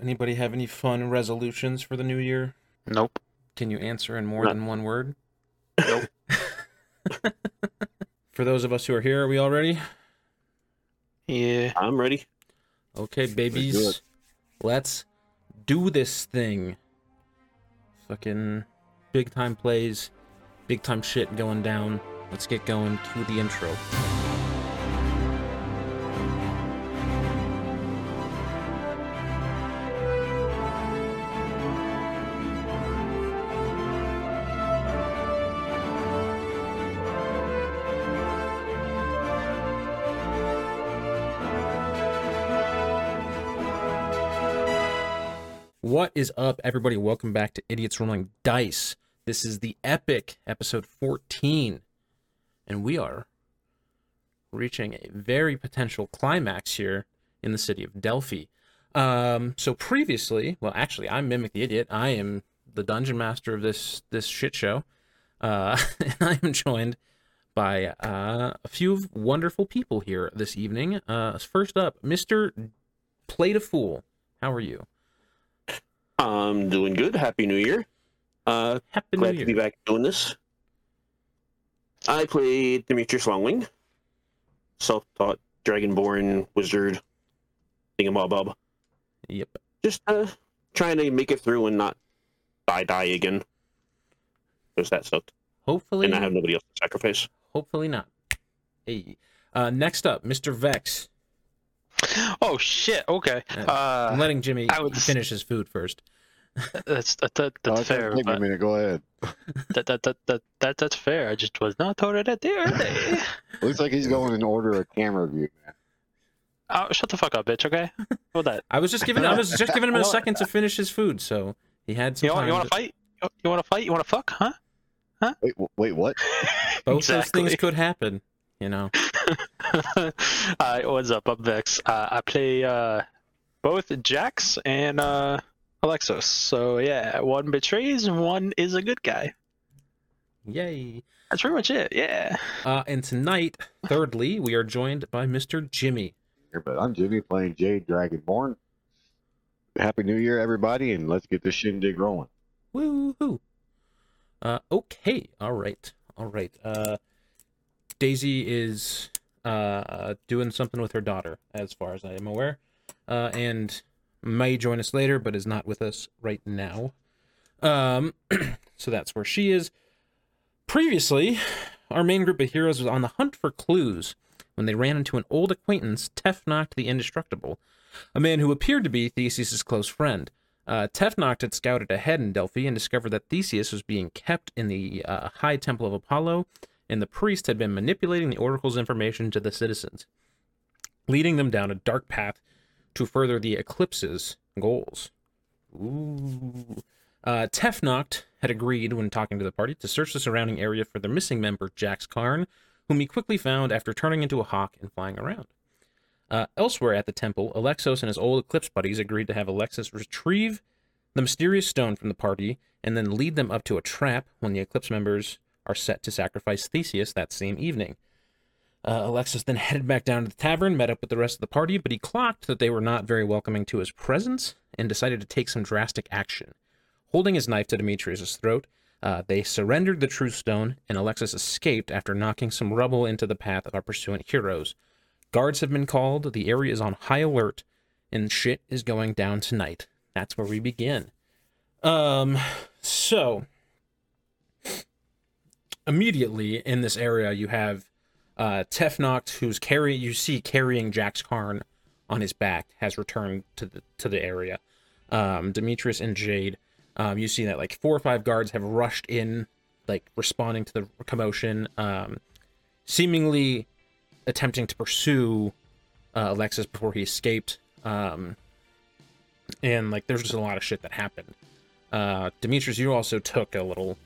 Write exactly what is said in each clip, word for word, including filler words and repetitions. Anybody have any fun resolutions for the new year? Nope. Can you answer in more no. than one word? Nope. For those of us who are here, are we all ready? Yeah. I'm ready. Okay, babies. Let's do, Let's do this thing. Fucking big time plays, big time shit going down. Let's get going. Cue the intro. What is up, everybody? Welcome back to Idiots Rolling Dice. This is the epic episode fourteen, and we are reaching a very potential climax here in the city of Delphi. Um, so previously, well, actually, I Mimic the Idiot. I am the dungeon master of this this shit show, uh, and I am joined by uh, a few wonderful people here this evening. Uh, first up, Mister Play to Fool. How are you? I'm doing good. Happy New Year. Uh, Happy New Year. Glad to be back doing this. I played Demetrius Longwing, self-taught dragonborn wizard thingamabob. Yep. Just uh, trying to make it through and not die die again. Because that sucked. Hopefully. And I have nobody else to sacrifice. Hopefully not. Hey. Uh, next up, Mister Vex. Oh shit! Okay, uh, I'm letting Jimmy I would... finish his food first. That's that, that, that's oh, fair. Take but... a minute. Go ahead. That that, that that that that's fair. I just was not told that there. Looks like he's going in order of camera view, man. Oh, shut the fuck up, bitch. Okay, hold that. I was just giving I was just giving him a second to finish his food, so he had some. You want, you want to fight? You want to fight? You want to fuck? Huh? Huh? Wait, wait, what? Both exactly. Those things could happen. You know. uh, what's up, up Vex? Uh, I play uh, both Jax and uh, Alexos. So yeah, one betrays, and one is a good guy. Yay! That's pretty much it. Yeah. Uh, and tonight, thirdly, we are joined by Mister Jimmy. But I'm Jimmy playing Jade, Dragonborn. Happy New Year, everybody, and let's get this shindig rolling. Woo-hoo! Uh, okay. All right. All right. Uh. Daisy is uh, doing something with her daughter, as far as I am aware, uh, and may join us later, but is not with us right now. Um, so that's where she is. Previously, our main group of heroes was on the hunt for clues when they ran into an old acquaintance, Tefnakht the Indestructible, a man who appeared to be Theseus' close friend. Uh, Tefnakht had scouted ahead in Delphi and discovered that Theseus was being kept in the uh, High Temple of Apollo, and the priest had been manipulating the Oracle's information to the citizens, leading them down a dark path to further the Eclipse's goals. Ooh. Uh, Tefnakht had agreed, when talking to the party, to search the surrounding area for the missing member, Jax Karn, whom he quickly found after turning into a hawk and flying around. Uh, elsewhere at the temple, Alexos and his old Eclipse buddies agreed to have Alexis retrieve the mysterious stone from the party and then lead them up to a trap when the Eclipse members are set to sacrifice Theseus that same evening. Uh, Alexis then headed back down to the tavern, met up with the rest of the party, but he clocked that they were not very welcoming to his presence and decided to take some drastic action. Holding his knife to Demetrius' throat, uh, they surrendered the truth stone, and Alexis escaped after knocking some rubble into the path of our pursuant heroes. Guards have been called, the area is on high alert, and shit is going down tonight. That's where we begin. Um, so... Immediately in this area, you have uh, Tefnakht, who's carry you see carrying Jax Karn on his back, has returned to the to the area. Um, Demetrius and Jade, um, you see that like four or five guards have rushed in, like responding to the commotion, um, seemingly attempting to pursue uh, Alexis before he escaped. Um, and like there's just a lot of shit that happened. Uh, Demetrius, you also took a little.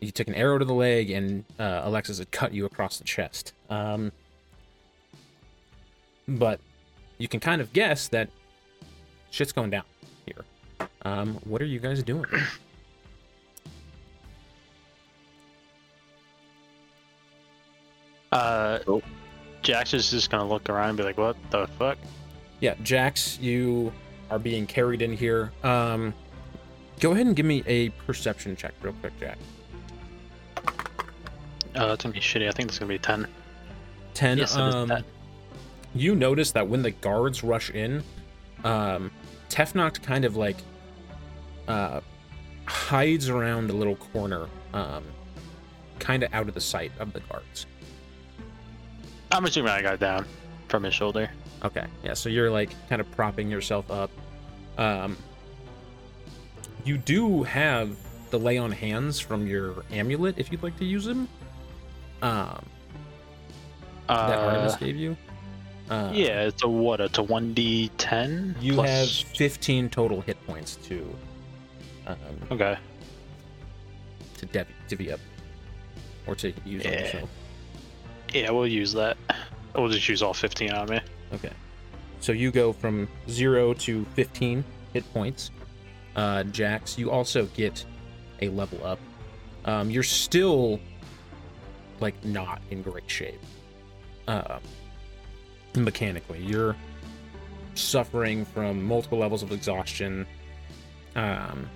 You took an arrow to the leg, and uh, Alexis had cut you across the chest. Um, but you can kind of guess that shit's going down here. Um, what are you guys doing? Uh, oh. Jax is just going to look around and be like, what the fuck? Yeah, Jax, you are being carried in here. Um, go ahead and give me a perception check real quick, Jack. Uh, that's gonna be shitty. I think that's gonna be ten. Ten. Yes, um, ten. You notice that when the guards rush in, um, Tefnakht kind of like uh, hides around a little corner, um, kind of out of the sight of the guards. I'm assuming I got down from his shoulder. Okay. Yeah. So you're like kind of propping yourself up. Um, you do have the lay on hands from your amulet if you'd like to use them. Um, uh, that Artemis gave you. Uh, yeah, it's a what? It's a one d ten. You plus... have fifteen total hit points to. Um, okay. To divvy, divvy up, or to use yeah. on yourself. Yeah, we'll use that. We'll just use all fifteen on me. Okay. So you go from zero to fifteen hit points. Uh, Jax, you also get a level up. Um, you're still like not in great shape. Uh, mechanically, you're suffering from multiple levels of exhaustion. Um,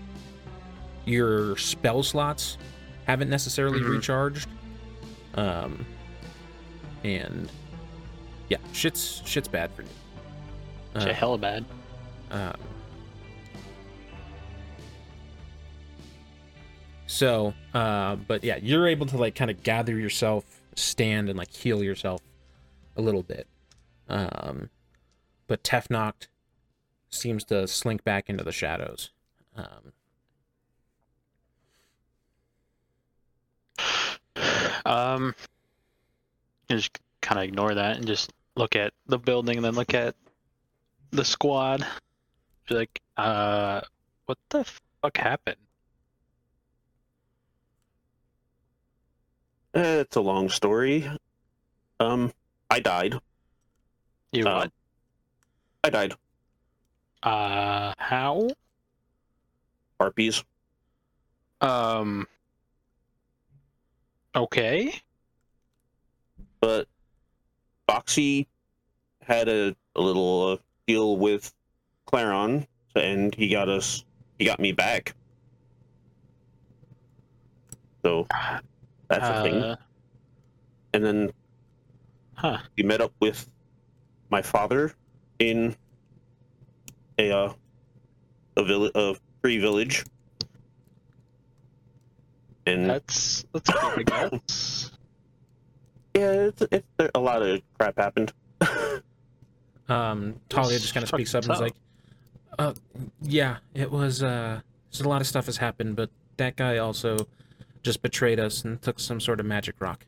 your spell slots haven't necessarily mm-hmm. recharged. Um, and yeah, shit's shit's bad for you. Uh, Shit, hella bad. Um. So, uh, but yeah, you're able to like kind of gather yourself, stand, and like heal yourself a little bit. Um, but Tefnakht seems to slink back into the shadows. Um, um just kind of ignore that and just look at the building and then look at the squad. Be like, uh, what the fuck happened? Uh, it's a long story. Um, I died. You uh, what? I died. Uh, how? Harpies. Um. Okay. But Boxy had a, a little uh, deal with Claron, and he got us. He got me back. So. That's a uh, thing. And then huh. we met up with my father in a uh, a, villi- a free village. And that's that's pretty good. Yeah, it's, it's there, a lot of crap happened. um, Talia just kind of speaks up and is like, uh, "Yeah, it was. Uh, just a lot of stuff has happened, but that guy also." Just betrayed us and took some sort of magic rock.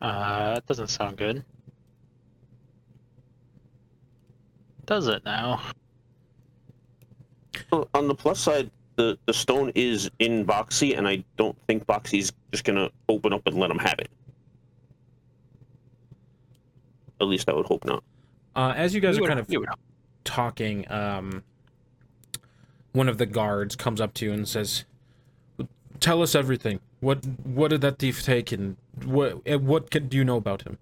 Uh, that doesn't sound good. Does it now? Well, on the plus side, the, the stone is in Boxy, and I don't think Boxy's just gonna open up and let him have it. At least I would hope not. Uh, as you guys you are kind of talking, um, one of the guards comes up to you and says, "Tell us everything. What what did that thief take, and what what can, do you know about him?"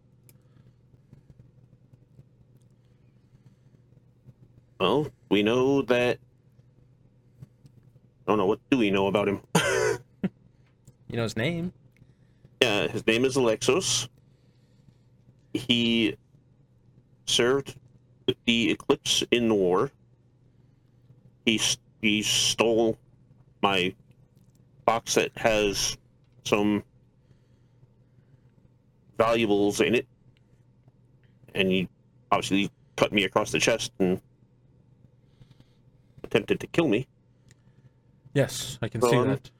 Well, we know that. I don't know. What do we know about him? You know his name. Yeah, his name is Alexos. He served with the Eclipse in the war. He he stole my. Box that has some valuables in it, and he obviously cut me across the chest and attempted to kill me. Yes, I can um, see that.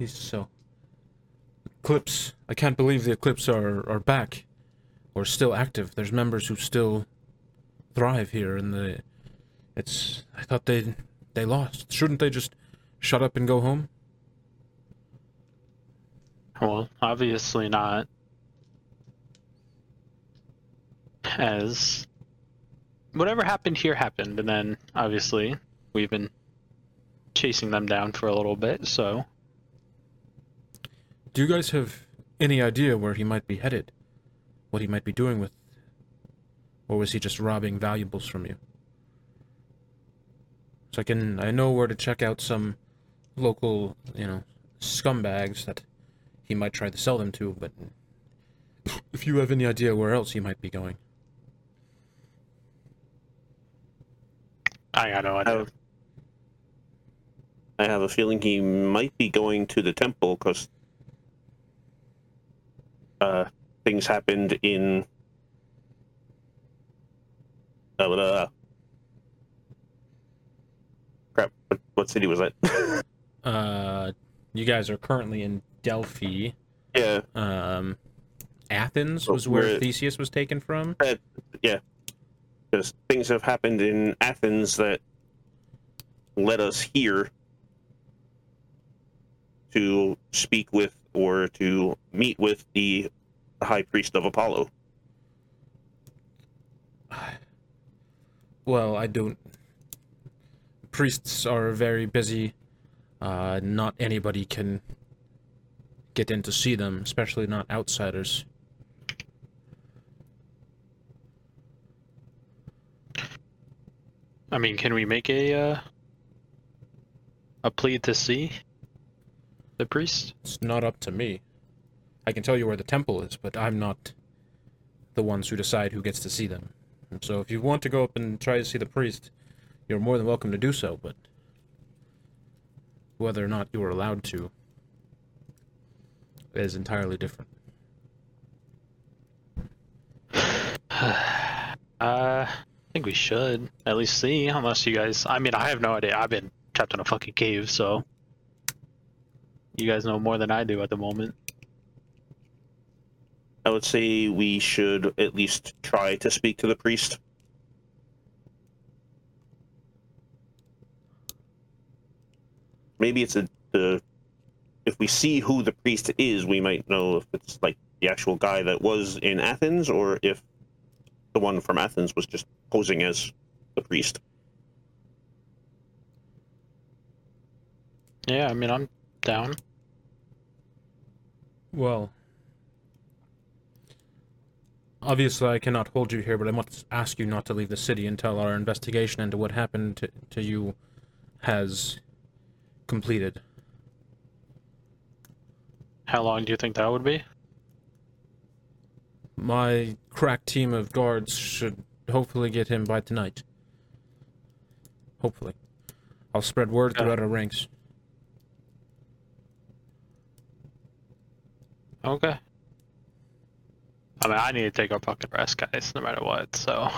He's so... Eclipse, I can't believe the Eclipse are, are back, or still active. There's members who still thrive here, and the... It's... I thought they they lost. Shouldn't they just... shut up and go home? Well, obviously not. As whatever happened here happened, and then obviously we've been chasing them down for a little bit, so. Do you guys have any idea where he might be headed? What he might be doing with Or was he just robbing valuables from you? So I can, I know where to check out some local, you know, scumbags that he might try to sell them to, but if you have any idea where else he might be going. I got no idea. I have a feeling he might be going to the temple, because uh, things happened in uh, crap. What, what city was that? uh, you guys are currently in Delphi. Yeah. Um, Athens was where, where Theseus was taken from. Uh, yeah, because things have happened in Athens that led us here to speak with or to meet with the High Priest of Apollo. Well, I don't... Priests are very busy. Uh, not anybody can get in to see them, especially not outsiders. I mean, can we make a, uh, a plea to see the priest? It's not up to me. I can tell you where the temple is, but I'm not the ones who decide who gets to see them. And so if you want to go up and try to see the priest, you're more than welcome to do so, but whether or not you are allowed to is entirely different. uh, I think we should at least see, unless you guys... I mean, I have no idea. I've been trapped in a fucking cave, so... You guys know more than I do at the moment. I would say we should at least try to speak to the priest. Maybe it's a... The, if we see who the priest is, we might know if it's like the actual guy that was in Athens, or if the one from Athens was just posing as the priest. Yeah, I mean, I'm down. Well, obviously I cannot hold you here, but I must ask you not to leave the city until our investigation into what happened to, to you has completed. How long do you think that would be? My crack team of guards should hopefully get him by tonight. Hopefully. I'll spread word throughout our ranks. Okay. I mean, I need to take a fucking rest, guys, no matter what, so...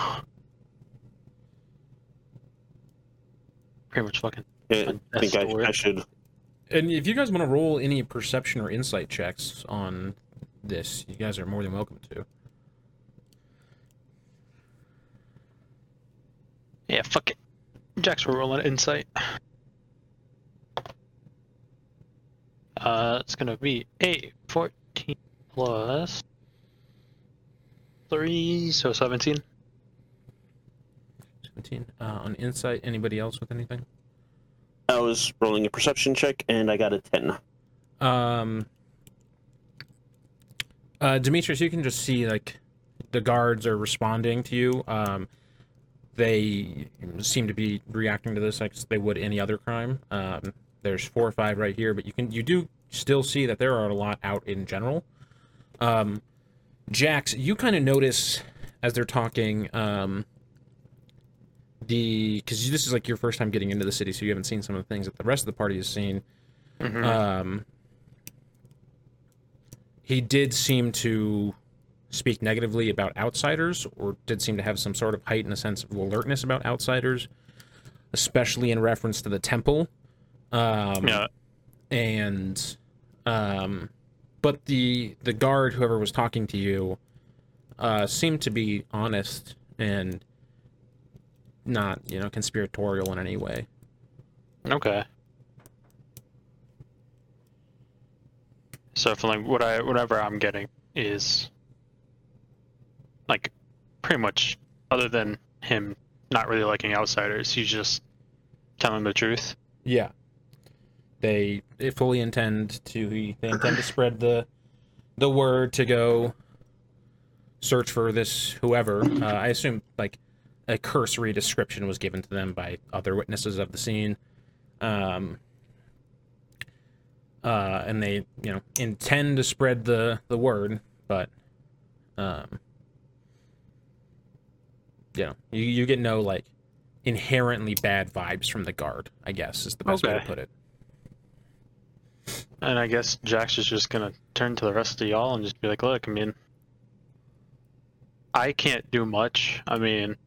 Pretty much fucking... Yeah, I think I, I should... And if you guys want to roll any perception or insight checks on this, you guys are more than welcome to. Yeah, fuck it. Jax, we're rolling insight. Uh, it's gonna be a fourteen plus three, so seventeen. Seventeen. Uh, on insight, anybody else with anything? I was rolling a perception check, and I got a ten. Um, uh, Demetrius, you can just see, like, the guards are responding to you. Um, they seem to be reacting to this like they would any other crime. Um, there's four or five right here, but you can you do still see that there are a lot out in general. Um, Jax, you kind of notice as they're talking... Um, The because this is like your first time getting into the city, so you haven't seen some of the things that the rest of the party has seen. Mm-hmm. Um, he did seem to speak negatively about outsiders, or did seem to have some sort of heightened a sense of alertness about outsiders, especially in reference to the temple. Um, yeah. And, um, but the the guard, whoever was talking to you, uh, seemed to be honest and not, you know, conspiratorial in any way. Okay. So, for like, what I, whatever I'm getting is, like, pretty much, other than him not really liking outsiders, he's just telling the truth. Yeah. They, they fully intend to, they intend to spread the, the word to go search for this whoever. Uh, I assume like a cursory description was given to them by other witnesses of the scene. Um, uh, and they, you know, intend to spread the, the word, but, um, you know, you, you get no, like, inherently bad vibes from the guard, I guess, is the best okay. way to put it. And I guess Jax is just going to turn to the rest of y'all and just be like, look, I mean, I can't do much. I mean,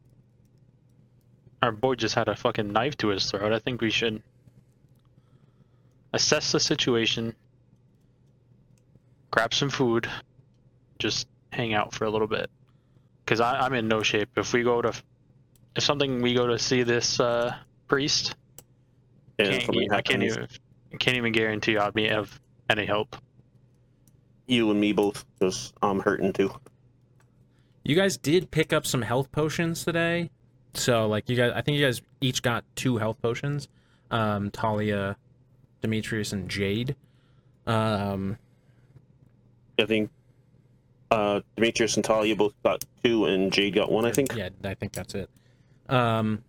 our boy just had a fucking knife to his throat. I think we should assess the situation, grab some food, just hang out for a little bit. Because I'm in no shape. If we go to, if something, we go to see this uh, priest, yeah, can't, e- I can't even... I can't even guarantee I'd be of any help. You and me both, because I'm hurting too. You guys did pick up some health potions today, so like you guys, I think you guys each got two health potions. Um, Talia, Demetrius, and Jade. Um, I think uh, Demetrius and Talia both got two, and Jade got one. I think. Yeah, I think that's it. Um,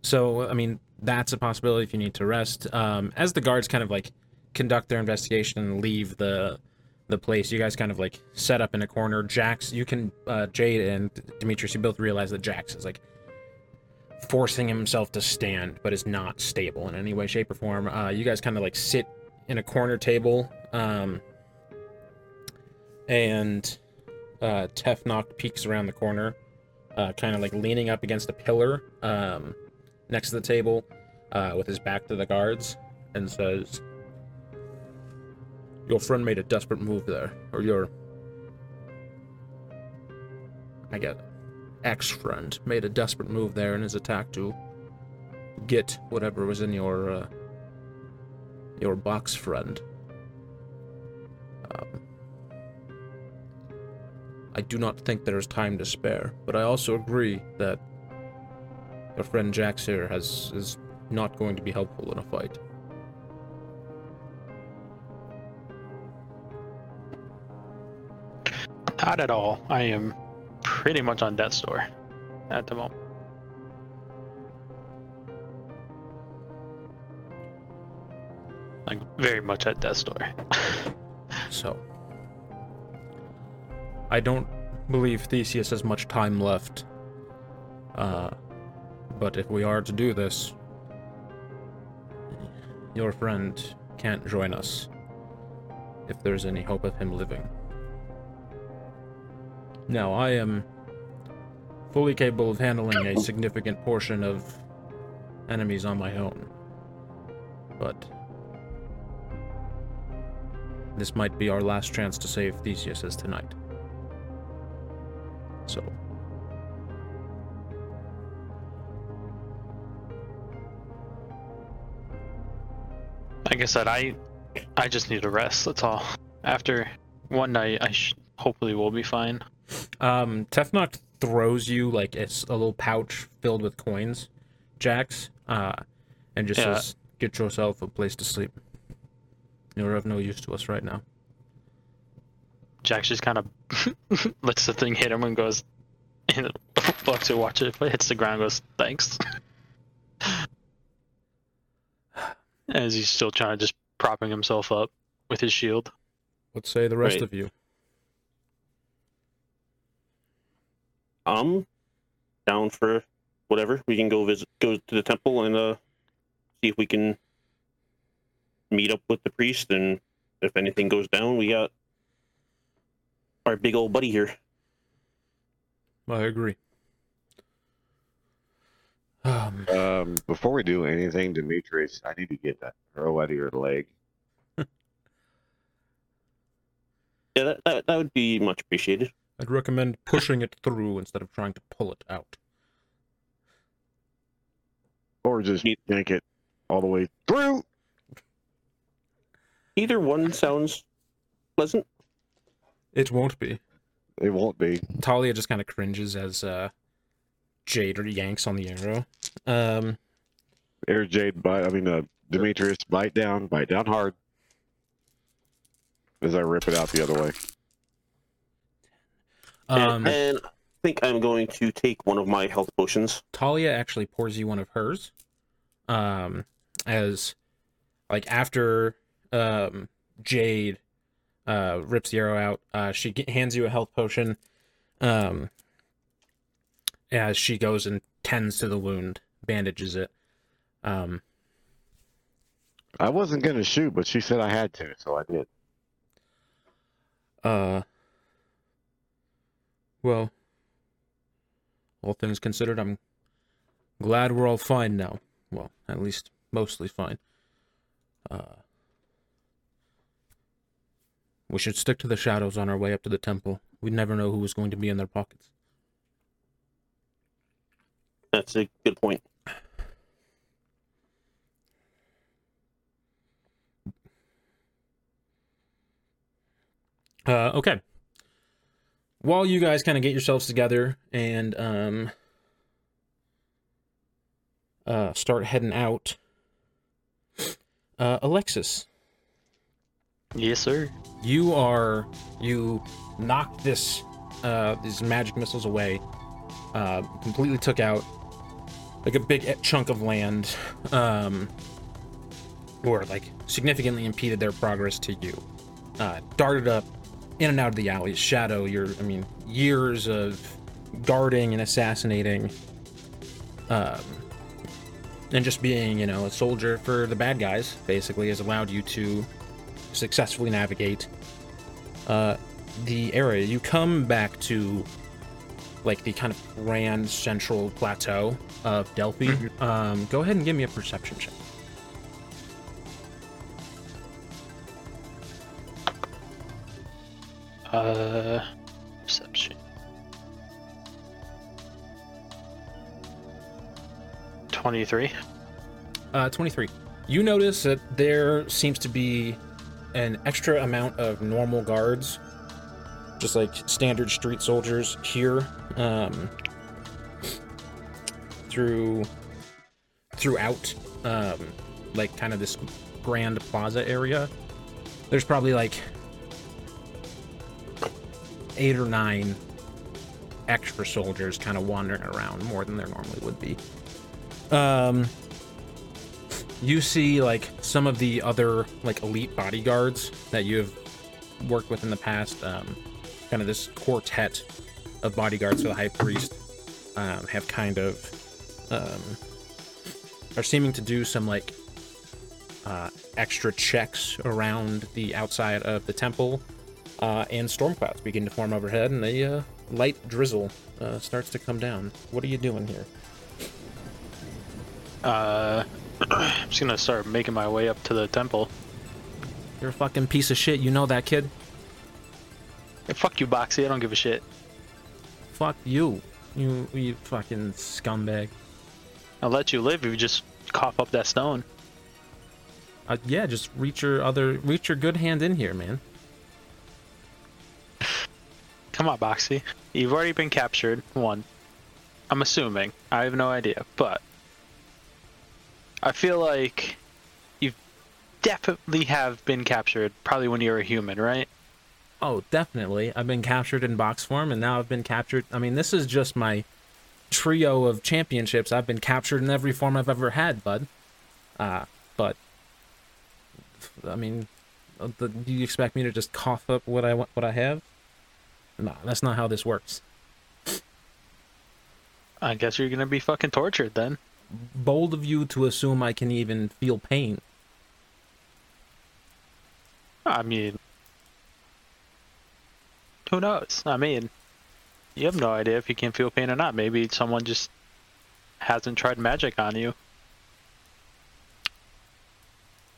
so I mean. That's a possibility if you need to rest. Um, as the guards kind of like conduct their investigation and leave the the place, you guys kind of like set up in a corner. Jax, you can, uh, Jade and Demetrius, you both realize that Jax is like forcing himself to stand, but is not stable in any way, shape, or form. Uh, you guys kind of like sit in a corner table, um, and uh, Tefnakht peeks around the corner, uh, kind of like leaning up against a pillar. Um, next to the table, uh, with his back to the guards, and says, your friend made a desperate move there, or your, I guess, ex-friend made a desperate move there in his attack to get whatever was in your, uh, your box friend. Um, I do not think there is time to spare, but I also agree that our friend Jax here has is not going to be helpful in a fight. Not at all. I am pretty much on death's door at the moment. Like, very much at death's door. So, I don't believe Theseus has much time left. Uh... But if we are to do this, your friend can't join us if there's any hope of him living. Now, I am fully capable of handling a significant portion of enemies on my own, but this might be our last chance to save Theseus tonight. So... Like I said, I I just need a rest, that's all. After one night, I sh- hopefully will be fine. Um, Tefnakht throws you, like, it's a little pouch filled with coins, Jax, uh, and just yeah. says, get yourself a place to sleep. You're of no use to us right now. Jax just kind of lets the thing hit him and goes, and Boxy watches it, hits the ground, goes, thanks. As he's still trying to just propping himself up with his shield. Let's say the rest Wait. of you. I'm down for whatever. We can go visit, go to the temple and uh, see if we can meet up with the priest. And if anything goes down, we got our big old buddy here. I agree. Um, um, before we do anything, Demetrius, I need to get that arrow out of your leg. yeah, that, that that would be much appreciated. I'd recommend pushing it through instead of trying to pull it out. Or just yank it all the way through! Either one sounds pleasant. It won't be. It won't be. Talia just kind of cringes as, uh... Jade yanks on the arrow. Um, Air Jade bite. I mean, uh, Demetrius bite down, bite down hard. As I rip it out the other way. Um, and, and I think I'm going to take one of my health potions. Talia actually pours you one of hers. Um, as, like, after um, Jade uh, rips the arrow out, uh, she g- hands you a health potion um, as she goes and tends to the wound, bandages it. Um, I wasn't going to shoot, but she said I had to, so I did. Uh, well, all things considered, I'm glad we're all fine now. Well, at least mostly fine. Uh, we should stick to the shadows on our way up to the temple. We never know who is going to be in their pockets. That's a good point. Uh, okay. While you guys kind of get yourselves together and um, uh, start heading out, uh, Alexis. Yes, sir. You are you knocked this uh, these magic missiles away. Uh, completely took out like a big chunk of land, um, or like significantly impeded their progress to you. Uh, darted up. In and out of the alleys, shadow. Your, I mean, years of guarding and assassinating, um, and just being, you know, a soldier for the bad guys, basically, has allowed you to successfully navigate uh, the area. You come back to like the kind of grand central plateau of Delphi. Mm-hmm. Um, go ahead and give me a perception check. Uh, perception. twenty-three. Uh, twenty-three. You notice that there seems to be an extra amount of normal guards, just like standard street soldiers here, um, through, throughout, um, like kind of this grand plaza area. There's probably like eight or nine extra soldiers kind of wandering around more than there normally would be. Um, you see like some of the other like elite bodyguards that you have worked with in the past, um, kind of this quartet of bodyguards for the high priest, um, have kind of, um, are seeming to do some like, uh, extra checks around the outside of the temple. Uh, and storm clouds begin to form overhead, and a uh, light drizzle uh, starts to come down. What are you doing here? Uh, I'm just gonna start making my way up to the temple. You're a fucking piece of shit, you know that, kid? Hey, fuck you, Boxy, I don't give a shit. Fuck you, you, you fucking scumbag. I'll let you live if you just cough up that stone. Uh, yeah, just reach your other, reach your good hand in here, man. Come on, Boxy. You've already been captured. One. I'm assuming. I have no idea, but I feel like you definitely have been captured probably when you were a human, right? Oh, definitely. I've been captured in box form, and now I've been captured. I mean, this is just my trio of championships. I've been captured in every form I've ever had, bud. Uh, but, I mean, do you expect me to just cough up what I, what I have? No, that's not how this works. I guess you're gonna be fucking tortured then. Bold of you to assume I can even feel pain. I mean, who knows? I mean, you have no idea if you can feel pain or not. Maybe someone just hasn't tried magic on you.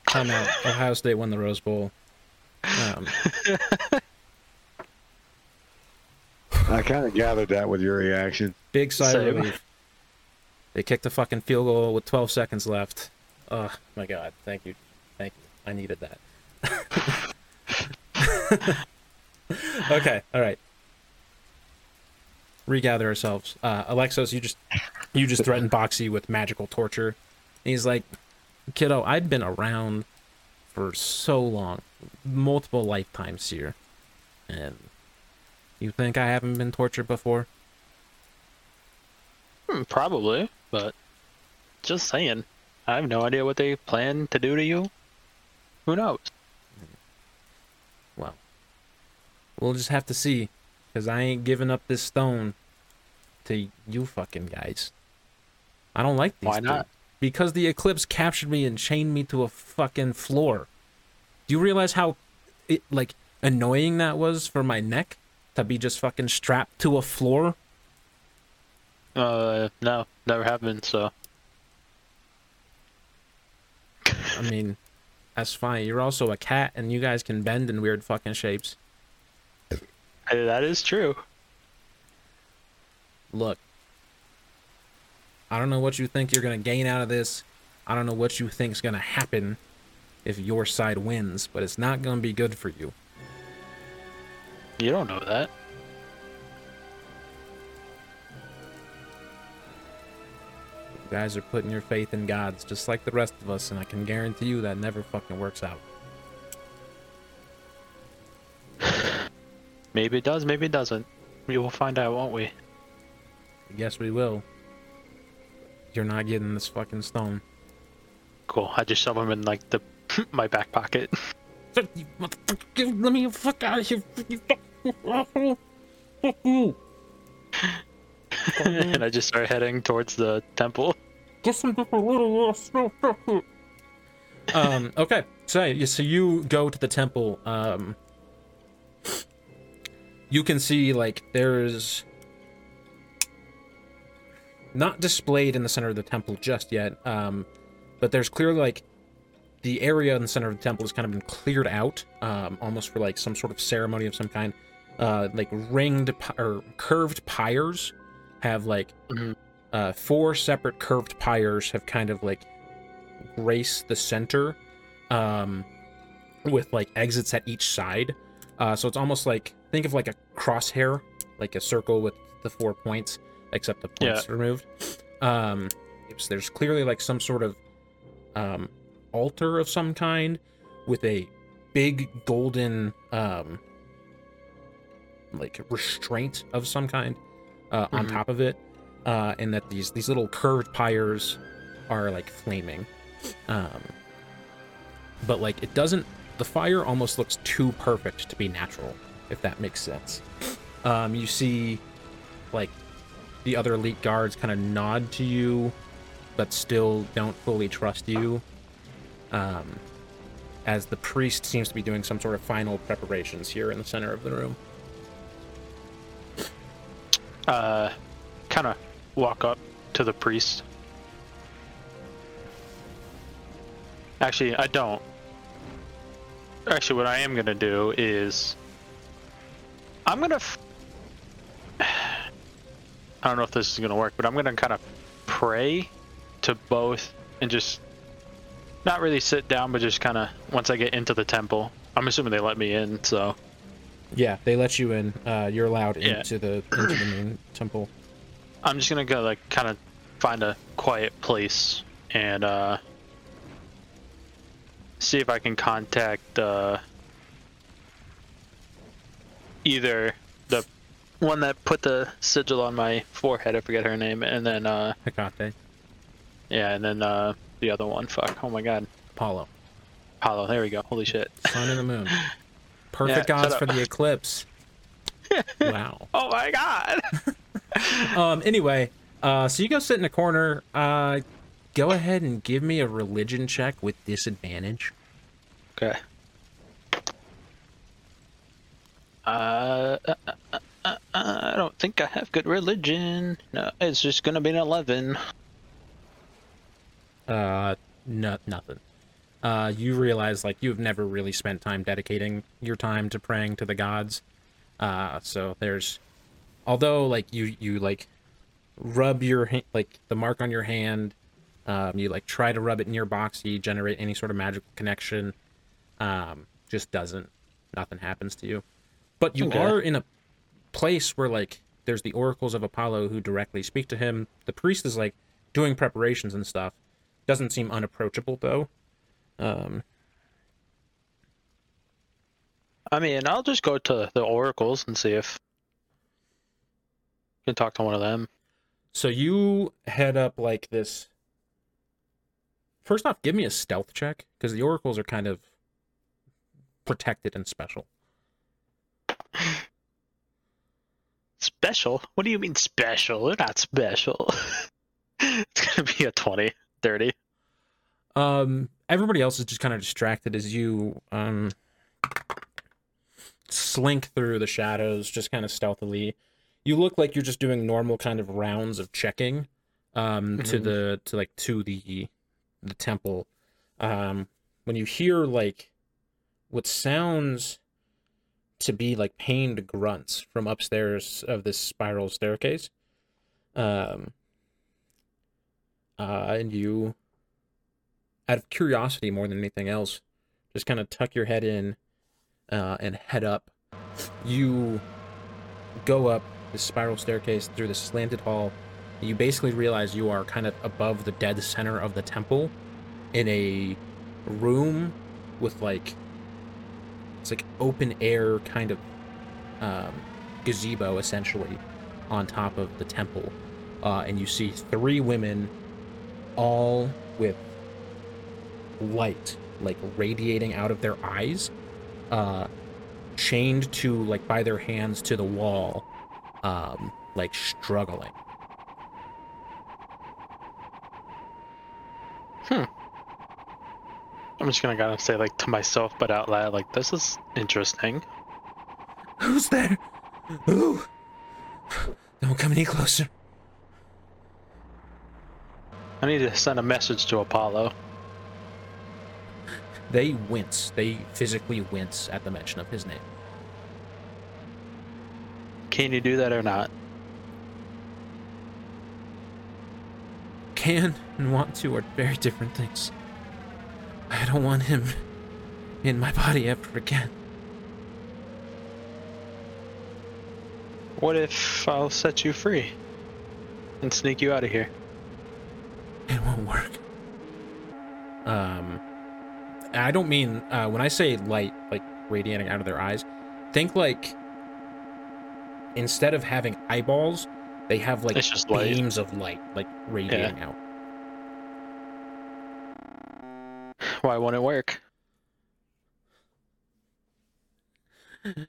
Time out. Ohio State won the Rose Bowl. Um... I kind of gathered that with your reaction. Big sigh of relief. They kicked a fucking field goal with twelve seconds left. Oh, my God. Thank you. Thank you. I needed that. Okay. All right. Regather ourselves. Uh, Alexos, you just you just threatened Boxy with magical torture. And he's like, kiddo, I've been around for so long. Multiple lifetimes here. And You think I haven't been tortured before? Hmm, probably, but just saying. I have no idea what they plan to do to you. Who knows? Well, we'll just have to see, because I ain't giving up this stone to you fucking guys. I don't like these. Why not? Two. Because the Eclipse captured me and chained me to a fucking floor. Do you realize how it, like, annoying that was for my neck? To be just fucking strapped to a floor? Uh, no. Never happened, so... I mean, that's fine. You're also a cat, and you guys can bend in weird fucking shapes. That is true. Look. I don't know what you think you're going to gain out of this. I don't know what you think is going to happen if your side wins, but it's not going to be good for you. You don't know that. You guys are putting your faith in gods, just like the rest of us, and I can guarantee you that never fucking works out. Maybe it does, maybe it doesn't. We will find out, won't we? Yes, we will. You're not getting this fucking stone. Cool. I just shove him in, like, the my back pocket. You motherfucker, let me the fuck out of here. And I just start heading towards the temple. Get some different little Um, okay. So, so you go to the temple. Um, you can see, like, there's... Not displayed in the center of the temple just yet, um, but there's clearly, like, the area in the center of the temple has kind of been cleared out, um, almost for, like, some sort of ceremony of some kind. Uh, like, ringed pi- or curved pyres have, like, mm-hmm. uh, four separate curved pyres have kind of, like, graced the center, um, with, like, exits at each side. Uh, so it's almost like, think of, like, a crosshair, like a circle with the four points. Except the points yeah. removed. Um, so there's clearly, like, some sort of um, altar of some kind with a big golden, um, like, restraint of some kind uh, mm-hmm. on top of it, uh, and that these these little curved pyres are, like, flaming. Um, but, like, it doesn't... The fire almost looks too perfect to be natural, if that makes sense. Um, you see, like... The other elite guards kind of nod to you, but still don't fully trust you, um, as the priest seems to be doing some sort of final preparations here in the center of the room. Uh, kind of walk up to the priest. Actually, I don't. Actually, what I am going to do is... I'm going to... F- I don't know if this is going to work, but I'm going to kind of pray to both and just not really sit down, but just kind of, once I get into the temple, I'm assuming they let me in, so. Yeah, they let you in. Uh, you're allowed yeah. into the into the main temple. I'm just going to go, like, kind of find a quiet place and uh, see if I can contact uh, either the one that put the sigil on my forehead, I forget her name, and then, uh... Hecate. Yeah, and then, uh, the other one, fuck, oh my god. Apollo. Apollo, there we go, holy shit. Sun and the moon. Perfect yeah, odds for the eclipse. Wow. Oh my god! um, anyway, uh, so you go sit in a corner, uh, go ahead and give me a religion check with disadvantage. Okay. Uh... uh, uh. Uh, I don't think I have good religion. No, it's just gonna be an eleven. Uh, no, nothing. Uh, you realize, like, you've never really spent time dedicating your time to praying to the gods. Uh, so there's... Although, like, you, you like, rub your, ha- like, the mark on your hand, um, you, like, try to rub it near Boxy, generate any sort of magical connection, um, just doesn't. Nothing happens to you. But you okay. are in a place where, like, there's the oracles of Apollo who directly speak to him. The priest is, like, doing preparations and stuff. Doesn't seem unapproachable, though. Um, I mean, I'll just go to the oracles and see if can talk to one of them. So you head up like this. First off, give me a stealth check, because the oracles are kind of protected and special. Special? What do you mean special? They're not special. It's going to be a twenty, thirty. Um, everybody else is just kind of distracted as you um slink through the shadows, just kind of stealthily. You look like you're just doing normal kind of rounds of checking um mm-hmm. to the to like to the the temple. Um, when you hear like what sounds to be like pained grunts from upstairs of this spiral staircase. Um uh and you, out of curiosity more than anything else, just kind of tuck your head in uh, and head up. You go up this spiral staircase through this slanted hall. You basically realize you are kind of above the dead center of the temple in a room with like, it's like open air kind of um, gazebo essentially on top of the temple. Uh, and you see three women, all with light like radiating out of their eyes, uh chained to like by their hands to the wall, um like struggling. hmm I'm just gonna kind of say like to myself but out loud, like, this is interesting. Who's there? Ooh. Don't come any closer. I need to send a message to Apollo. They wince. They physically wince at the mention of his name. Can you do that or not? Can and want to are very different things. I don't want him in my body ever again. What if I'll set you free and sneak you out of here? It won't work. Um... I don't mean, uh, when I say light, like, radiating out of their eyes, think, like, instead of having eyeballs, they have, like, beams light. Of light, like, radiating yeah. out. Why won't it work?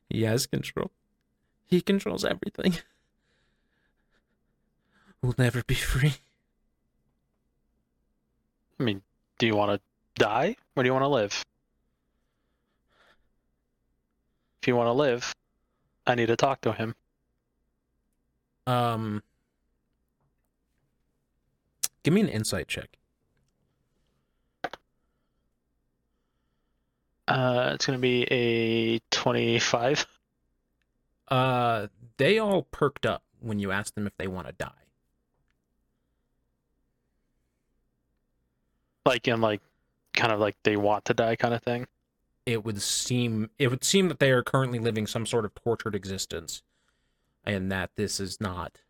He has control. He controls everything. We'll never be free. I mean, do you want to die, or do you want to live? If you want to live, I need to talk to him. Um, give me an insight check. Uh, it's gonna be a twenty-five. Uh, they all perked up when you asked them if they want to die. Like in like. Kind of like they want to die kind of thing. It would seem it would seem that they are currently living some sort of tortured existence, and that this is not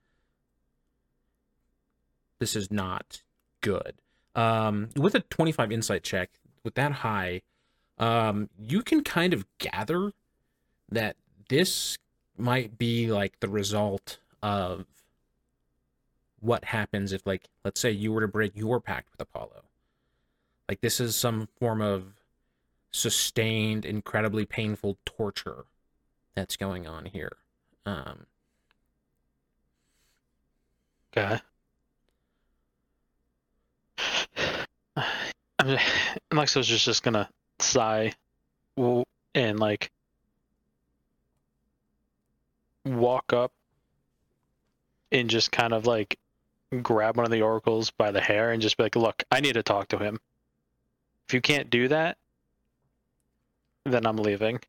this is not good. Um, with a twenty-five insight check, with that high, um, you can kind of gather that this might be like the result of what happens if, like, let's say you were to break your pact with Apollo. Like, this is some form of sustained, incredibly painful torture that's going on here. Um, okay. I mean, Alexos is just gonna sigh and, like, walk up and just kind of, like, grab one of the oracles by the hair and just be like, look, I need to talk to him. If you can't do that, then I'm leaving.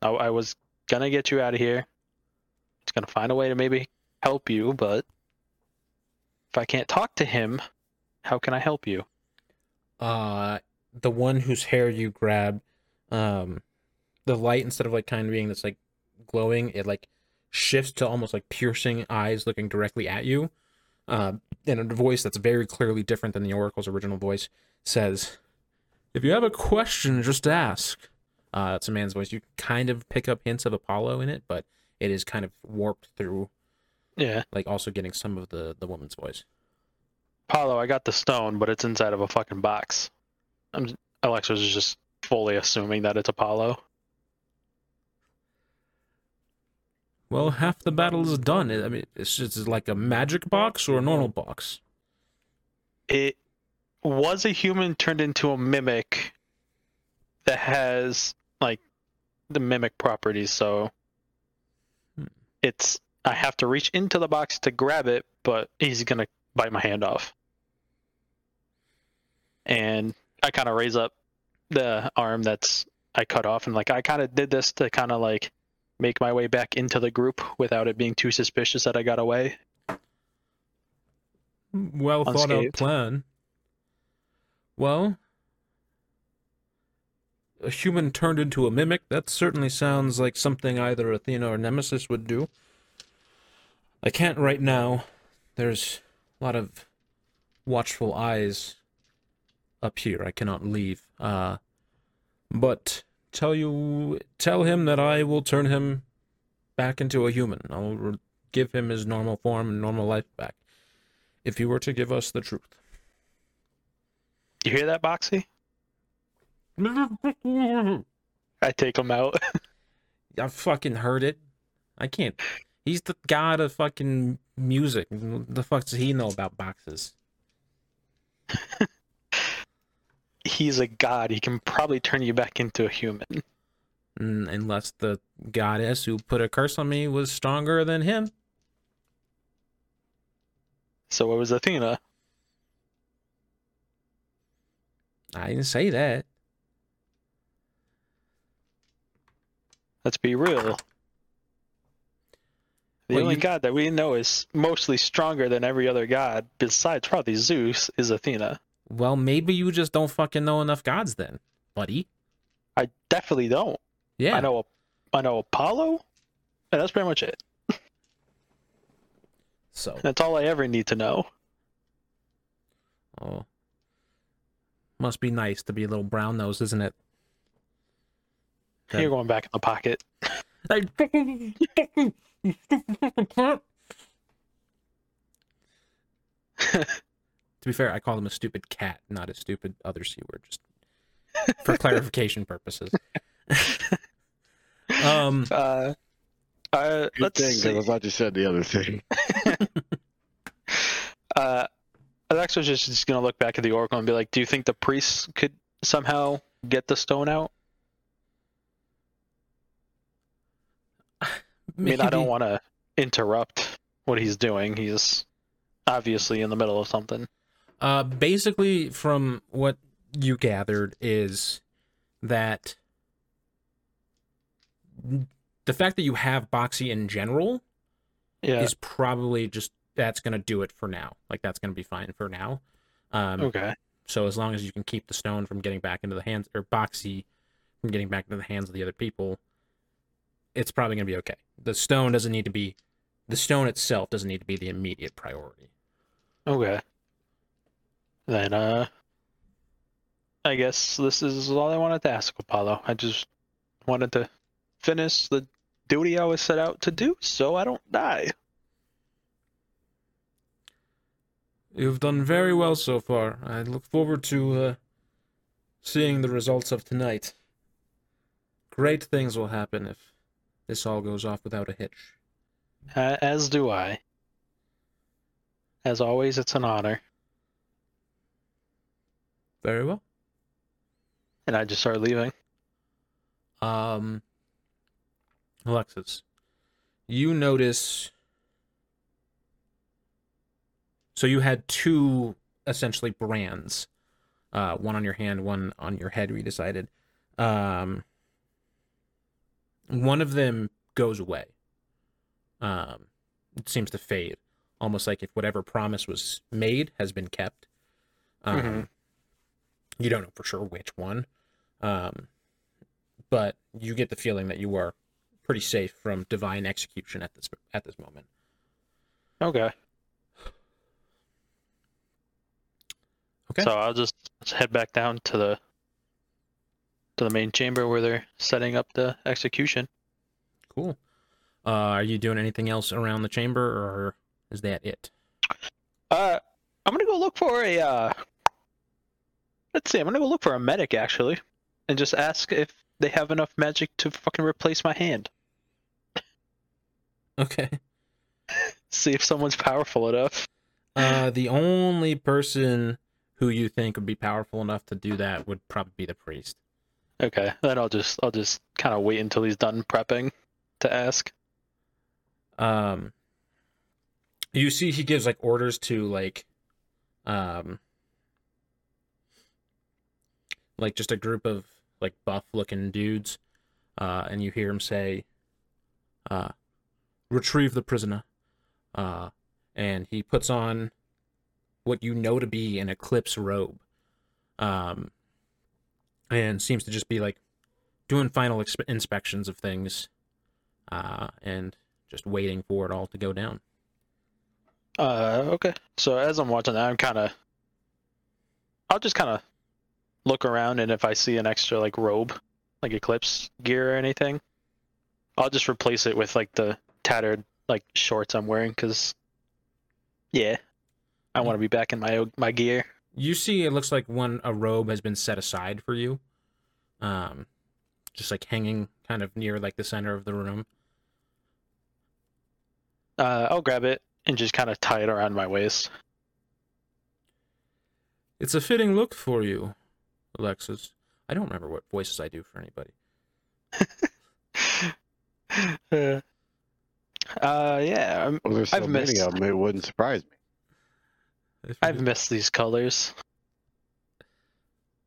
I, I was gonna get you out of here. It's gonna find a way to maybe help you, but if I can't talk to him, how can I help you? Uh, the one whose hair you grab, um, the light, instead of like kind of being that's like glowing, it like shifts to almost like piercing eyes looking directly at you. Uh, and a voice that's very clearly different than the Oracle's original voice says, if you have a question, just ask. Uh, it's a man's voice. You kind of pick up hints of Apollo in it, but it is kind of warped through Yeah. Like, also getting some of the, the woman's voice. Apollo, I got the stone, but it's inside of a fucking box. I'm, Alexos is just fully assuming that it's Apollo. Well, half the battle is done. I mean, it's just it's like a magic box or a normal box? It was a human turned into a mimic that has, like, the mimic properties, so... Hmm. It's... I have to reach into the box to grab it, but he's gonna bite my hand off. And I kind of raise up the arm that's I cut off, and like I kind of did this to kind of like make my way back into the group without it being too suspicious that I got away. Well unscathed. Thought out plan. Well, a human turned into a mimic, that certainly sounds like something either Athena or Nemesis would do. I can't right now. There's a lot of watchful eyes up here. I cannot leave. Uh, but tell you, tell him that I will turn him back into a human. I'll re- give him his normal form and normal life back. If he were to give us the truth. You hear that, Boxy? I take him out. I fucking heard it. I can't... He's the god of fucking music. What the fuck does he know about boxes? He's a god. He can probably turn you back into a human. Unless the goddess who put a curse on me was stronger than him. So it was Athena. I didn't say that. Let's be real. The well, only you... god that we know is mostly stronger than every other god, besides probably Zeus, is Athena. Well, maybe you just don't fucking know enough gods then, buddy. I definitely don't. Yeah. I know I know Apollo, and that's pretty much it. So. That's all I ever need to know. Oh. Must be nice to be a little brown nose, isn't it? You're going back in the pocket. To be fair, I call him a stupid cat, not a stupid other C word, just for clarification purposes. um, uh, uh, let's thing, see. I thought you said the other thing. uh, Alex was just, just going to look back at the Oracle and be like, do you think the priests could somehow get the stone out? Maybe. I mean, I don't want to interrupt what he's doing. He's obviously in the middle of something. Uh, basically, from what you gathered, is that the fact that you have Boxy in general yeah. is probably just, that's going to do it for now. Like, that's going to be fine for now. Um, okay. So as long as you can keep the stone from getting back into the hands, or Boxy from getting back into the hands of the other people, it's probably going to be okay. The stone doesn't need to be... The stone itself doesn't need to be the immediate priority. Okay. Then, uh... I guess this is all I wanted to ask, Apollo. I just wanted to finish the duty I was set out to do, so I don't die. You've done very well so far. I look forward to, uh... seeing the results of tonight. Great things will happen if this all goes off without a hitch. Uh, as do I. As always, it's an honor. Very well. And I just start leaving. Um, Alexis, you notice... So you had two, essentially, brands. Uh, one on your hand, one on your head, we decided. Um... One of them goes away. Um, it seems to fade, almost like if whatever promise was made has been kept. Um, mm-hmm. You don't know for sure which one, um, but you get the feeling that you are pretty safe from divine execution at this at this moment. Okay. Okay. So I'll just head back down to the. to the main chamber where they're setting up the execution. Cool. Uh, are you doing anything else around the chamber, or is that it? Uh, I'm gonna go look for a. Uh... Let's see. I'm gonna go look for a medic actually, and just ask if they have enough magic to fucking replace my hand. Okay. See if someone's powerful enough. Uh, the only person who you think would be powerful enough to do that would probably be the priest. Okay, then I'll just I'll just kind of wait until he's done prepping to ask. Um, you see, he gives like orders to like, um, like just a group of like buff-looking dudes, uh, and you hear him say, uh, "Retrieve the prisoner." Uh, and he puts on what you know to be an Eclipse robe, um, and seems to just be like doing final exp- inspections of things, uh, and just waiting for it all to go down. Uh, okay. So as I'm watching that, I'm kind of, I'll just kind of look around, and if I see an extra like robe, like Eclipse gear or anything, I'll just replace it with like the tattered like shorts I'm wearing, because yeah, I want to be back in my my gear. You see, it looks like one a robe has been set aside for you, um, just like hanging kind of near like the center of the room. Uh, I'll grab it and just kind of tie it around my waist. It's a fitting look for you, Alexis. I don't remember what voices I do for anybody. uh. Uh, yeah, I'm, well, there's I've so missed. Many of them, it wouldn't surprise me. I've missed these colors.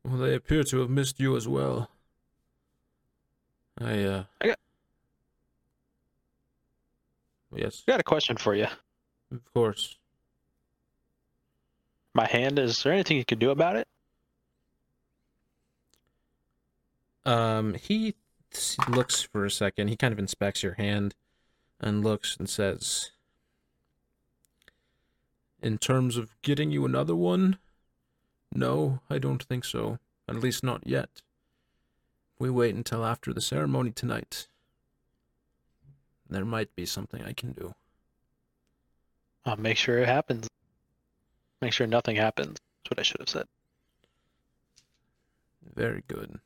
Well, they appear to have missed you as well. I, uh... I got... Yes? I got a question for you. Of course. My hand, is there anything you can do about it? Um, he looks for a second. He kind of inspects your hand. And looks and says, in terms of getting you another one, no, I don't think so. At least not yet. We wait until after the ceremony tonight. There might be something I can do. I'll make sure it happens. Make sure nothing happens. That's what I should have said. Very good.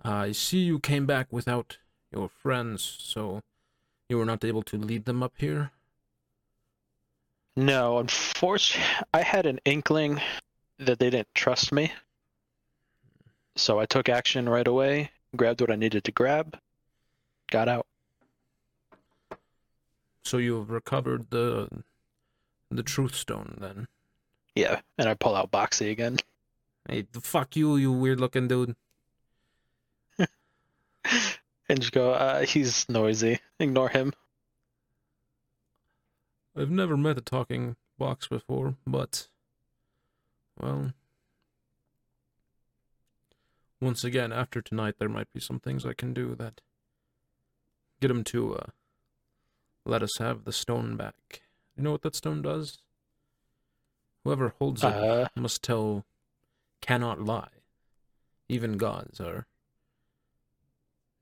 I see you came back without your friends, so... You were not able to lead them up here? No, unfortunately, I had an inkling that they didn't trust me. So I took action right away, grabbed what I needed to grab, got out. So you've recovered the the truth stone then? Yeah, and I pull out Boxy again. Hey, fuck you, you weird-looking dude. And just go, uh, he's noisy. Ignore him. I've never met a talking box before, but, well, once again, after tonight, there might be some things I can do that get him to uh, let us have the stone back. You know what that stone does? Whoever holds uh, it must tell, cannot lie. Even gods are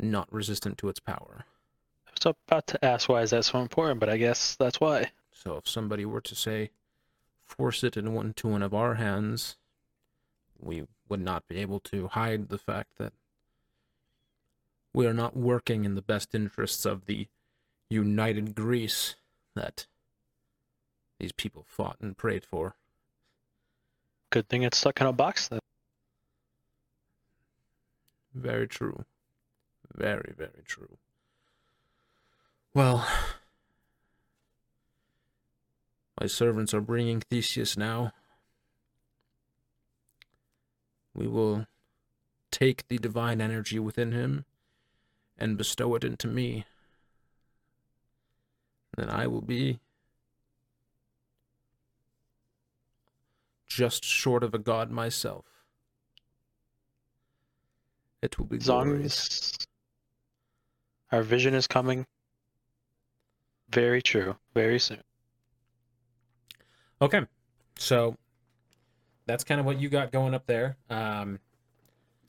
not resistant to its power. I was about to ask why is that so important, but I guess that's why. So if somebody were to say, force it in one to one of our hands, we would not be able to hide the fact that we are not working in the best interests of the united Greece that these people fought and prayed for. Good thing it's stuck in a box then. Very true. Very, very true. Well, my servants are bringing Theseus now. We will take the divine energy within him and bestow it into me. Then I will be just short of a god myself. It will be glorious. Our vision is coming very true, very soon. Okay, so that's kind of what you got going up there. Um,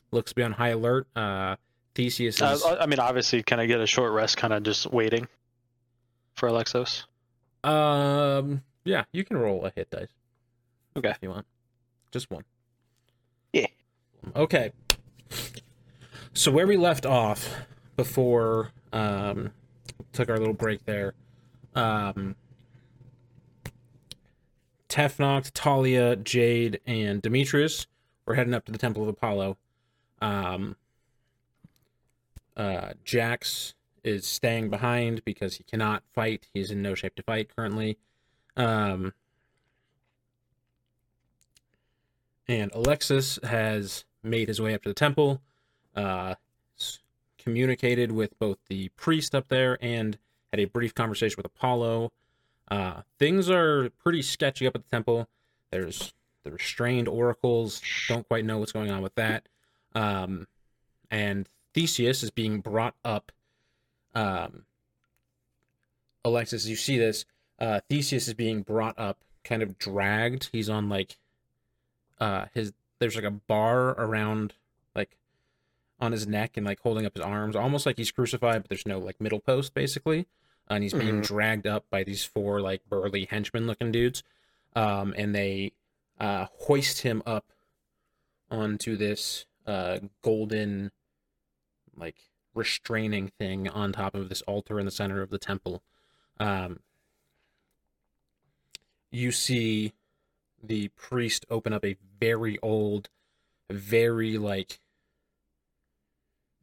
looks to be on high alert. Uh, Theseus is... Uh, I mean, obviously, can I get a short rest kind of just waiting? for Alexos? Um, yeah, you can roll a hit dice. Okay. If you want. Just one. Yeah. Okay. So where we left off before, um, took our little break there, um, Tefnakht, Talia, Jade, and Demetrius were heading up to the Temple of Apollo. Um, uh, Jax is staying behind because he cannot fight. He's in no shape to fight currently. Um, and Alexis has made his way up to the temple, uh, communicated with both the priest up there and had a brief conversation with Apollo. Uh, things are pretty sketchy up at the temple. There's the restrained oracles. Don't quite know what's going on with that. Um, and Theseus is being brought up. Um, Alexis, you see this, uh, Theseus is being brought up, kind of dragged. He's on like, uh, his, there's like a bar around, like on his neck and like holding up his arms, almost like he's crucified, but there's no like middle post basically. And he's being mm-hmm. dragged up by these four like burly henchmen looking dudes. Um, and they, uh, hoist him up onto this, uh, golden, like, restraining thing on top of this altar in the center of the temple. Um, you see the priest open up a very old, very, like,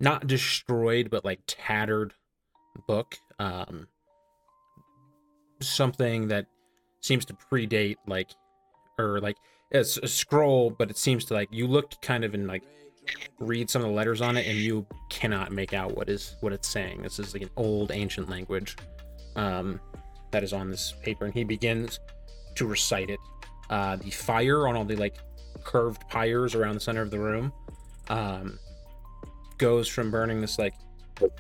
not destroyed, but, like, tattered book. Um, something that seems to predate, like, or, like, it's a scroll, but it seems to, like, you looked kind of in, like, read some of the letters on it and you cannot make out what is what it's saying. This is like an old ancient language um that is on this paper, and he begins to recite it. Uh the fire on all the like curved pyres around the center of the room um goes from burning this like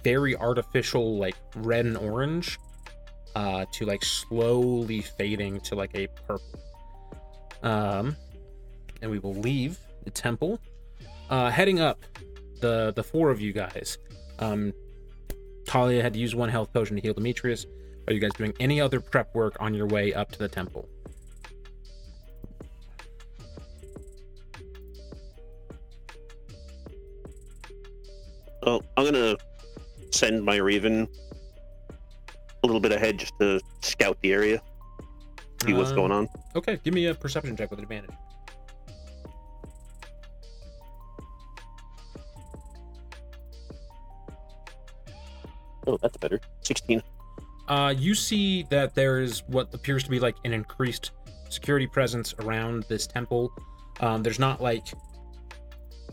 very artificial like red and orange uh to like slowly fading to like a purple. Um and we will leave the temple. Uh, heading up, the the four of you guys. Um, Talia had to use one health potion to heal Demetrius. Are you guys doing any other prep work on your way up to the temple? Well, I'm gonna send my Raven a little bit ahead just to scout the area, see what's um, going on. Okay, give me a perception check with advantage. Oh, that's better. sixteen. Uh, you see that there is what appears to be like an increased security presence around this temple. Um, there's not like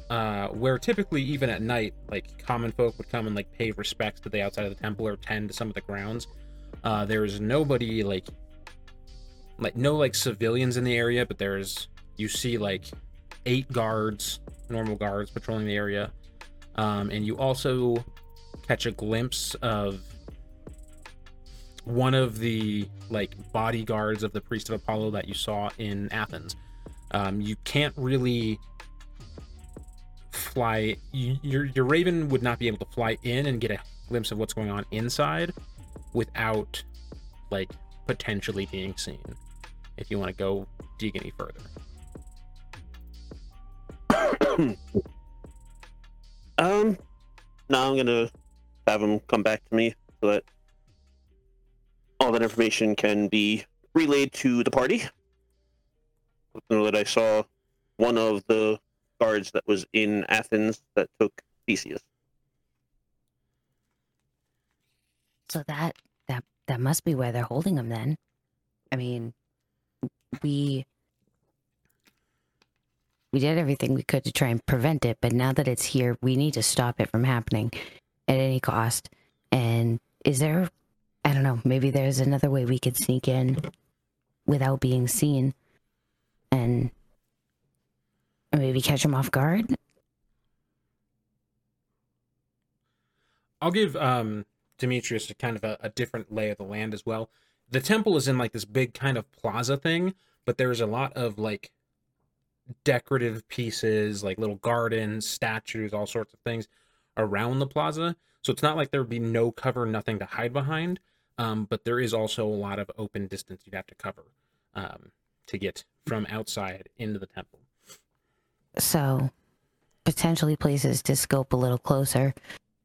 uh, where typically even at night, like common folk would come and like pay respects to the outside of the temple or tend to some of the grounds. Uh, there is nobody like like no like civilians in the area, but there is you see like eight guards, normal guards patrolling the area, um, and you also catch a glimpse of one of the like bodyguards of the priest of Apollo that you saw in Athens. Um, you can't really fly. You, your, your Raven would not be able to fly in and get a glimpse of what's going on inside without like potentially being seen. If you want to go dig any further. um, now I'm going to have him come back to me so that all that information can be relayed to the party. I know that I saw one of the guards that was in Athens that took Theseus. So that that that must be where they're holding him then. I mean, we we did everything we could to try and prevent it, but now that it's here, we need to stop it from happening at any cost. And is there, I don't know, maybe there's another way we could sneak in without being seen and maybe catch him off guard? I'll give um, Demetrius a kind of a, a different lay of the land as well. The temple is in like this big kind of plaza thing, but there's a lot of like decorative pieces, like little gardens, statues, all sorts of things around the plaza. So it's not like there would be no cover, nothing to hide behind. Um, but there is also a lot of open distance you'd have to cover um, to get from outside into the temple. So potentially places to scope a little closer,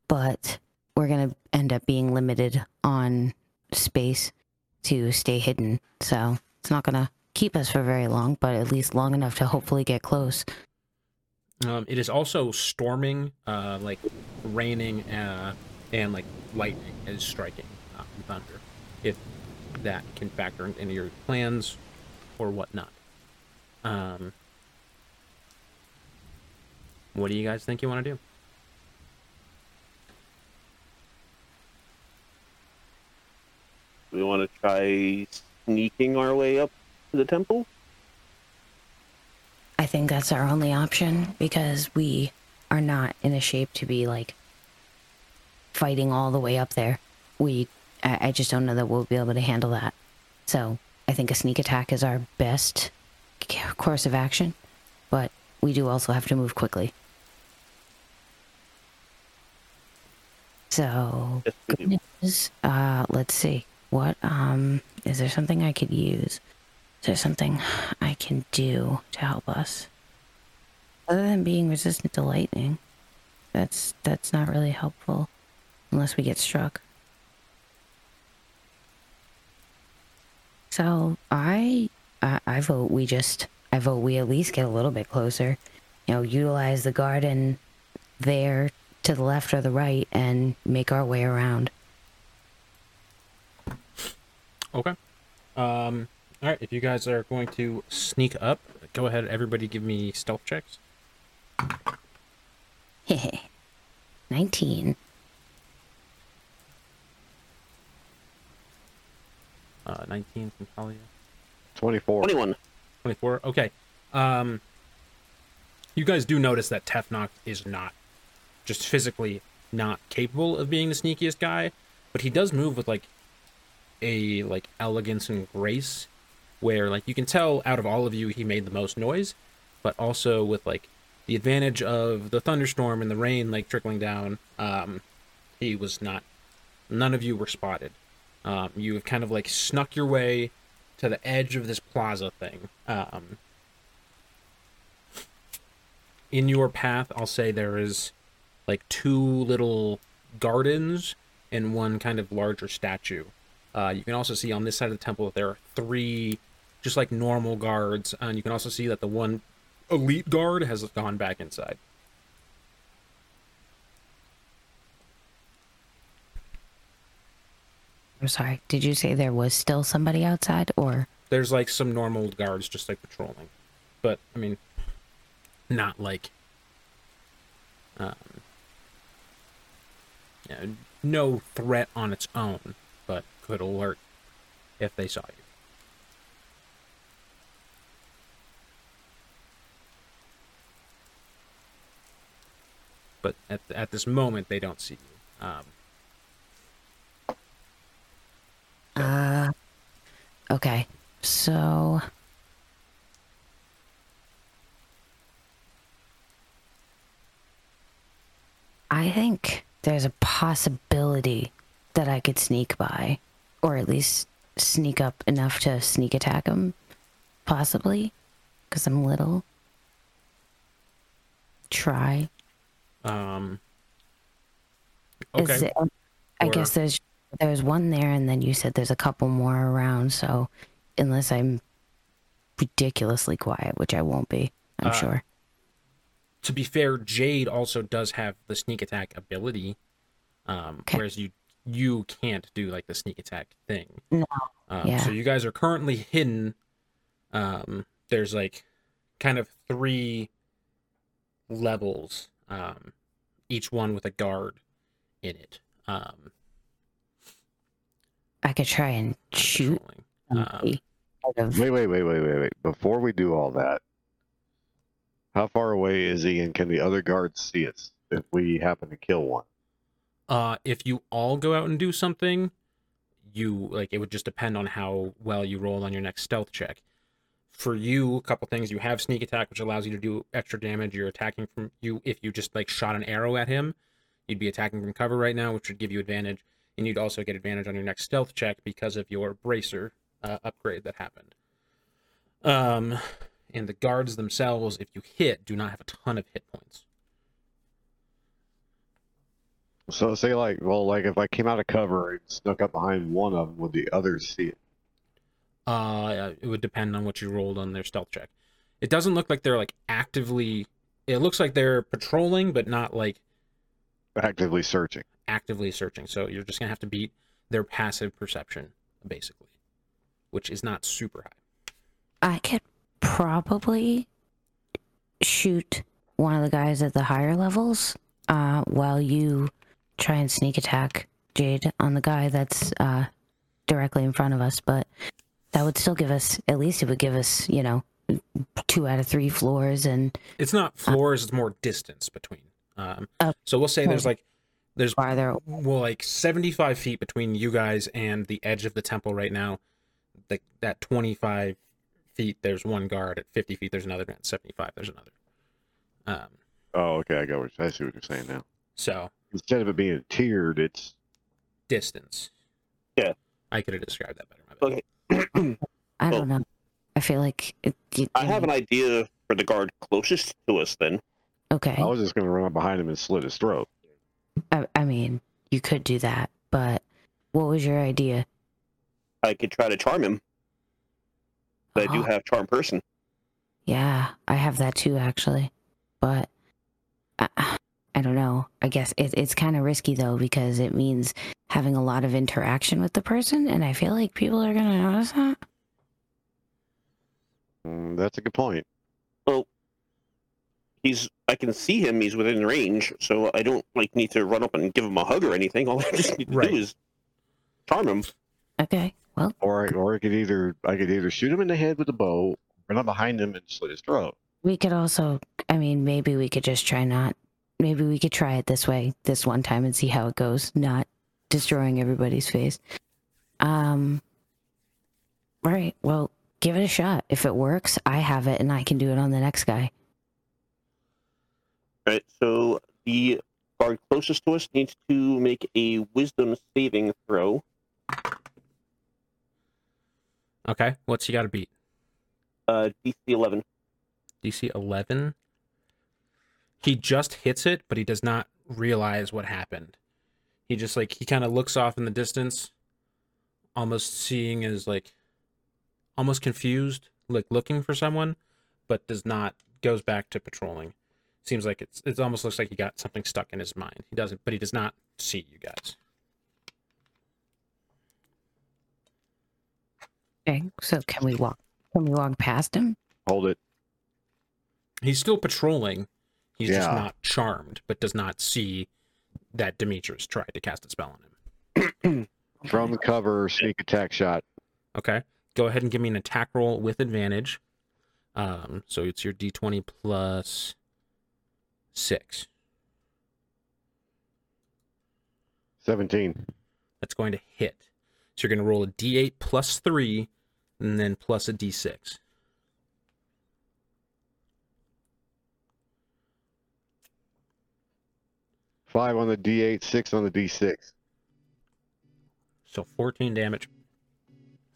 but we're going to end up being limited on space to stay hidden. So it's not going to keep us for very long, but at least long enough to hopefully get close. Um, it is also storming, uh, like raining, uh, and like lightning is striking. Thunder, if that can factor into your plans or whatnot. Um, what do you guys think you want to do? We want to try sneaking our way up to the temple? I think that's our only option, because we are not in a shape to be, like, fighting all the way up there. We I just don't know that we'll be able to handle that. So I think a sneak attack is our best course of action, but we do also have to move quickly. So, good news. Uh, let's see. What, um, is there something I could use? Is there something I can do to help us? Other than being resistant to lightning, that's, that's not really helpful unless we get struck. So I, I, I vote we just, I vote we at least get a little bit closer, you know, utilize the garden there to the left or the right and make our way around. Okay. Um, all right. If you guys are going to sneak up, go ahead. Everybody give me stealth checks. nineteen. Uh, nineteen from Talia. twenty-four. twenty-one. twenty-four. Okay. Um, you guys do notice that Tefnakht is not just physically not capable of being the sneakiest guy, but he does move with like a like elegance and grace where like you can tell out of all of you he made the most noise, but also with like the advantage of the thunderstorm and the rain like trickling down, um, he was not none of you were spotted. Um, you have kind of like snuck your way to the edge of this plaza thing. Um, in your path, I'll say there is like two little gardens and one kind of larger statue. Uh, you can also see on this side of the temple that there are three just like normal guards. And you can also see that the one elite guard has gone back inside. I'm sorry, did you say there was still somebody outside, or? There's, like, some normal guards just, like, patrolling. But, I mean, not, like, um, you know, no threat on its own, but could alert if they saw you. But at at this moment, they don't see you. Um. Uh, okay, so I think there's a possibility that I could sneak by, or at least sneak up enough to sneak attack him, possibly, because I'm little. Try. Um. Okay. Is it, I or... guess there's. There's one there, and then you said there's a couple more around, so unless I'm ridiculously quiet, which I won't be, I'm uh, sure. To be fair, Jade also does have the sneak attack ability, um, okay. whereas you you can't do, like, the sneak attack thing. No, um, yeah. So you guys are currently hidden. Um, there's, like, kind of three levels, um, each one with a guard in it. Um I could try and shoot. Um, wait, wait, wait, wait, wait, wait. Before we do all that, how far away is he, and can the other guards see us if we happen to kill one? Uh, if you all go out and do something, you like it would just depend on how well you roll on your next stealth check. For you, a couple things: you have sneak attack, which allows you to do extra damage. You're attacking from you if you just like shot an arrow at him, you'd be attacking from cover right now, which would give you advantage. and you'd also get advantage on your next stealth check because of your bracer uh, upgrade that happened. Um, and the guards themselves, if you hit, do not have a ton of hit points. So say like, well, like if I came out of cover and snuck up behind one of them, would the others see it? Uh, it would depend on what you rolled on their stealth check. It doesn't look like they're like actively. It looks like they're patrolling, but not like actively searching. Actively searching. So you're just gonna have to beat their passive perception, basically, which is not super high. I could probably shoot one of the guys at the higher levels uh, while you try and sneak attack Jade on the guy that's uh, directly in front of us. But that would still give us, at least it would give us, you know, two out of three floors. And it's not floors, uh, it's more distance between. Um, uh, so we'll say there's like, there's farther. Well, like seventy-five feet between you guys and the edge of the temple right now. Like that twenty-five feet, there's one guard. At fifty feet, there's another. At seventy-five, there's another. Um, oh, okay. I got what, I see what you're saying now. So instead of it being tiered, it's distance. Yeah. I could have described that better. My bad. Okay. I don't well, know. I feel like it, you, I have an idea for the guard closest to us then. Okay. I was just going to run up behind him and slit his throat. I, I mean, you could do that, but what was your idea? I could try to charm him. But oh. I do have charm person. Yeah, I have that too, actually. But I, I don't know. I guess it, it's kind of risky, though, because it means having a lot of interaction with the person, and I feel like people are going to notice that. Mm, that's a good point. Well, he's, I can see him, he's within range, so I don't, like, need to run up and give him a hug or anything. All I just need to right. do is charm him. Okay, well. Or, or I could either, I could either shoot him in the head with a bow, run up behind him and slit his throat. We could also, I mean, maybe we could just try not, maybe we could try it this way, this one time and see how it goes, not destroying everybody's face. Um, all right, well, give it a shot. If it works, I have it and I can do it on the next guy. All right, so the guard closest to us needs to make a wisdom saving throw. Okay, what's he got to beat? Uh, D C eleven. D C eleven? He just hits it, but he does not realize what happened. He just, like, he kind of looks off in the distance, almost seeing as, like, almost confused, like, looking for someone, but does not, goes back to patrolling. Seems like it's, it almost looks like he got something stuck in his mind. He doesn't, but he does not see you guys. Okay, so can we walk? Can we walk past him? Hold it. He's still patrolling. He's yeah. just not charmed, but does not see that Demetrius tried to cast a spell on him. From cover, sneak attack shot. Okay, go ahead and give me an attack roll with advantage. Um, so it's your D twenty plus six. seventeen. That's going to hit. So you're going to roll a D eight plus three, and then plus a D six. Five on the D eight, six on the D six. So fourteen damage.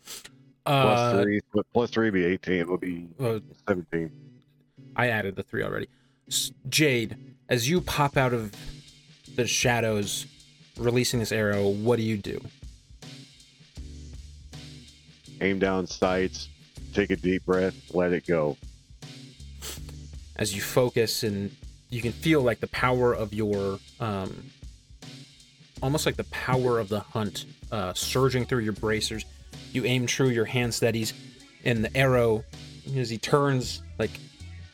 Plus uh, three, plus three be eighteen. It will be uh, seventeen. I added the three already. Jade, as you pop out of the shadows, releasing this arrow, what do you do? Aim down sights, take a deep breath, let it go. As you focus, and you can feel like the power of your, um, almost like the power of the hunt, uh, surging through your bracers. You aim true, your hand steadies, and the arrow, as he turns, like,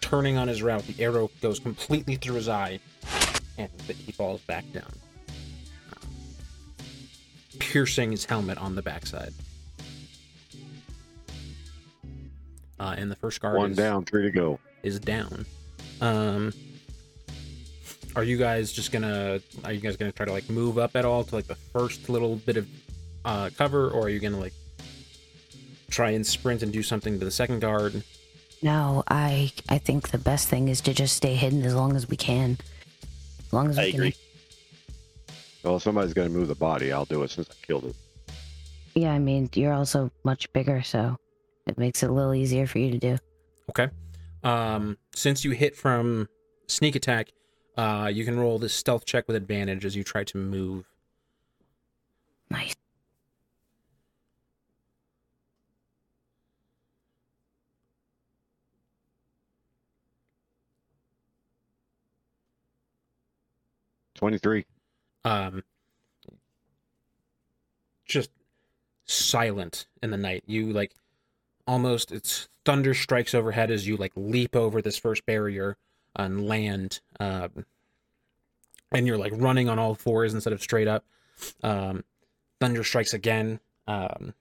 turning on his route, the arrow goes completely through his eye, and he falls back down, piercing his helmet on the backside. Uh, and the first guard one is, down, three to go. Is down. Um, are you guys just gonna? Are you guys gonna try to like move up at all to like the first little bit of uh, cover, or are you gonna like try and sprint and do something to the second guard? No, I I think the best thing is to just stay hidden as long as we can. As long as we I can. Agree. Well, if somebody's going to move the body, I'll do it since I killed it. Yeah, I mean, you're also much bigger, so it makes it a little easier for you to do. Okay. Um, since you hit from sneak attack, uh, you can roll this stealth check with advantage as you try to move. Nice. twenty-three. Um, just silent in the night. You, like, almost, it's thunder strikes overhead as you, like, leap over this first barrier and land. Uh, and you're, like, running on all fours instead of straight up. Um, thunder strikes again. Um,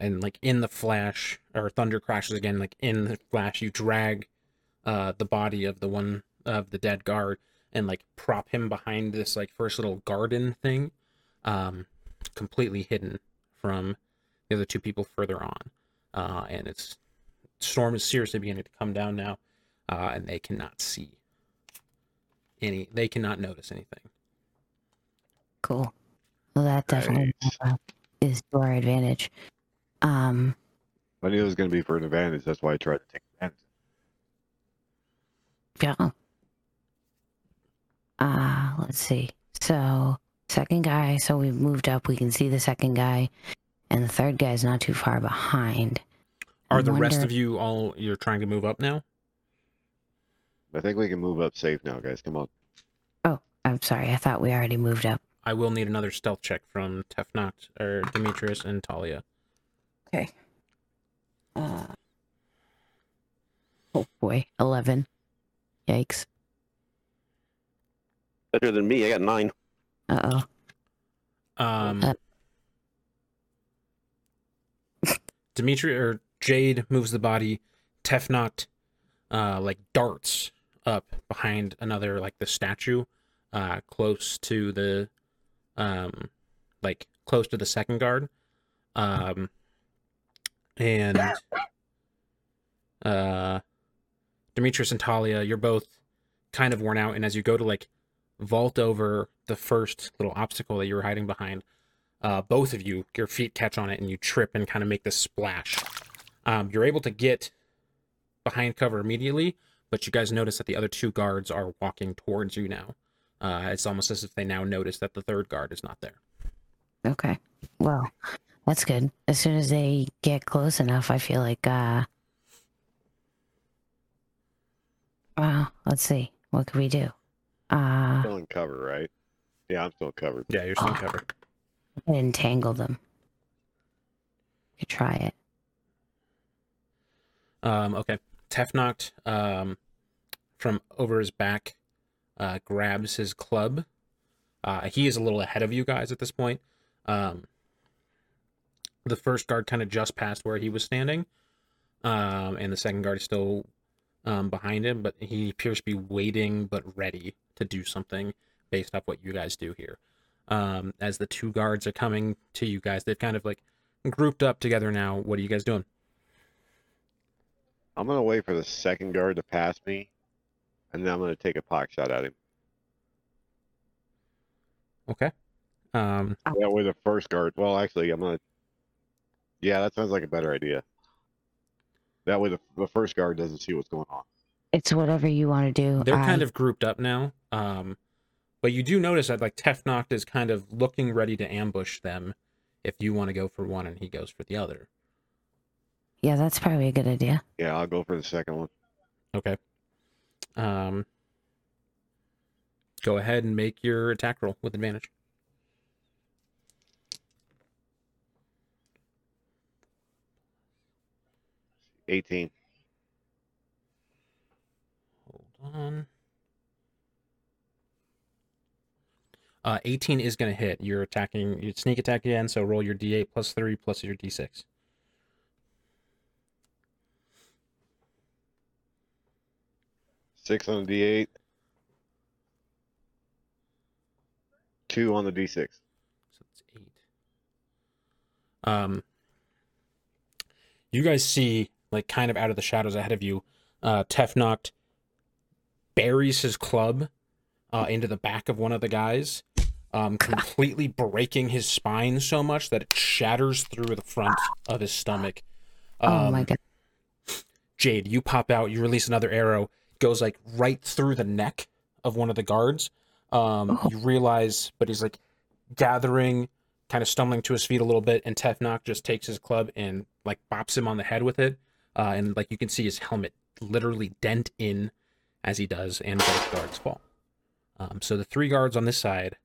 and, like, in the flash, or thunder crashes again, like, in the flash, you drag uh, the body of the one of the dead guard and, like, prop him behind this, like, first little garden thing, um, completely hidden from the other two people further on. Uh, and it's, storm is seriously beginning to come down now, uh, and they cannot see any, they cannot notice anything. Cool. Well, that definitely right. is to our advantage. Um, I knew it was going to be for an advantage, that's why I tried to take advantage. Yeah. Uh, let's see. So, second guy, so we've moved up. We can see the second guy, and the third guy's not too far behind. Are I the wonder... rest of you all, you're trying to move up now? I think we can move up safe now, guys. Come on. Oh, I'm sorry. I thought we already moved up. I will need another stealth check from Tefnakht, or Demetrius and Talia. Okay. Uh... Oh, boy. eleven. Yikes. Better than me. I got nine. Uh-oh. Um, uh oh. Dimitri or Jade moves the body. Tefnakht, uh, like darts up behind another, like the statue, uh, close to the, um, like close to the second guard, um, and uh, Demetrius and Talia, you're both kind of worn out, and as you go to like vault over the first little obstacle that you were hiding behind, uh, both of you, your feet catch on it and you trip and kind of make this splash. Um, you're able to get behind cover immediately, but you guys notice that the other two guards are walking towards you now. Uh, it's almost as if they now notice that the third guard is not there. Okay. Well, that's good. As soon as they get close enough, I feel like, uh, well, let's see. What can we do? Uh, still in cover, right? Yeah, I'm still covered. Yeah, you're still oh, covered. I entangle them. You try it. Um, okay. Tefnakht, um, from over his back, uh, grabs his club. Uh, he is a little ahead of you guys at this point. Um, the first guard kind of just passed where he was standing, um, and the second guard is still um, behind him, but he appears to be waiting but ready to do something based off what you guys do here. Um, as the two guards are coming to you guys, they've kind of like grouped up together now. What are you guys doing? I'm going to wait for the second guard to pass me, and then I'm going to take a pock shot at him. Okay. Um, that way the first guard, well, actually I'm going to, yeah, that sounds like a better idea. That way the, the first guard doesn't see what's going on. It's whatever you want to do. They're I... kind of grouped up now. Um, but you do notice that like Tefnakht is kind of looking ready to ambush them if you want to go for one and he goes for the other. Yeah, that's probably a good idea. Yeah, I'll go for the second one. Okay. Um, go ahead and make your attack roll with advantage. eighteen. Hold on. Uh, eighteen is going to hit. You're attacking, you sneak attack again, so roll your d eight plus three plus your d six. six on the d eight. two on the d six. So it's eight. Um, you guys see, like, kind of out of the shadows ahead of you, uh, Tefnakht buries his club uh, into the back of one of the guys, um, completely breaking his spine so much that it shatters through the front of his stomach. Um, oh my god. Jade, you pop out, you release another arrow, goes like right through the neck of one of the guards. Um, oh. You realize, but he's like gathering, kind of stumbling to his feet a little bit, and Tefnakht just takes his club and like bops him on the head with it. Uh, and like you can see his helmet literally dent in as he does, and both guards fall. Um, so the three guards on this side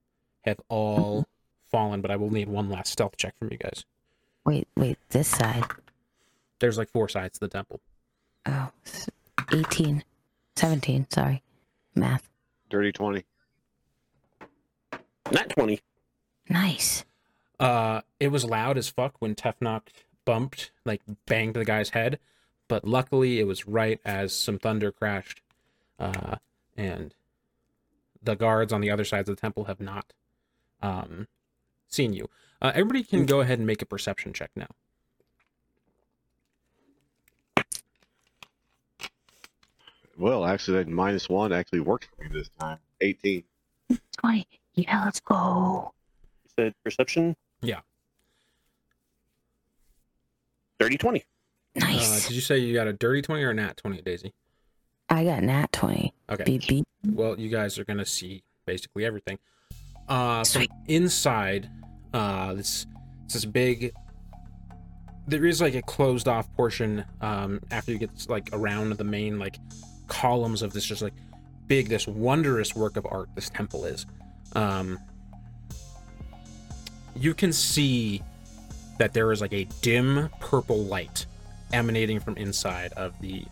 have all mm-hmm. fallen, but I will need one last stealth check from you guys. Wait, wait, this side? There's like four sides to the temple. Oh, eighteen. seventeen, sorry. Math. Dirty twenty. Not twenty. Nice. Uh, it was loud as fuck when Tefnakht bumped, like banged the guy's head, but luckily it was right as some thunder crashed, uh, and the guards on the other sides of the temple have not um, seen you. Uh, everybody can go ahead and make a perception check now. Well, actually, that minus one actually worked for me this time. eighteen. twenty. Yeah, let's go. You said perception? Yeah. Dirty twenty. Nice. Uh, did you say you got a dirty twenty or a nat twenty, Daisy? I got nat twenty. Okay. Beep, beep. Well, you guys are going to see basically everything. Uh, from inside, uh, this, it's this big... There is like a closed off portion um, after you get like around the main like columns of this just like big, this wondrous work of art this temple is. Um, you can see that there is like a dim purple light emanating from inside of the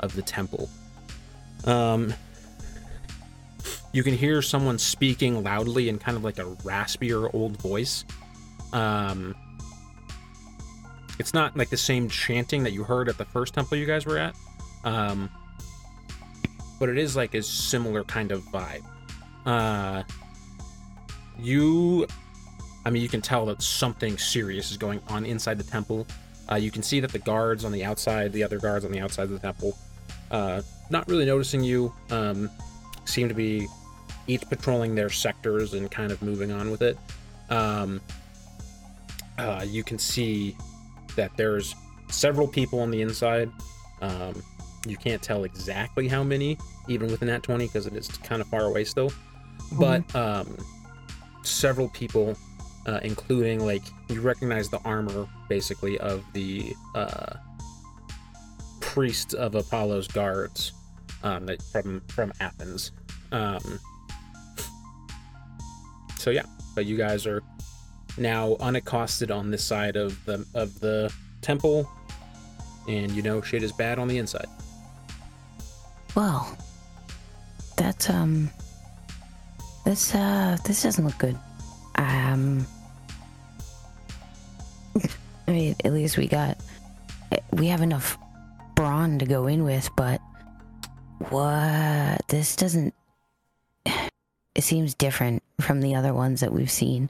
of the temple. Um, you can hear someone speaking loudly in kind of like a raspier old voice. Um, It's not like the same chanting that you heard at the first temple you guys were at, um, but it is like a similar kind of vibe. Uh, you, I mean, you can tell that something serious is going on inside the temple. Uh, you can see that the guards on the outside, the other guards on the outside of the temple, uh, not really noticing you, um, seem to be each patrolling their sectors and kind of moving on with it. Um, uh, you can see that there's several people on the inside. Um, you can't tell exactly how many, even within that twenty, because it is kind of far away still. Mm-hmm. But um, several people, uh, including, like, you recognize the armor, basically, of the uh, priests of Apollo's guards um, that, from, from Athens. Um, so, yeah. But you guys are... now unaccosted on this side of the of the temple, and you know shit is bad on the inside. Well, that's um this uh this doesn't look good. Um I mean, at least we got we have enough brawn to go in with, but what this doesn't it seems different from the other ones that we've seen.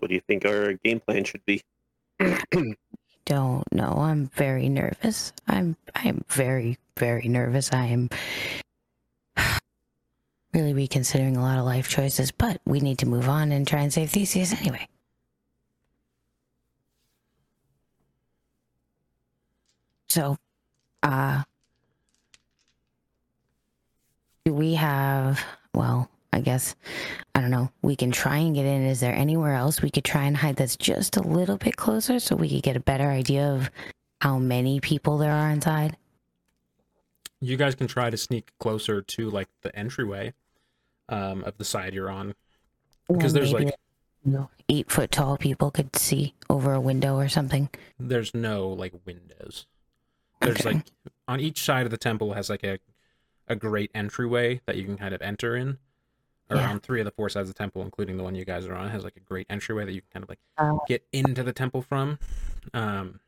What do you think our game plan should be? Don't know. I'm very nervous. I'm I'm very, very nervous. I am really reconsidering a lot of life choices, but we need to move on and try and save Theseus anyway. So, uh, do we have, well... I guess, I don't know, we can try and get in. Is there anywhere else we could try and hide that's just a little bit closer so we could get a better idea of how many people there are inside? You guys can try to sneak closer to, like, the entryway um, of the side you're on. Because well, there's, like... You know, eight-foot-tall people could see over a window or something. There's no, like, windows. There's, okay. like... On each side of the temple has, like, a, a great entryway that you can kind of enter in. Around yeah. three of the four sides of the temple, including the one you guys are on, has like a great entryway that you can kind of like um, get into the temple from. Um,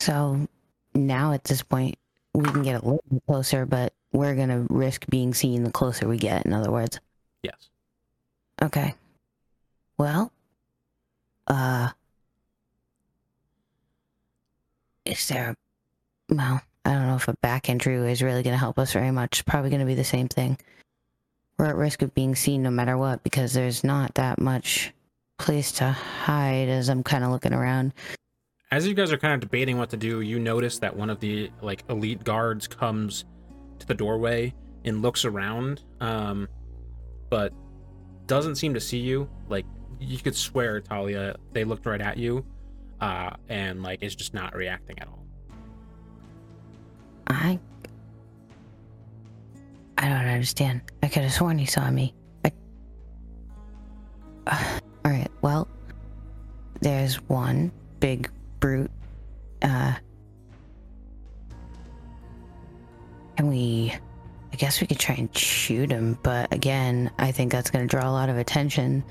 so now at this point, we can get a little bit closer, but we're going to risk being seen the closer we get, in other words. Yes. Okay. Well, uh, is there, well, I don't know if a back entry is really going to help us very much. Probably going to be the same thing. We're at risk of being seen no matter what, because there's not that much place to hide as I'm kind of looking around. As you guys are kind of debating what to do, you notice that one of the like elite guards comes to the doorway and looks around, um, but doesn't seem to see you. Like, you could swear, Talia, they looked right at you, uh, and like it's just not reacting at all. I I don't understand. I could have sworn he saw me. I... Uh, all right, well, there's one big brute. Uh, can we... I guess we could try and shoot him, but again, I think that's going to draw a lot of attention.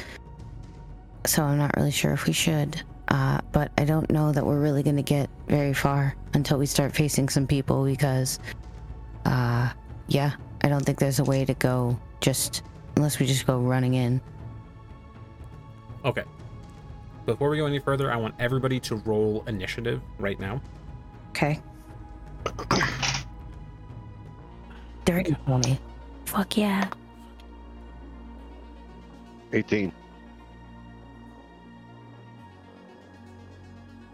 So I'm not really sure if we should. Uh, but I don't know that we're really going to get very far until we start facing some people, because, uh, yeah, I don't think there's a way to go just unless we just go running in. Okay. Before we go any further, I want everybody to roll initiative right now. Okay. thirty for me. Fuck yeah. eighteen.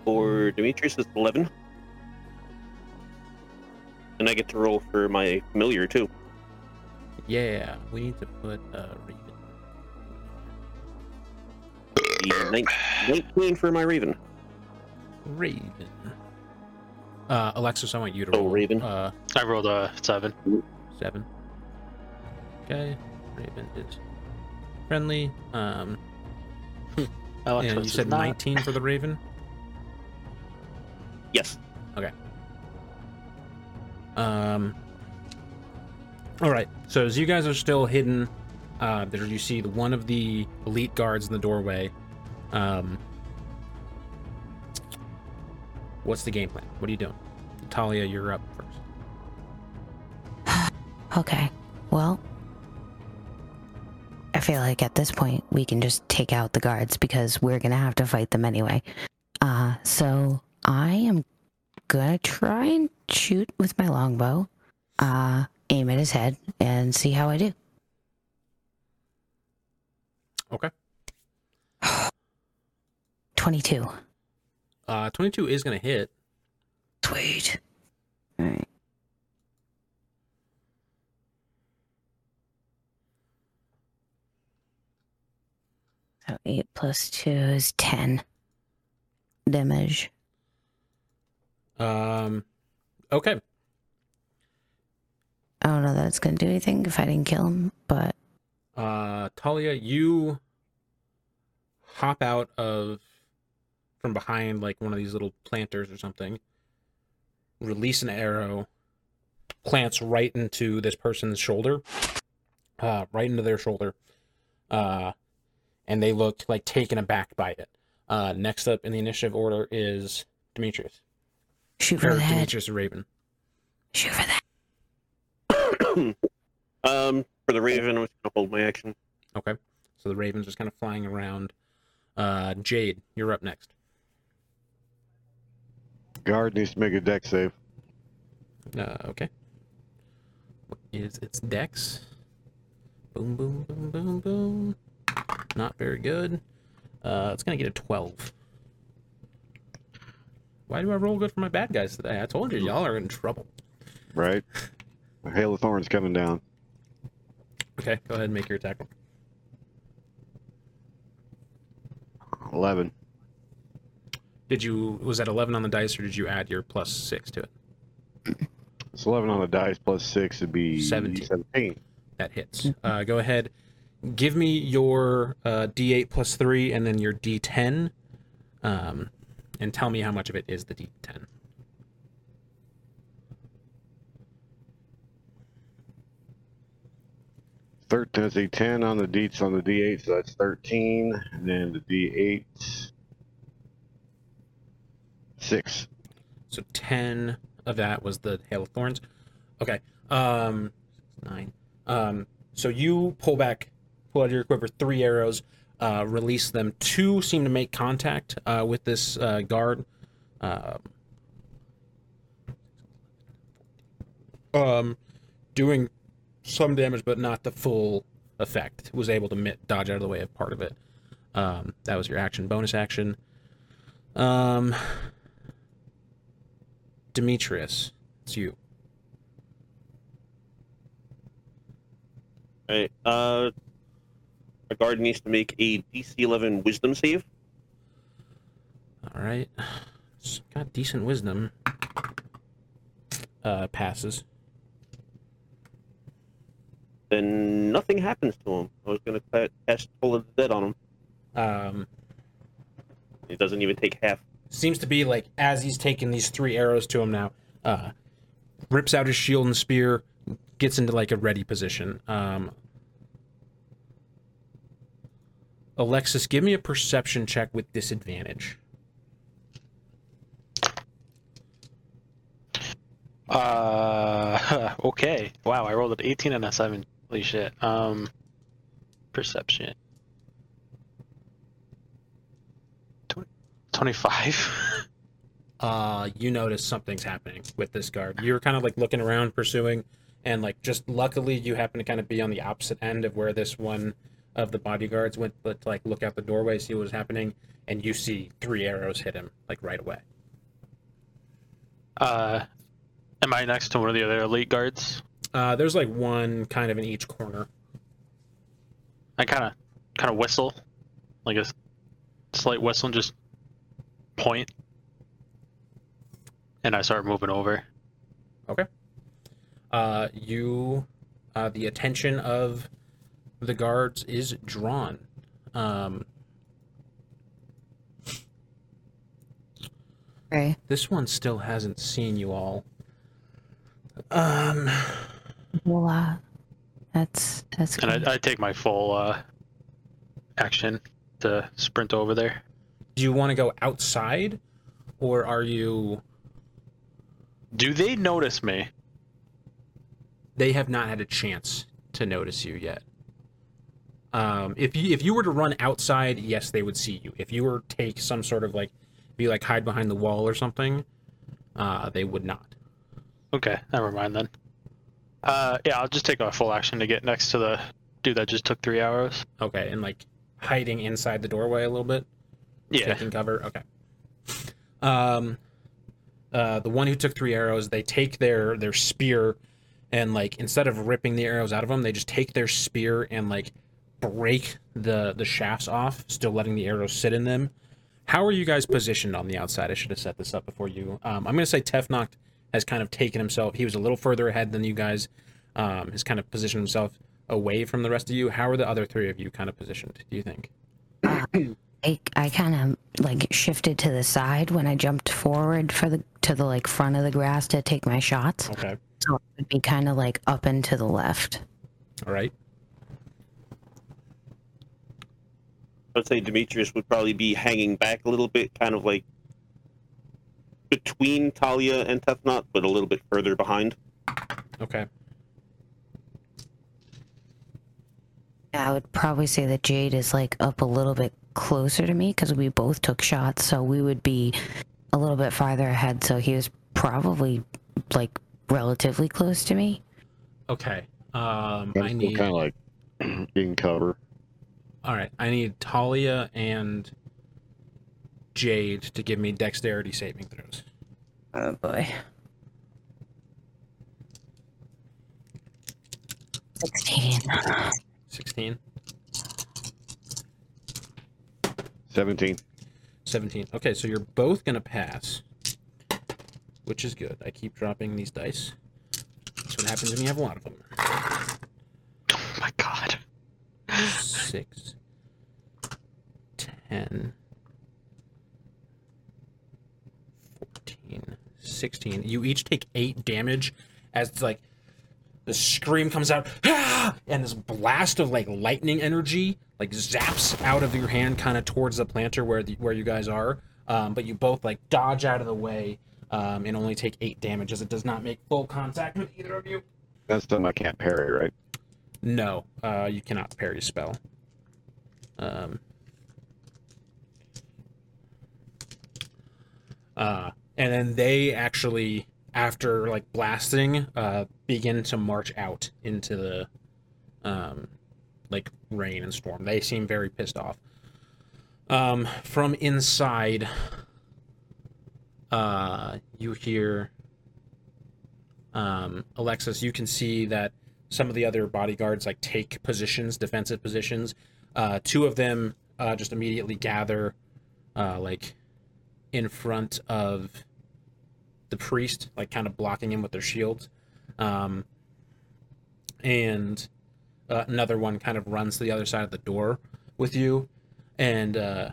For Demetrius, it's eleven. And I get to roll for my familiar, too. Yeah, we need to put uh, Raven. Yeah, nineteen for my Raven. Raven. Uh, Alexis, I want you to roll. Oh, Raven. Uh, I rolled a uh, seven. Seven. Okay. Raven is friendly. Um, Alexis, and you said not. nineteen for the Raven? Yes. Okay. Um. All right. So as you guys are still hidden, uh, there you see one of the elite guards in the doorway. Um. What's the game plan? What are you doing? Talia, you're up first. Okay. Well, I feel like at this point we can just take out the guards because we're going to have to fight them anyway. Uh, so I am going to try and shoot with my longbow, uh, aim at his head, and see how I do. Okay. twenty-two. Uh, twenty-two is going to hit. Sweet. All right. So eight plus two is ten damage. Um, okay. I don't know that it's going to do anything if I didn't kill him, but... Uh, Talia, you hop out of... from behind like one of these little planters or something, release an arrow, plants right into this person's shoulder, uh, right into their shoulder, uh, and they looked like taken aback by it. Uh, next up in the initiative order is Demetrius. Shoot for or the head. Demetrius Raven. Shoot for that. um, for the Raven, I was gonna hold my action. Okay, so the Raven's just kind of flying around. Uh, Jade, you're up next. Guard needs to make a dex save. Uh, okay. What is its dex? Boom, boom, boom, boom, boom. Not very good. Uh, it's going to get a twelve. Why do I roll good for my bad guys today? I told you, y'all are in trouble. Right. A hail of thorns coming down. Okay, go ahead and make your attack. eleven. Did you, was that eleven on the dice, or did you add your plus six to it? It's eleven on the dice, plus six would be seventeen. seventeen. That hits. Uh, go ahead. Give me your uh, D eight plus three and then your D ten, um, and tell me how much of it is the D ten. thirteen is a ten on the deets on the D eight, so that's thirteen, and then the D eight, six. So ten of that was the Hail of Thorns. Okay, um, nine. Um, so you pull back, pull out of your quiver, three arrows, uh, release them. Two seem to make contact uh, with this uh, guard. Uh, um, doing some damage, but not the full effect. Was able to mit, dodge out of the way of part of it. Um, that was your action. Bonus action. Um, Demetrius, it's you. All right. Uh, our guard needs to make a D C eleven Wisdom save. All right. It's got decent Wisdom. Uh, passes. Then nothing happens to him. I was going to cast Toll of the Dead on him. Um, it doesn't even take half. Seems to be like, as he's taking these three arrows to him now, uh, rips out his shield and spear, gets into like a ready position. Um, Alexis, give me a perception check with disadvantage. Uh, okay. Wow, I rolled an eighteen and a seven. Holy shit. Um, perception. twenty-five. Uh, you notice something's happening with this guard. You're kind of like looking around, pursuing, and like just luckily you happen to kind of be on the opposite end of where this one of the bodyguards went, but like look out the doorway, see what was happening, and you see three arrows hit him like right away. Uh, am I next to one of the other elite guards? Uh, there's like one kind of in each corner. I kind of, kind of whistle, like a slight whistle, and just point, and I start moving over. Okay. Uh, you, uh, the attention of the guards is drawn. Um, okay. This one still hasn't seen you all. Um. Well, uh, that's that's. Good. And I, I take my full uh, action to sprint over there. Do you want to go outside, or are you... Do they notice me? They have not had a chance to notice you yet. Um, if you if you were to run outside, yes, they would see you. If you were to take some sort of, like, be like, hide behind the wall or something, uh, they would not. Okay, never mind then. Uh, yeah, I'll just take a full action to get next to the dude that just took three arrows. Okay, and, like, hiding inside the doorway a little bit? Yeah. Taking cover. Okay. Um, uh, the one who took three arrows, they take their their spear, and like instead of ripping the arrows out of them, they just take their spear and like break the the shafts off, still letting the arrows sit in them. How are you guys positioned on the outside? I should have set this up before you. Um, I'm gonna say Tefnakht has kind of taken himself. He was a little further ahead than you guys. Um, has kind of positioned himself away from the rest of you. How are the other three of you kind of positioned? Do you think? I, I kind of, like, shifted to the side when I jumped forward for the to the, like, front of the grass to take my shots. Okay. So it would be kind of, like, up and to the left. All right. I'd say Demetrius would probably be hanging back a little bit, kind of, like, between Talia and Tefnakht, but a little bit further behind. Okay. I would probably say that Jade is, like, up a little bit closer to me because we both took shots, so we would be a little bit farther ahead, so he was probably like relatively close to me. Okay. Um I'm I need kind of like in cover. All right, I need Talia and Jade to give me dexterity saving throws. Oh boy. sixteen. sixteen. seventeen. seventeen. Okay, so you're both going to pass, which is good. I keep dropping these dice. That's what happens when you have a lot of them. Oh, my God. six. ten. fourteen. sixteen. You each take eight damage as, like, the scream comes out, ah! And this blast of, like, lightning energy, like, zaps out of your hand kind of towards the planter where the, where you guys are. Um, but you both, like, dodge out of the way um, and only take eight damage, as it does not make full contact with either of you. That's something I can't parry, right? No, uh, you cannot parry a spell. Um, uh, and then they actually after like blasting, uh, begin to march out into the um, like rain and storm. They seem very pissed off. Um, from inside, uh, you hear um, Alexis. You can see that some of the other bodyguards like take positions, defensive positions. Uh, two of them uh, just immediately gather uh, like in front of the priest, like kind of blocking him with their shields. Um, and uh, another one kind of runs to the other side of the door with you and uh,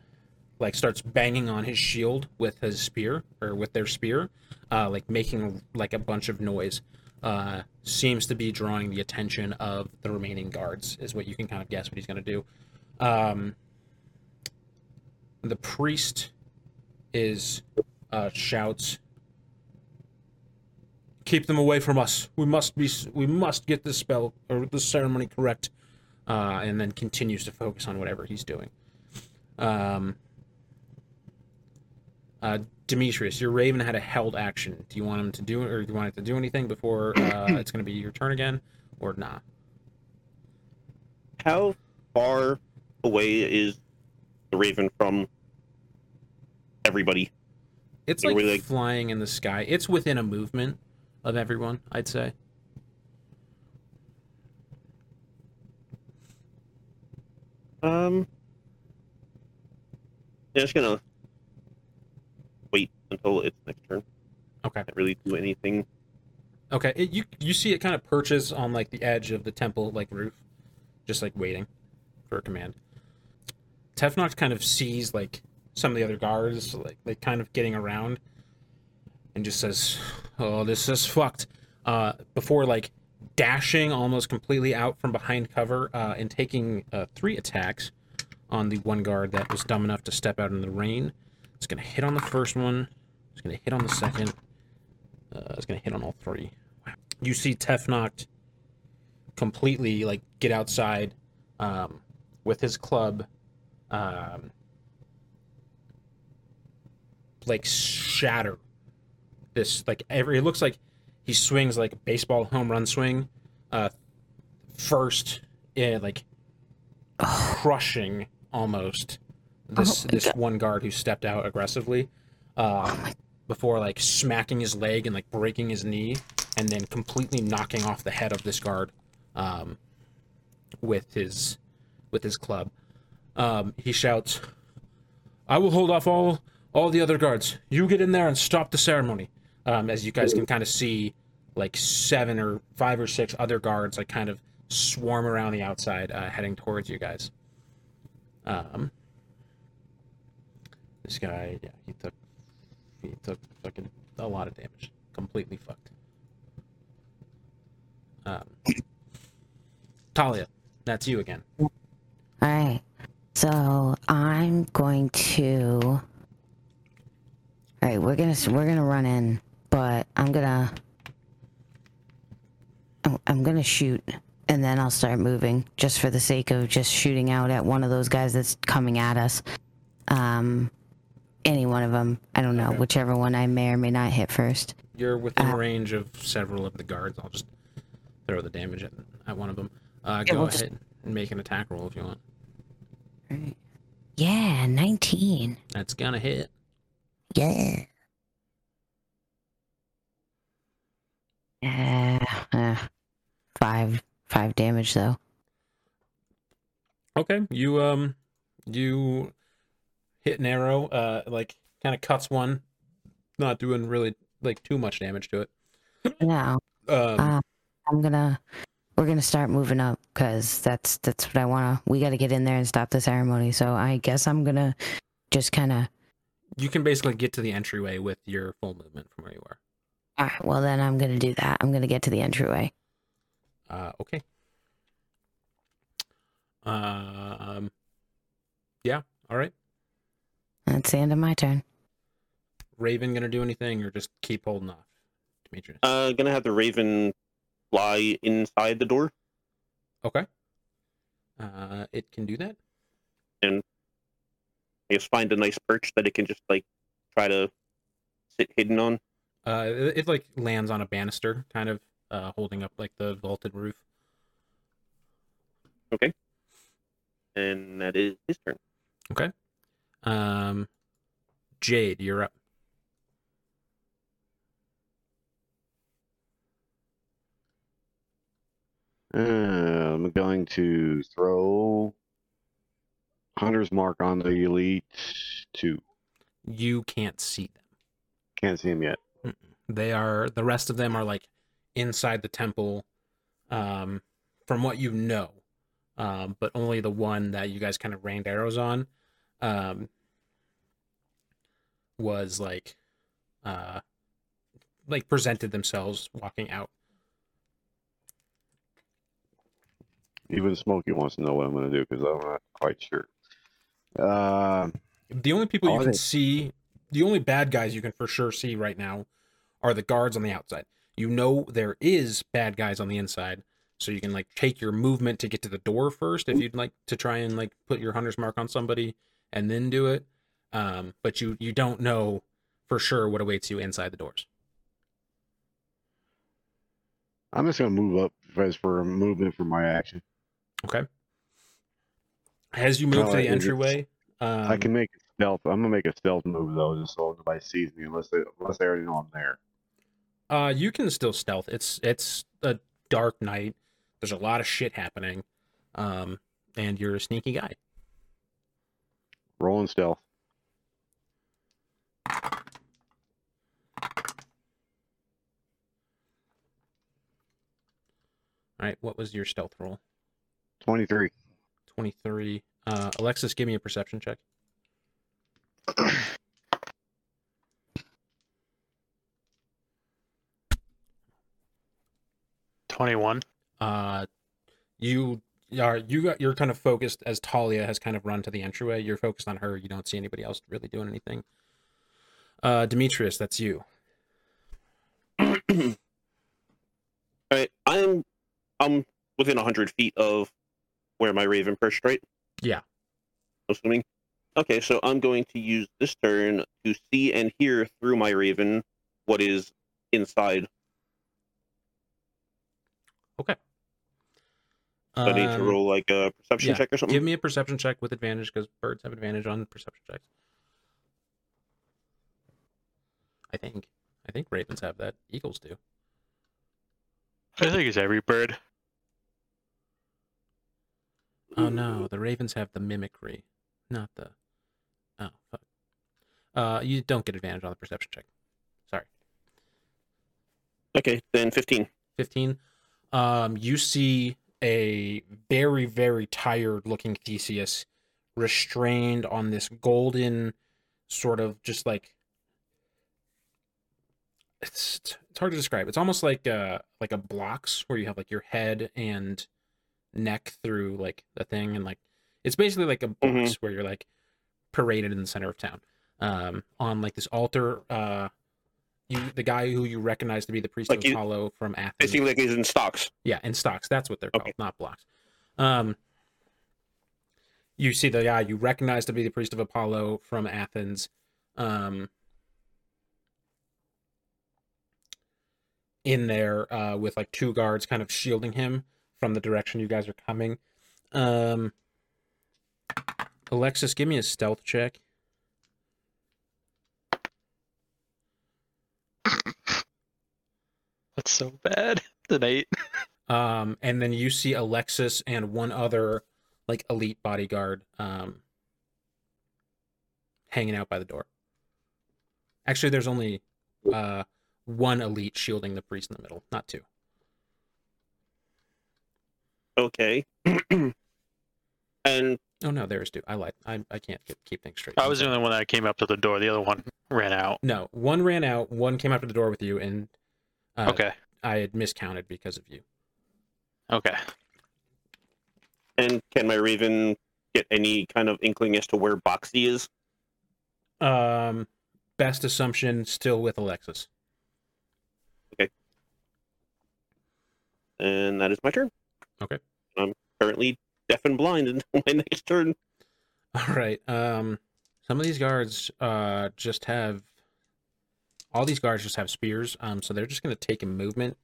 like starts banging on his shield with his spear or with their spear, uh, like making like a bunch of noise. Uh, seems to be drawing the attention of the remaining guards is what you can kind of guess what he's going to do. Um, the priest is uh, shouts, "Keep them away from us. We must be. We must get this spell or this ceremony correct," uh, and then continues to focus on whatever he's doing. Um, uh, Demetrius, your Raven had a held action. Do you want him to do, or do you want it to do anything before uh, it's going to be your turn again, or not? Nah? How far away is the Raven from everybody? It's like, like flying in the sky. It's within a movement of everyone, I'd say. Um, yeah, just gonna wait until it's next turn. Okay. Can't really do anything. Okay. It, you you see it kind of perches on like the edge of the temple like roof, just like waiting for a command. Tefnakht kind of sees like some of the other guards like like kind of getting around, and just says, "Oh, this is fucked." Uh, before like dashing almost completely out from behind cover uh, and taking uh, three attacks on the one guard that was dumb enough to step out in the rain. It's gonna hit on the first one. It's gonna hit on the second. Uh, it's gonna hit on all three. You see Tefnakht completely like get outside um, with his club, um, like shatter. This like every it looks like he swings like a baseball home run swing, uh, first, yeah, like crushing almost this oh this God. one guard who stepped out aggressively, uh, oh before like smacking his leg and like breaking his knee, and then completely knocking off the head of this guard, um, with his with his club. Um, he shouts, "I will hold off all all the other guards. You get in there and stop the ceremony." Um, as you guys can kind of see, like seven or five or six other guards, like kind of swarm around the outside, uh, heading towards you guys. Um, this guy, yeah, he took he took fucking a lot of damage, completely fucked. Um, Talia, that's you again. All right, so I'm going to. All right, we're gonna we're gonna run in, but I'm gonna I'm gonna shoot, and then I'll start moving just for the sake of just shooting out at one of those guys that's coming at us. Um, any one of them, I don't know, okay. Whichever one I may or may not hit first. You're within uh, range of several of the guards. I'll just throw the damage at, at one of them. Uh, go we'll ahead just... and make an attack roll if you want. All right. Yeah, nineteen. That's gonna hit. Yeah. Uh, uh, five, five damage though. Okay, you um, you hit an arrow. Uh, like kind of cuts one, not doing really like too much damage to it. No. Um, uh, I'm gonna. We're gonna start moving up because that's that's what I wanna. We gotta get in there and stop the ceremony. So I guess I'm gonna just kind of. You can basically get to the entryway with your full movement from where you are. All right, well, then I'm going to do that. I'm going to get to the entryway. Uh, okay. Uh, um, yeah, all right. That's the end of my turn. Raven going to do anything or just keep holding off? Demetrius? Uh, going to have the Raven fly inside the door. Okay. Uh, it can do that. And... I guess find a nice perch that it can just like try to sit hidden on. Uh, it, it like lands on a banister, kind of uh, holding up like the vaulted roof. Okay. And that is his turn. Okay. Um, Jade, you're up. Uh, I'm going to throw Hunter's Mark on the Elite two. You can't see them. Can't see them yet. Mm-mm. They are, the rest of them are like inside the temple, um, from what you know, um, but only the one that you guys kind of rained arrows on, um, was like, uh, like presented themselves walking out. Even Smokey wants to know what I'm going to do because I'm not quite sure. Uh, the only people you can it. see, the only bad guys you can for sure see right now are the guards on the outside. You know there is bad guys on the inside, so you can like take your movement to get to the door first if you'd like to try and like put your Hunter's Mark on somebody and then do it. Um, but you, you don't know for sure what awaits you inside the doors. I'm just going to move up as for a movement for my action. Okay. As you move no, to the entryway, um, I can make a stealth. I'm gonna make a stealth move though, just so nobody sees me, unless they, unless they already know I'm there. Uh, you can still stealth. It's it's a dark night. There's a lot of shit happening, um, and you're a sneaky guy. Rolling stealth. All right. What was your stealth roll? twenty-three. twenty-three. Uh, Alexis, give me a perception check. twenty-one. Uh, you are you got you're kind of focused as Talia has kind of run to the entryway. You're focused on her. You don't see anybody else really doing anything. Uh, Demetrius, that's you. All right. I'm I'm within a hundred feet of where my raven perched, right? Yeah. Assuming. Okay, so I'm going to use this turn to see and hear through my raven what is inside. Okay. Um, I need to roll like a perception yeah, check or something. Give me a perception check with advantage because birds have advantage on perception checks. I think. I think ravens have that. Eagles do. I think it's every bird. Oh no, the ravens have the mimicry, not the... Oh, fuck. Uh, you don't get advantage on the perception check. Sorry. Okay, then fifteen. fifteen. Um, you see a very, very tired-looking Theseus restrained on this golden sort of just like... It's, it's hard to describe. It's almost like a, like a blocks where you have like your head and... neck through like the thing, and like it's basically like a box mm-hmm. where you're like paraded in the center of town, um on like this altar. Uh you the guy who you recognize to be the priest like of Apollo from Athens. It seems like he's in stocks. Yeah, in stocks. That's what they're okay. called, not blocks. Um you see the guy you recognize to be the priest of Apollo from Athens, um in there uh with like two guards kind of shielding him from the direction you guys are coming. Um, Alexis, give me a stealth check. That's so bad. Tonight. Um, and then you see Alexis and one other like elite bodyguard um, hanging out by the door. Actually, there's only uh, one elite shielding the priest in the middle, not two. Okay. And oh no, there's two. I lied. I I can't get, keep things straight. I was the only one that came up to the door. The other one ran out. No, one ran out. One came up to the door with you, and uh, okay, I had miscounted because of you. Okay. And can my raven get any kind of inkling as to where Boxy is? Um, best assumption still with Alexis. Okay. And that is my turn. Okay. I'm currently deaf and blind until my next turn. All right. Um, some of these guards uh, just have all these guards just have spears, um, so they're just going to take a movement.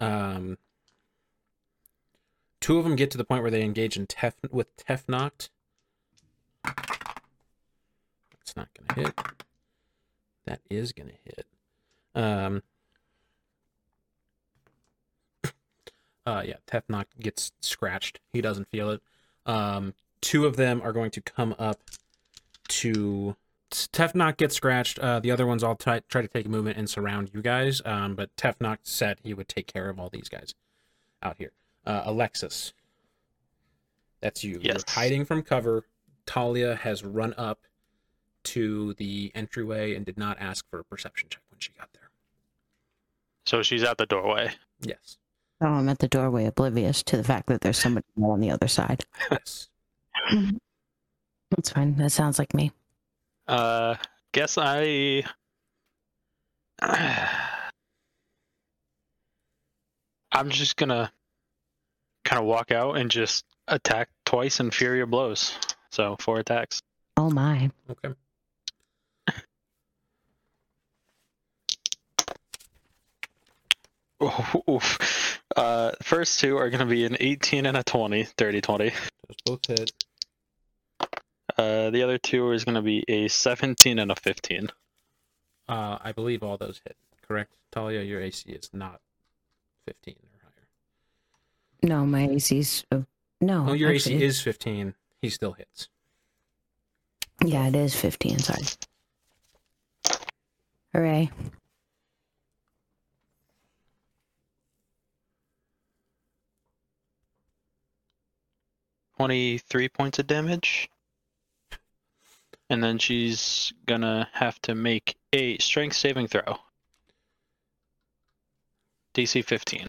Um, two of them get to the point where they engage in tef with Tefnakht. That's not going to hit. That is going to hit. Um, uh, yeah, Tefnakht gets scratched. He doesn't feel it. Um, two of them are going to come up to... Tefnakht gets scratched. Uh, the other ones all try, try to take a movement and surround you guys. Um, but Tefnakht said he would take care of all these guys out here. Uh, Alexis, that's you. Yes. You're hiding from cover. Talia has run up to the entryway and did not ask for a perception check when she got there. So she's at the doorway. Yes. Oh, I'm at the doorway, oblivious to the fact that there's somebody on the other side. Yes. That's fine. That sounds like me. Uh, guess I, I'm just gonna kind of walk out and just attack twice in Inferior Blows. So, four attacks. Oh my. Okay. Oof. Uh, first two are gonna be an eighteen and a twenty, thirty twenty. Those both hit. Uh, the other two is going to be a seventeen and a fifteen. Uh, I believe all those hit, correct? Talia, your A C is not fifteen or higher. No, my A C's... Uh, no. Oh, your actually, A C is fifteen. He still hits. Yeah, it is fifteen, sorry. Hooray. twenty-three points of damage. And then she's gonna have to make a strength saving throw. D C fifteen.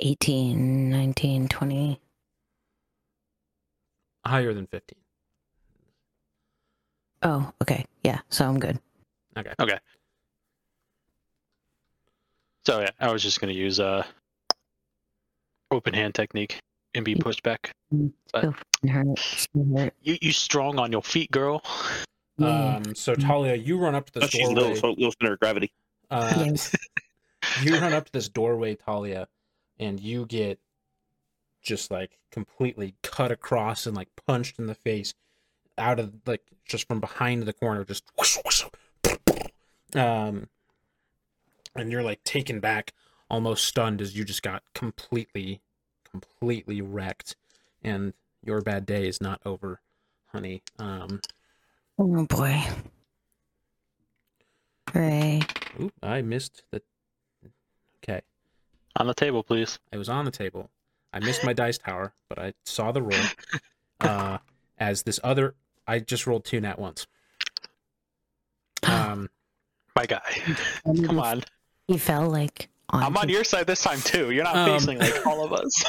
eighteen, nineteen, twenty. Higher than fifteen. Oh, okay. Yeah, so I'm good. Okay. Okay. So yeah, I was just gonna use uh, open hand technique. And be pushed back. But... You you strong on your feet, girl. Um, so Talia, you run up to this oh, doorway. She's little, so little center of gravity. Uh, you run up to this doorway, Talia, and you get just like completely cut across and like punched in the face, out of like just from behind the corner, just whoosh, whoosh, um, and you're like taken back, almost stunned as you just got completely. completely wrecked, and your bad day is not over, honey. Um, oh boy. Hooray. Ooh, I missed the... Okay. On the table, please. It was on the table. I missed my dice tower, but I saw the roll. Uh, as this other... I just rolled two nat once. Um, my guy. Come on. He fell like... On I'm on your side this time too. You're not um, facing like all of us.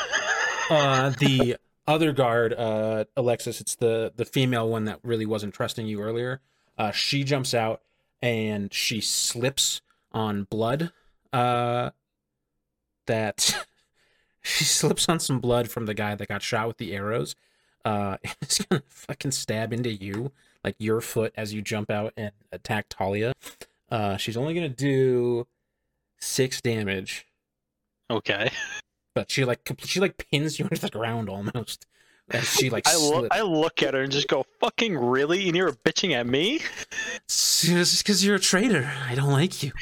uh, the other guard, uh, Alexis, it's the the female one that really wasn't trusting you earlier. Uh, she jumps out and she slips on blood. Uh, that she slips on some blood from the guy that got shot with the arrows. Uh, it's gonna fucking stab into you, like your foot, as you jump out and attack Talia. Uh, she's only gonna do. Six damage. Okay. But she like she like pins you into the ground almost. And she like I, lo- I look at her and just go, fucking really? And you're bitching at me? It's just because you're a traitor. I don't like you.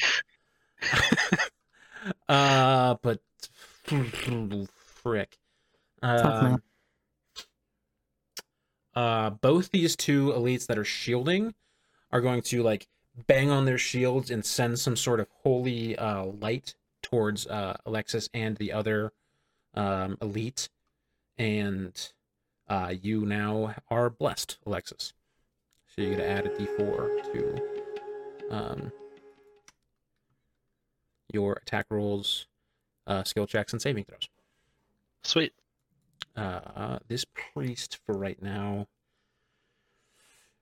uh, but frick. Uh, uh, both these two elites that are shielding are going to like bang on their shields and send some sort of holy uh, light towards uh, Alexis and the other um, elite. And uh, you now are blessed, Alexis. So you're going to add a d four to um, your attack rolls, uh, skill checks, and saving throws. Sweet. Uh, this priest, for right now,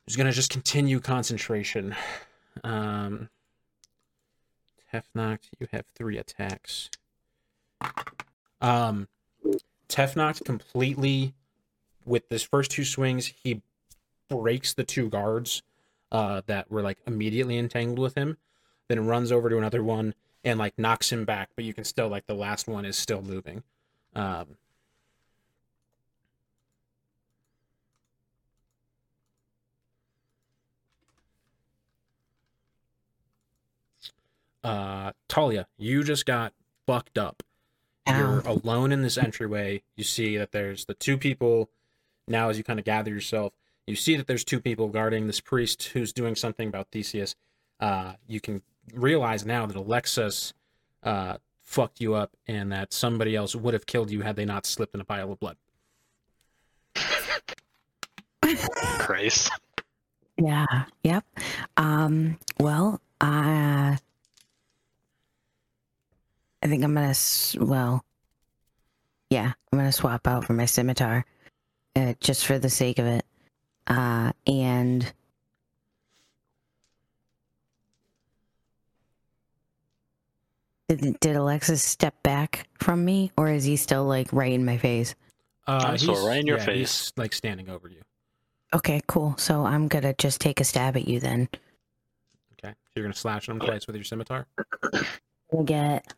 is going to just continue concentration. Um, Tefnakht, you have three attacks. Um, Tefnakht completely, with his first two swings, he breaks the two guards uh, that were like immediately entangled with him, then runs over to another one and like knocks him back, but you can still like the last one is still moving. Um, uh, Talia, you just got bucked up. Ow. You're alone in this entryway. You see that there's the two people. Now, as you kind of gather yourself, you see that there's two people guarding this priest who's doing something about Theseus. Uh, you can realize now that Alexos uh, fucked you up and that somebody else would have killed you had they not slipped in a pile of blood. Grace. Yeah. Yep. Um, well, I... Uh... I think I'm gonna, well, yeah, I'm gonna swap out for my scimitar, uh, just for the sake of it, uh, and did, did Alexis step back from me, or is he still, like, right in my face? Uh, he's right in your yeah, face. He's, like, standing over you. Okay, cool, so I'm gonna just take a stab at you then. Okay, so you're gonna slash him twice with your scimitar? I get...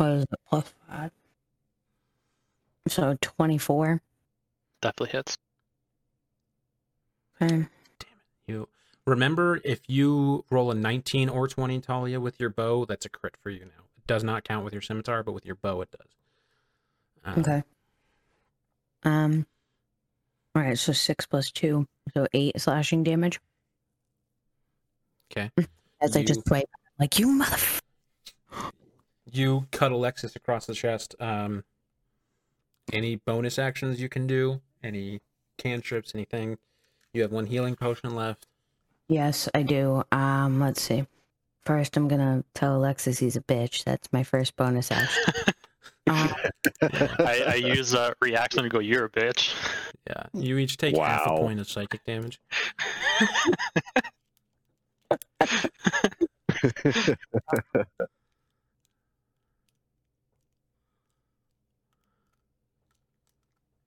What is it, plus five? So twenty-four. Definitely hits. Okay. Damn it. You remember, if you roll a nineteen or twenty, Talia, with your bow, that's a crit for you now. It does not count with your scimitar, but with your bow it does. Um, okay. Um. All right, so six plus two, so eight slashing damage. Okay. As you... I just swipe, like, you motherfucker. You cut Alexis across the chest. Um, any bonus actions you can do? Any cantrips? Anything? You have one healing potion left. Yes, I do. Um, let's see. First, I'm gonna tell Alexis he's a bitch. That's my first bonus action. uh, I, I use a uh, reaction to go, "You're a bitch." Yeah. You each take wow. half a point of psychic damage.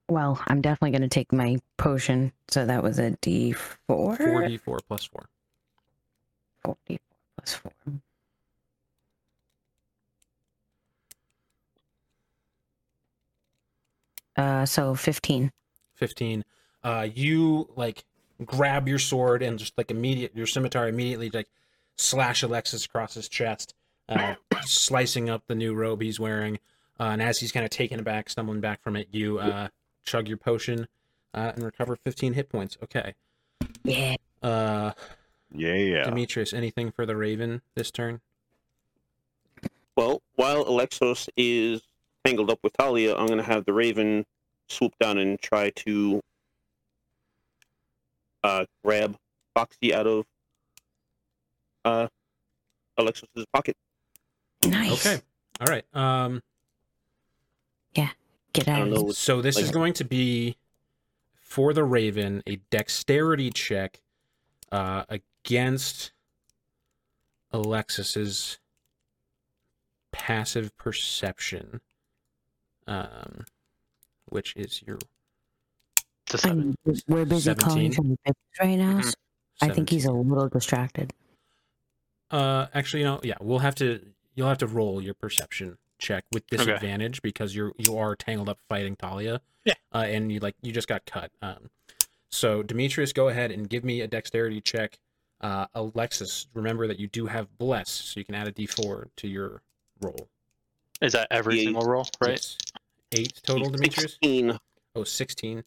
Well, I'm definitely going to take my potion, so that was a D four? four D four plus four. four D four plus four. Uh, so fifteen. fifteen. Uh, you, like, grab your sword and just, like, immediate, your scimitar immediately, like, slash Alexis across his chest, uh, slicing up the new robe he's wearing, uh, and as he's kind of taken aback, stumbling back from it, you, uh, chug your potion uh, and recover fifteen hit points. Okay. Yeah. Uh, yeah. Demetrius, anything for the Raven this turn? Well, while Alexos is tangled up with Talia, I'm going to have the Raven swoop down and try to uh, grab Boxy out of uh, Alexos' pocket. Nice. Okay. All right. Um. Yeah. Get out. So this like, is going to be, for the Raven, a dexterity check uh, against Alexis's passive perception, um, which is your... I'm, we're busy seventeen. Calling him right now. Mm-hmm. So I think he's a little distracted. Uh, actually, you know, yeah, we'll have to... You'll have to roll your perception check with disadvantage okay. because you're you are tangled up fighting Talia, yeah, uh, and you like you just got cut. Um, so Demetrius, go ahead and give me a dexterity check. Uh, Alexis, remember that you do have bless, so you can add a D four to your roll. Is that every eight. Single roll, right? Yes. Eight total, Demetrius. sixteen. Oh, sixteen.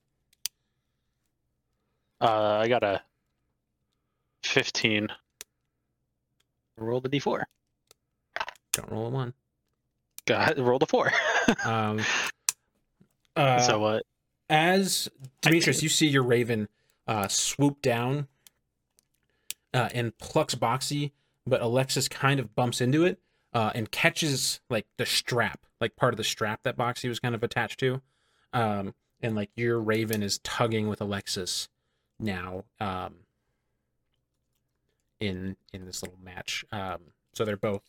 Uh, I got a fifteen. Roll the D four. Don't roll a one. God, roll the four. um, uh, so what? Uh, as Demetrius, you see your Raven uh, swoop down uh, and plucks Boxy, but Alexis kind of bumps into it uh, and catches like the strap, like part of the strap that Boxy was kind of attached to, um, and like your Raven is tugging with Alexis now um, in in this little match. Um, so they're both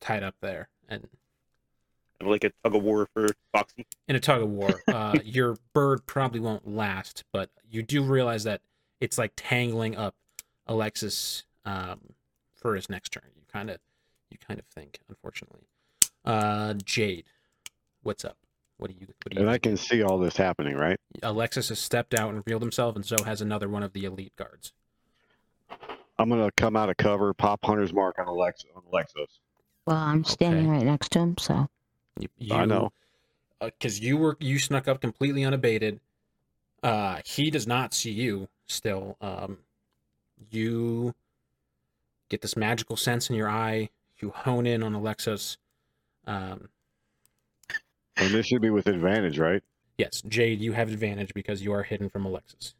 tied up there. And like a tug of war for Boxy. In a tug of war, uh, your bird probably won't last, but you do realize that it's like tangling up Alexis um, for his next turn. You kind of, you kind of think, unfortunately. Uh, Jade, what's up? What do you? What do you and I can see all this happening, right? Alexis has stepped out and revealed himself, and so has another one of the elite guards. I'm gonna come out of cover, pop Hunter's Mark on Alex on Alexos. Well, I'm standing okay. right next to him, so. You, you, I know. Because uh, you were you snuck up completely unabated. Uh, he does not see you still. Um, you get this magical sense in your eye. You hone in on Alexos. Um, and this should be with advantage, right? Yes, Jade, you have advantage because you are hidden from Alexis.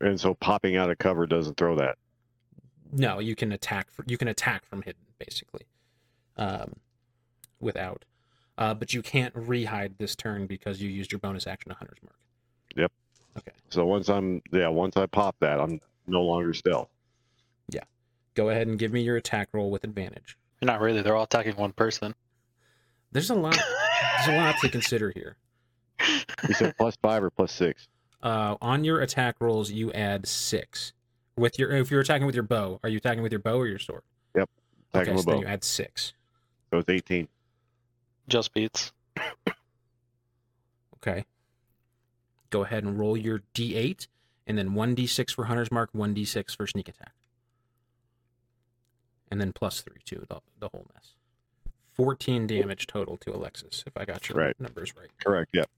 And so popping out of cover doesn't throw that. No, you can attack. For, you can attack from hidden, basically, um, without. Uh, but you can't rehide this turn because you used your bonus action to Hunter's Mark. Yep. Okay. So once I'm yeah, once I pop that, I'm no longer stealth. Yeah. Go ahead and give me your attack roll with advantage. Not really. They're all attacking one person. There's a lot. There's a lot to consider here. You said plus five or plus six. Uh, on your attack rolls, you add six. With your, if you're attacking with your bow, are you attacking with your bow or your sword? Yep. Attacking okay, with so bow. You add six. So it's eighteen. Just beats. Okay. Go ahead and roll your d eight, and then one d six for Hunter's Mark, one d six for sneak attack. And then plus three to the, the whole mess. fourteen damage total to Alexis, if I got your right. numbers right. Correct, yep.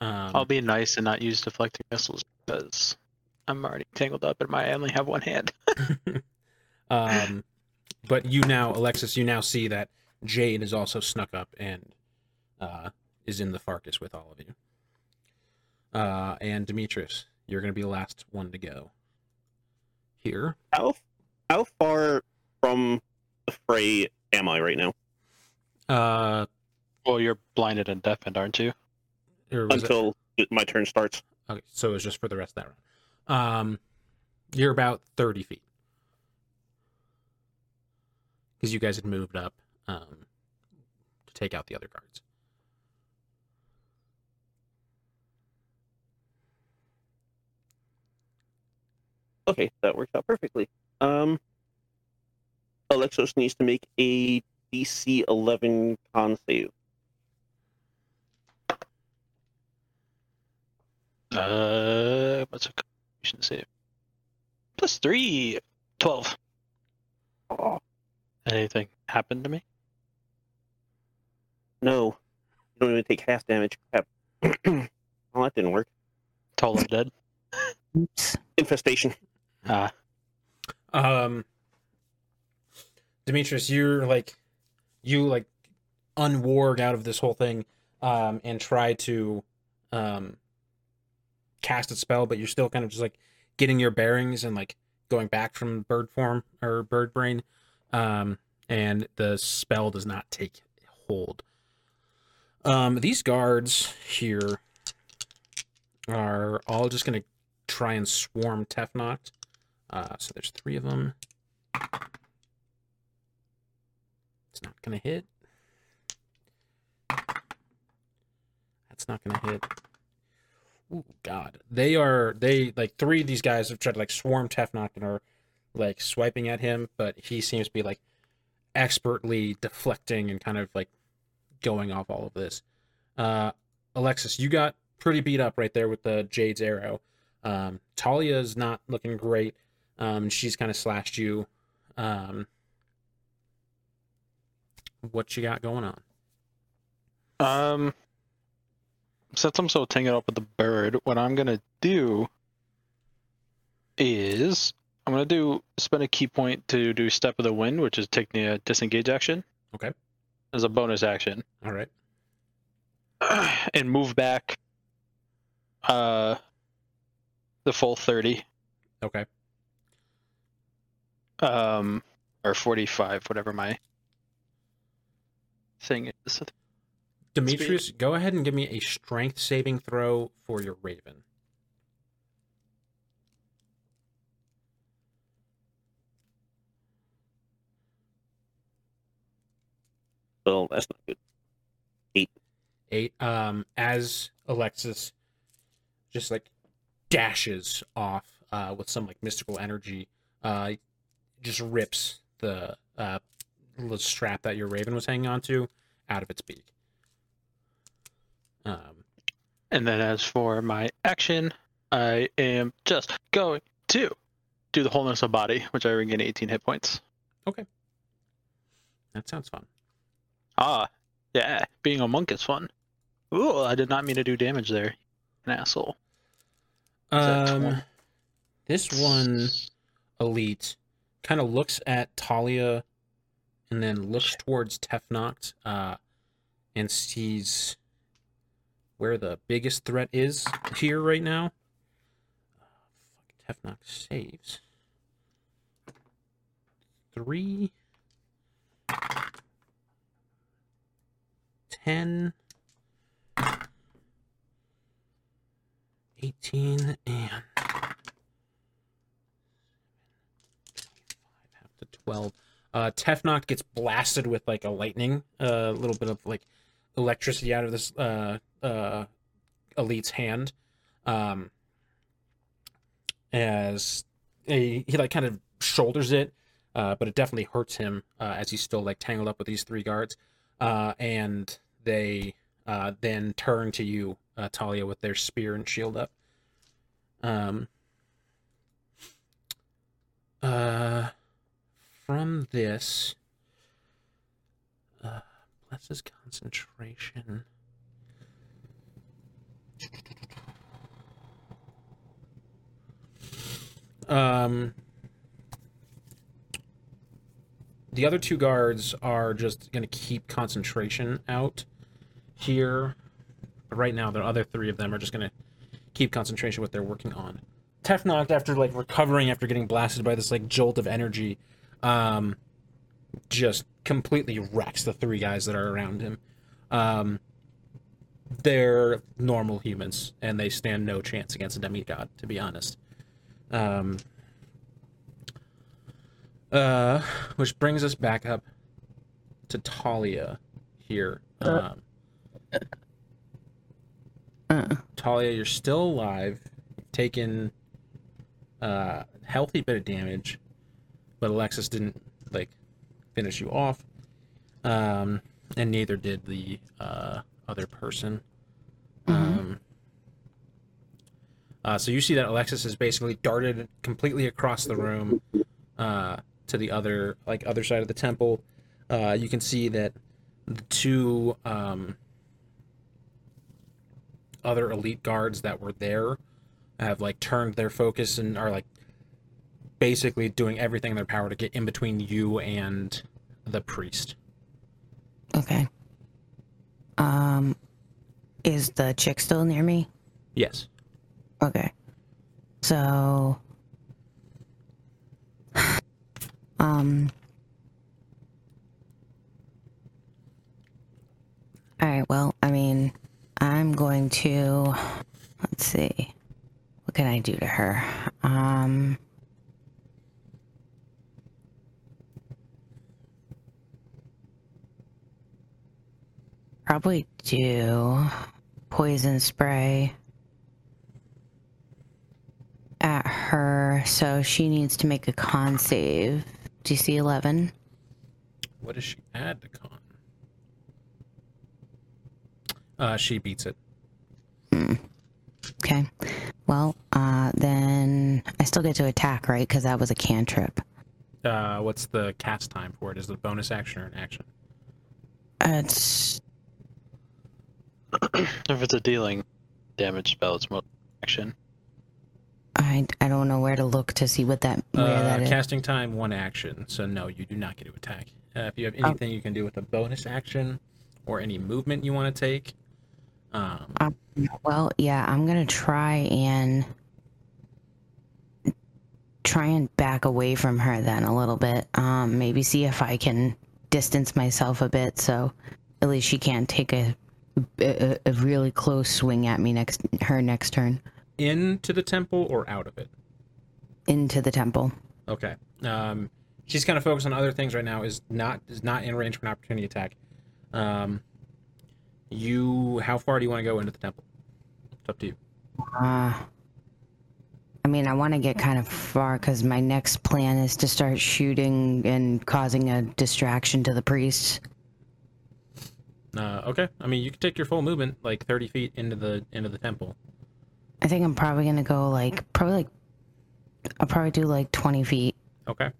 Um, I'll be nice and not use deflecting missiles because I'm already tangled up and I only have one hand. um, but you now, Alexis, you now see that Jade is also snuck up and uh, is in the Farkas with all of you. Uh, and Demetrius, you're going to be the last one to go. Here. How, how far from the fray am I right now? Uh, well, you're blinded and deafened, aren't you? Until it... my turn starts. Okay, so it's just for the rest of that round. Um, you're about thirty feet. Because you guys had moved up um, to take out the other guards. Okay, that worked out perfectly. Um, Alexos needs to make a D C eleven con save. Uh, what's a constitution save? Plus three, twelve. Oh. Anything happened to me? No. You don't even take half damage. Well, that didn't work. Tall and dead. Oops. Infestation. Ah. Um. Demetrius, you're like, you like, unwarg out of this whole thing, um, and try to, um. cast a spell, but you're still kind of just like getting your bearings and like going back from bird form or bird brain, um, and the spell does not take hold. Um, these guards here are all just going to try and swarm Tefnakht. Uh, so there's three of them. It's not going to hit. That's not going to hit. Oh God, they are, they, like, three of these guys have tried to, like, swarm Tefnakht and are, like, swiping at him, but he seems to be, like, expertly deflecting and kind of, like, going off all of this. Uh, Alexis, you got pretty beat up right there with the Jade's arrow. Um, Talia's not looking great. Um, she's kind of slashed you. Um, what you got going on? Um... Since I'm so tangled up with the bird, what I'm going to do is I'm going to do spend a key point to do Step of the Wind, which is take the uh, disengage action. Okay. As a bonus action. All right. And move back uh, the full thirty. Okay. Um, or forty-five, whatever my thing is. Demetrius, Speed. Go ahead and give me a strength saving throw for your raven. Well, that's not good. Eight. Eight. Um, as Alexis just like dashes off uh, with some like mystical energy. Uh, just rips the uh, little strap that your raven was hanging onto out of its beak. Um, and then as for my action, I am just going to do the wholeness of body, which I regain eighteen hit points. Okay. That sounds fun. Ah, yeah. Being a monk is fun. Ooh, I did not mean to do damage there. An asshole. Um, this one elite kind of looks at Talia and then looks towards Tefnakht uh, and sees where the biggest threat is here right now. Uh, fuck, Tefnakht saves. Three. ten, eighteen, and five half to twelve. Uh, Tefnakht gets blasted with like a lightning, a uh, little bit of like electricity out of this uh, uh, elite's hand, um, as a, he like kind of shoulders it, uh, but it definitely hurts him uh, as he's still like tangled up with these three guards. Uh, and they uh, then turn to you, uh, Talia, with their spear and shield up. Um, uh, from this, uh, blesses concentration. Um... The other two guards are just going to keep concentration out here. But right now, the other three of them are just going to keep concentration what they're working on. Tefnakht, after like recovering after getting blasted by this like jolt of energy, um, just completely wrecks the three guys that are around him. Um, they're normal humans, and they stand no chance against a demigod, to be honest. Um... Uh, which brings us back up to Talia here. Um, uh. Talia, you're still alive. You've taken uh, a healthy bit of damage, but Alexis didn't, like, finish you off. Um, and neither did the uh, other person. Mm-hmm. Um, uh, so you see that Alexis has basically darted completely across the room, uh, to the other, like, other side of the temple. Uh, you can see that the two um, other elite guards that were there have, like, turned their focus and are, like, basically doing everything in their power to get in between you and the priest. Okay. Um, is the chick still near me? Yes. Okay. So... Um. All right. Well, I mean, I'm going to. Let's see. What can I do to her? Um. Probably do poison spray at her, so she needs to make a con save. D C eleven. What does she add to con? Uh, she beats it. Mm. Okay. Well, uh, then I still get to attack, right? Because that was a cantrip. Uh, what's the cast time for it? Is it a bonus action or an action? Uh, it's... if it's a dealing damage spell, it's more action. I, I don't know where to look to see what that, where uh, that is. Casting time, one action. So no, you do not get to attack. Uh, if you have anything oh. you can do with a bonus action or any movement you want to take. Um, um, well, yeah, I'm going to try and try and back away from her then a little bit. Um, maybe see if I can distance myself a bit so at least she can't take a, a, a really close swing at me next her next turn. Into the temple or out of it? Into the temple. Okay. Um, she's kind of focused on other things right now. Is not is not in range for an opportunity attack. Um, you, how far do you want to go into the temple? It's up to you. Uh, mean, I want to get kind of far because my next plan is to start shooting and causing a distraction to the priests. Uh, okay. I mean, you can take your full movement, like thirty feet into the into the temple. I think I'm probably gonna go like probably like I'll probably do like twenty feet. Okay.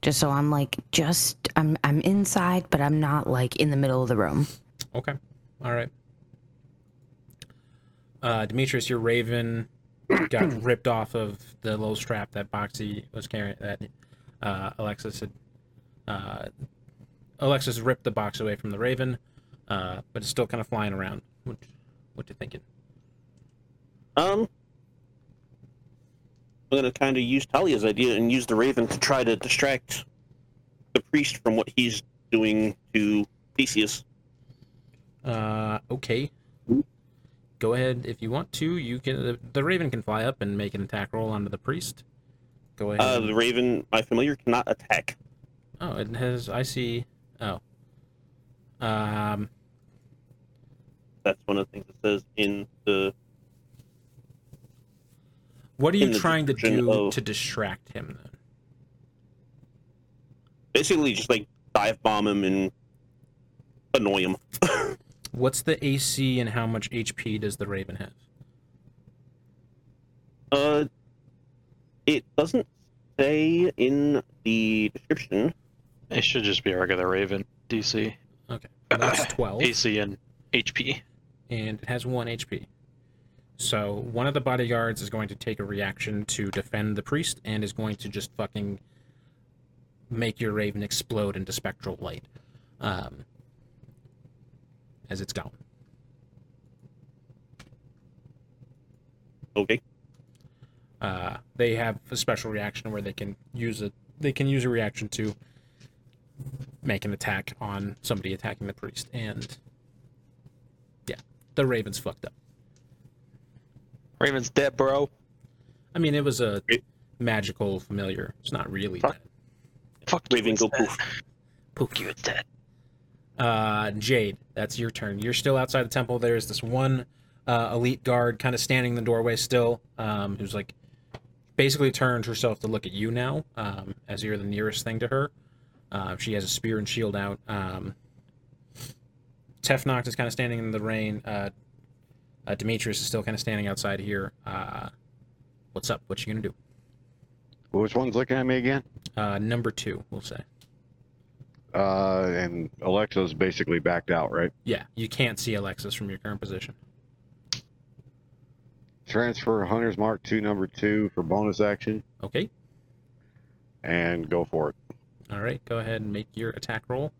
Just so I'm like just I'm I'm inside, but I'm not like in the middle of the room. Okay. All right. Uh, Demetrius, your Raven got ripped off of the little strap that Boxy was carrying. That uh, Alexis had. Uh, Alexis ripped the box away from the Raven, uh, but it's still kind of flying around. What, what you thinking? Um, I'm gonna kind of use Talia's idea and use the Raven to try to distract the priest from what he's doing to Theseus. Uh, okay. Go ahead if you want to. You can. The, the Raven can fly up and make an attack roll onto the priest. Go ahead. Uh, the Raven, my familiar, cannot attack. Oh, it has. I see. Oh. Um. That's one of the things it says in the. What are you trying to do of, to distract him, then? Basically, just like dive bomb him and annoy him. What's the A C and how much H P does the Raven have? Uh, it doesn't say in the description. It should just be a regular Raven D C. Okay, well, that's twelve. A C and H P. And it has one H P. So one of the bodyguards is going to take a reaction to defend the priest and is going to just fucking make your Raven explode into spectral light um, as it's going. Okay. Uh, they have a special reaction where they can use a they can use a reaction to make an attack on somebody attacking the priest, and yeah, the Raven's fucked up. Raven's dead, bro. I mean, it was a magical familiar. It's not really fuck. dead. Fuck Raven, go poof. Poof, you, it's dead. Uh, Jade, that's your turn. You're still outside the temple. There's this one uh, elite guard kind of standing in the doorway still, um, who's like basically turned herself to look at you now, um, as you're the nearest thing to her. Uh, she has a spear and shield out. Um, Tefnakht is kind of standing in the rain. Uh, Uh, Demetrius is still kind of standing outside here. Uh, what's up? What you gonna do? Which one's looking at me again? Uh, number two, we'll say. Uh, and Alexa's basically backed out, right? Yeah, you can't see Alexis from your current position. Transfer Hunter's Mark two, number two for bonus action. Okay. And go for it. All right, go ahead and make your attack roll.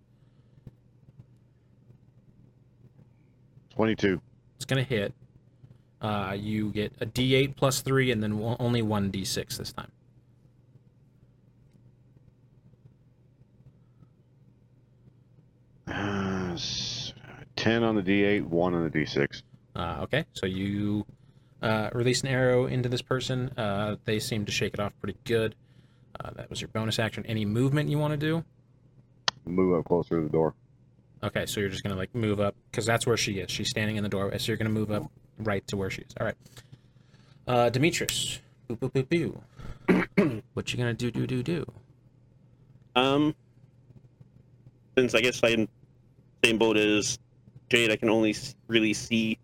twenty-two. It's gonna hit. Uh, you get a D eight plus three, and then only one D six this time. Uh, ten on the D eight, one on the D six. Uh, okay, so you uh, release an arrow into this person. Uh, they seem to shake it off pretty good. Uh, that was your bonus action. Any movement you want to do? Move up closer to the door. Okay, so you're just going to, like, move up, because that's where she is. She's standing in the doorway, so you're going to move up right to where she is. All right. Uh, Demetrius. Boo, boo, boo, boo. What you going to do, do, do, do? Um, since I guess I'm in the same boat as Jade, I can only really see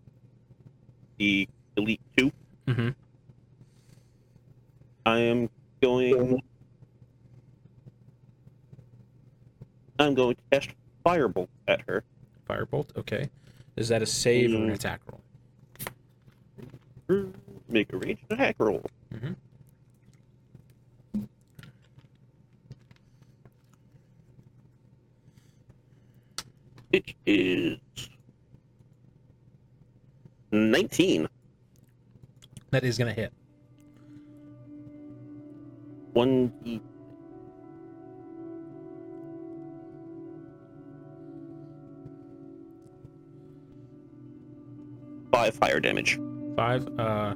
the Elite two. Mm-hmm. I am going... I'm going to test... Firebolt at her. Firebolt, okay. Is that a save mm. or an attack roll? Make a ranged attack roll. Mm-hmm. It is nineteen. That is gonna hit. One. E- Five fire damage. Five. Uh,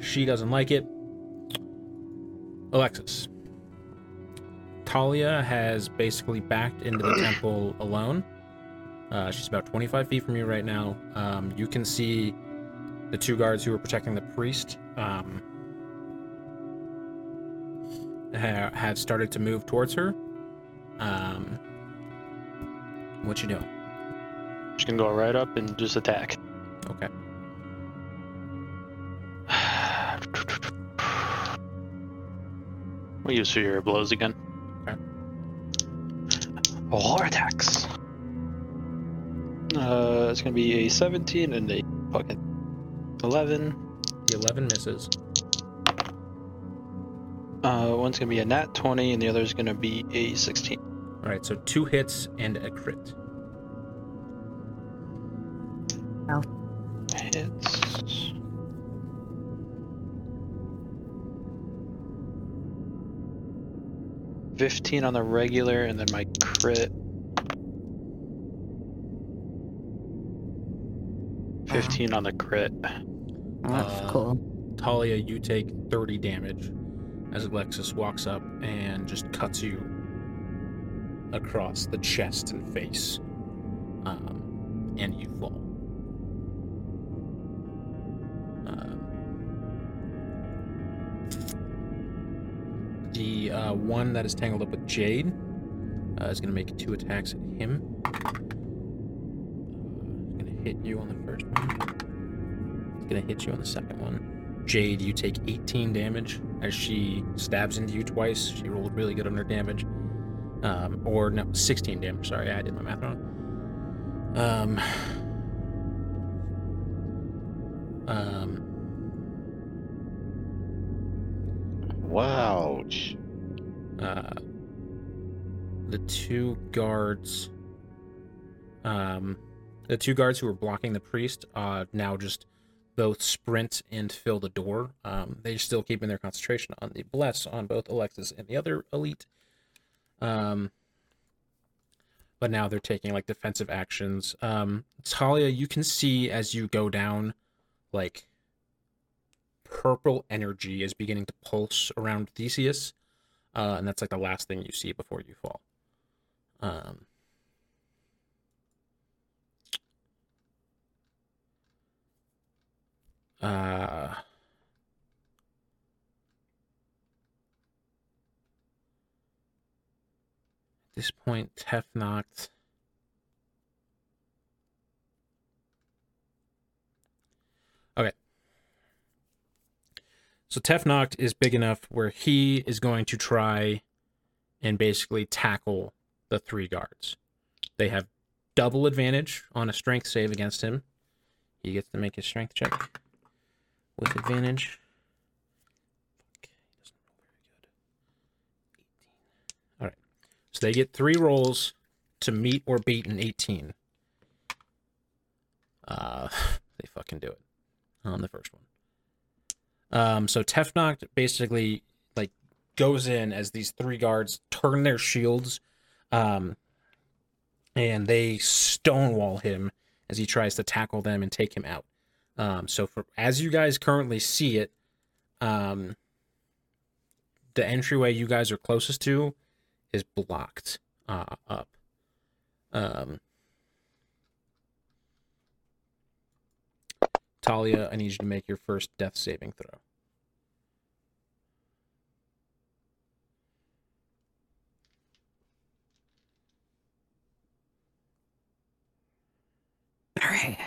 she doesn't like it. Alexis. Talia has basically backed into the temple alone. Uh, she's about twenty-five feet from you right now. Um, you can see the two guards who are protecting the priest. Um, ha have started to move towards her. Um, what you doing? Just gonna go right up and just attack. Okay. We'll use Fear of Blows again. Okay. All our attacks. Uh, it's gonna be a seventeen and a fucking eleven. The eleven misses. Uh, one's gonna be a nat twenty and the other's gonna be a sixteen. All right, so two hits and a crit. Oh. Hits. fifteen on the regular, and then my crit. fifteen on the crit. Oh, that's uh, cool. Talia, you take thirty damage as Alexis walks up and just cuts you across the chest and face, um, and you fall. Um, the uh, one that is tangled up with Jade uh, is going to make two attacks at him. It's going to hit you on the first one. Gonna hit you on the second one. Jade, you take eighteen damage as she stabs into you twice. She rolled really good on her damage. Um, or no, sixteen damage. Sorry, I did my math wrong. Um, um, wow. Uh, the two guards. Um, the two guards who were blocking the priest uh, now just both sprint and fill the door. Um, they're still keeping their concentration on the bless on both Alexis and the other elite. Um, but now they're taking like defensive actions. Um, Talia, you can see as you go down, like purple energy is beginning to pulse around Theseus. Uh, and that's like the last thing you see before you fall. Um, Uh, at this point, Tefnakht. Okay. So Tefnakht is big enough where he is going to try and basically tackle the three guards. They have double advantage on a strength save against him. He gets to make his strength check. With advantage. Okay, doesn't roll very good. eighteen. All right. So they get three rolls to meet or beat an eighteen. Uh, they fucking do it on the first one. Um, so Tefnakht basically like goes in as these three guards turn their shields, um, and they stonewall him as he tries to tackle them and take him out. Um, so for, as you guys currently see it, um, the entryway you guys are closest to is blocked, uh, up. Um, Talia, I need you to make your first death saving throw. All right.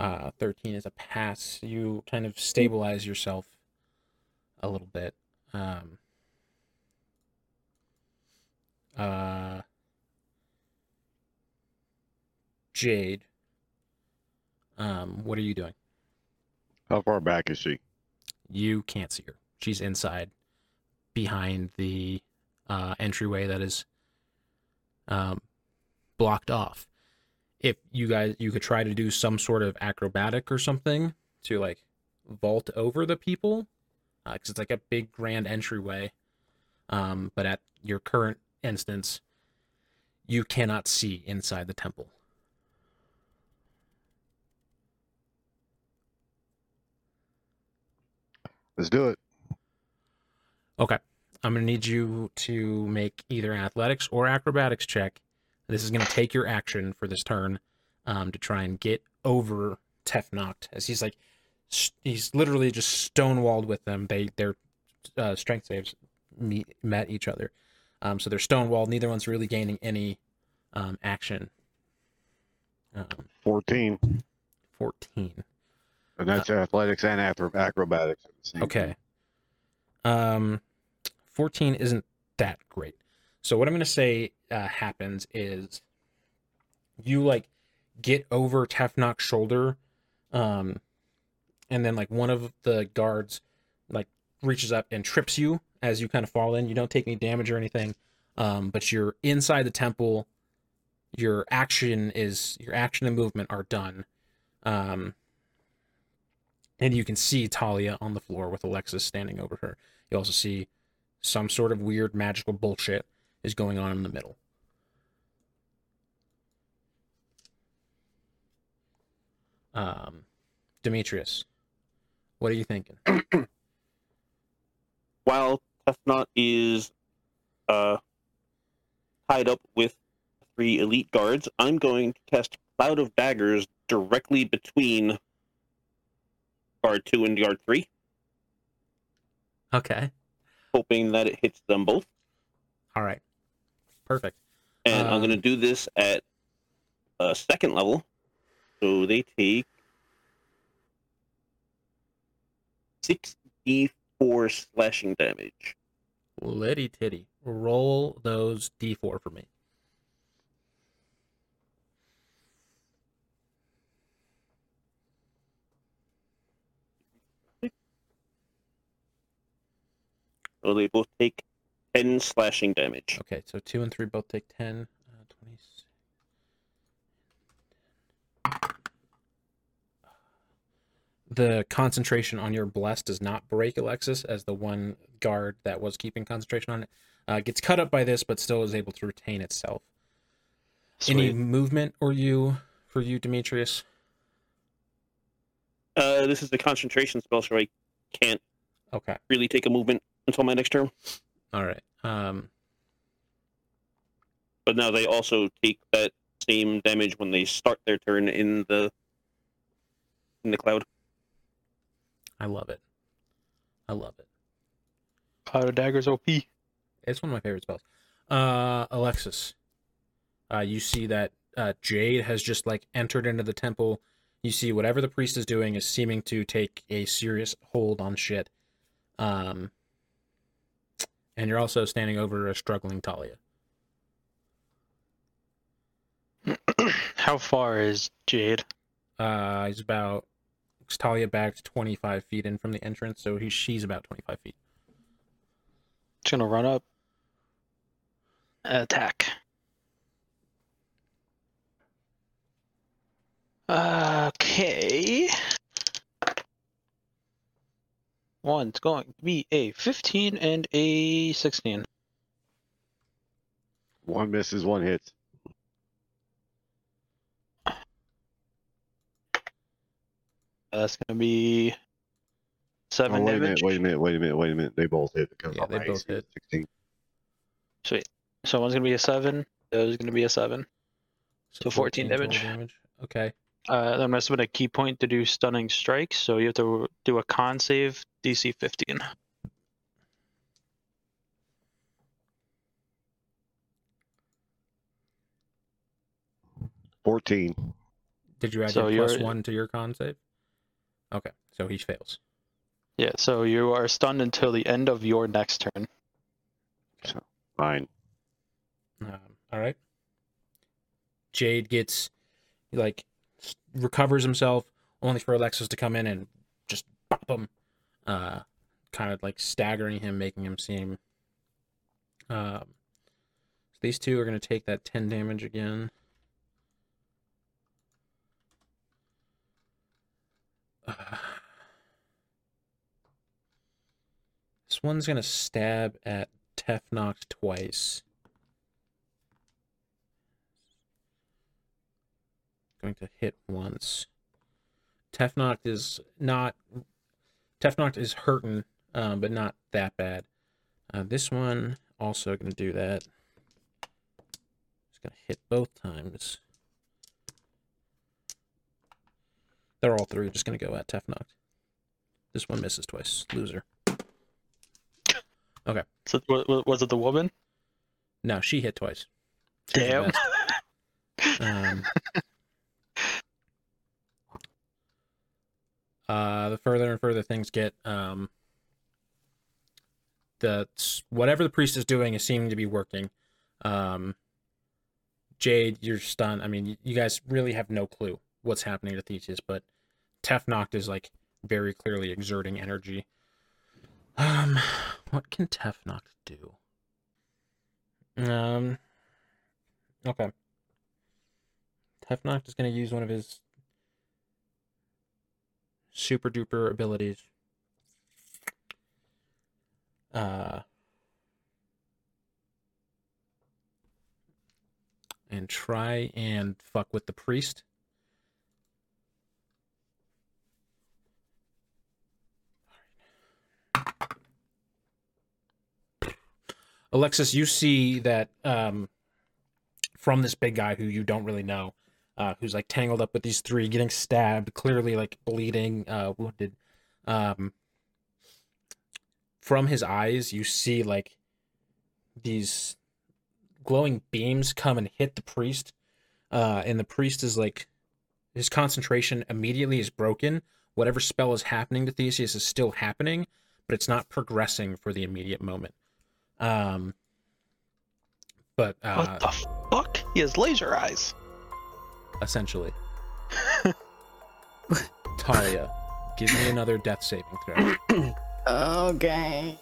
Uh, thirteen is a pass. You kind of stabilize yourself a little bit. Um, uh, Jade, um, what are you doing? How far back is she? You can't see her. She's inside, behind the uh, entryway that is um, blocked off. If you guys, you could try to do some sort of acrobatic or something to like vault over the people, because uh, it's like a big grand entryway. Um, but at your current instance, you cannot see inside the temple. Let's do it. Okay, I'm gonna need you to make either an athletics or acrobatics check. This is going to take your action for this turn, um, to try and get over Tefnakht, as he's like, he's literally just stonewalled with them. They, they're uh, strength saves meet, met each other. Um, so they're stonewalled. Neither one's really gaining any um, action. Um, fourteen. Fourteen. And that's uh, athletics and acrobatics. Okay. Um, fourteen isn't that great. So what I'm going to say uh, happens is you, like, get over Tefnakht's shoulder, um, and then, like, one of the guards, like, reaches up and trips you as you kind of fall in. You don't take any damage or anything, um, but you're inside the temple. Your action is, your action and movement are done. Um, and you can see Talia on the floor with Alexis standing over her. You also see some sort of weird magical bullshit is going on in the middle. Um, Demetrius, what are you thinking? While Tefnakht is uh, tied up with three elite guards, I'm going to cast Cloud of Daggers directly between guard two and guard three. Okay. Hoping that it hits them both. All right. Perfect. And um, I'm going to do this at a second level. So they take six d four slashing damage. Litty titty. Roll those d four for me. So they both take ten slashing damage. Okay, so two and three both take ten. Uh, twenty-six. The concentration on your bless does not break, Alexis, as the one guard that was keeping concentration on it uh, gets cut up by this, but still is able to retain itself. Sweet. Any movement or you for you, Demetrius? Uh, this is the concentration spell, so I can't okay. really take a movement until my next turn. All right. Um, but now they also take that same damage when they start their turn in the in the cloud. I love it. I love it. Cloud of Daggers O P. It's one of my favorite spells. Uh, Alexis, uh, you see that uh, Jade has just like entered into the temple. You see whatever the priest is doing is seeming to take a serious hold on shit. Um, and you're also standing over a struggling Talia. How far is Jade? Uh, he's about Talia backed twenty-five feet in from the entrance, so he, she's about twenty-five feet. It's gonna run up. Attack. Okay. One's going to be a fifteen and a sixteen. One misses, one hits. That's going to be seven oh, wait damage. Wait a minute, wait a minute, wait a minute, wait a minute. They both hit. Because yeah, they both A C hit. sixteen. Sweet. So one's going to be a seven. The other's going to be a seven. So, so fourteen, fourteen damage. damage. Okay. Uh, that must have been a key point to do Stunning Strike, so you have to do a con save, D C fifteen. fourteen. Did you add so your plus one to your con save? Okay, so he fails. Yeah, so you are stunned until the end of your next turn. So, fine. Um, all right. Jade gets, like, recovers himself, only for Alexis to come in and just bop him, uh, kind of like staggering him, making him seem. Um, so these two are going to take that ten damage again. Uh, this one's going to stab at Tefnakht twice. Going to hit once. Tefnakht is not... Tefnakht is hurting, um, but not that bad. Uh, this one, also going to do that. Just going to hit both times. They're all three. Just going to go at Tefnakht. This one misses twice. Loser. Okay. So was it the woman? No, she hit twice. She's damn. um, uh, the further and further things get, um, the whatever the priest is doing is seeming to be working. Um, Jade, you're stunned. I mean, you guys really have no clue what's happening to Theseus, but Tefnakht is like very clearly exerting energy. Um, what can Tefnakht do? Um, okay. Tefnakht is going to use one of his super duper abilities. Uh, and try and fuck with the priest. Alexis, you see that um, from this big guy who you don't really know, uh, who's like tangled up with these three, getting stabbed, clearly like bleeding, uh, wounded. Um, from his eyes, you see like these glowing beams come and hit the priest. Uh, and the priest is like, his concentration immediately is broken. Whatever spell is happening to Theseus is still happening, but it's not progressing for the immediate moment. Um, but, uh... What the fuck? He has laser eyes. Essentially. Talia, give me another death saving throw. Okay.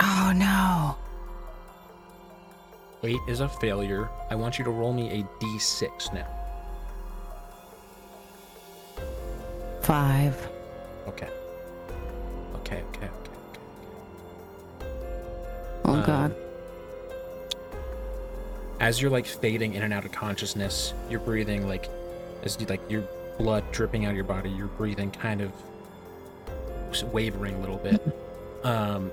Oh, no. Eight is a failure. I want you to roll me a d six now. Five. Okay. Okay, okay, okay, okay. Oh, um, God. As you're, like, fading in and out of consciousness, you're breathing, like, as you, like, your blood dripping out of your body, you're breathing kind of wavering a little bit. um,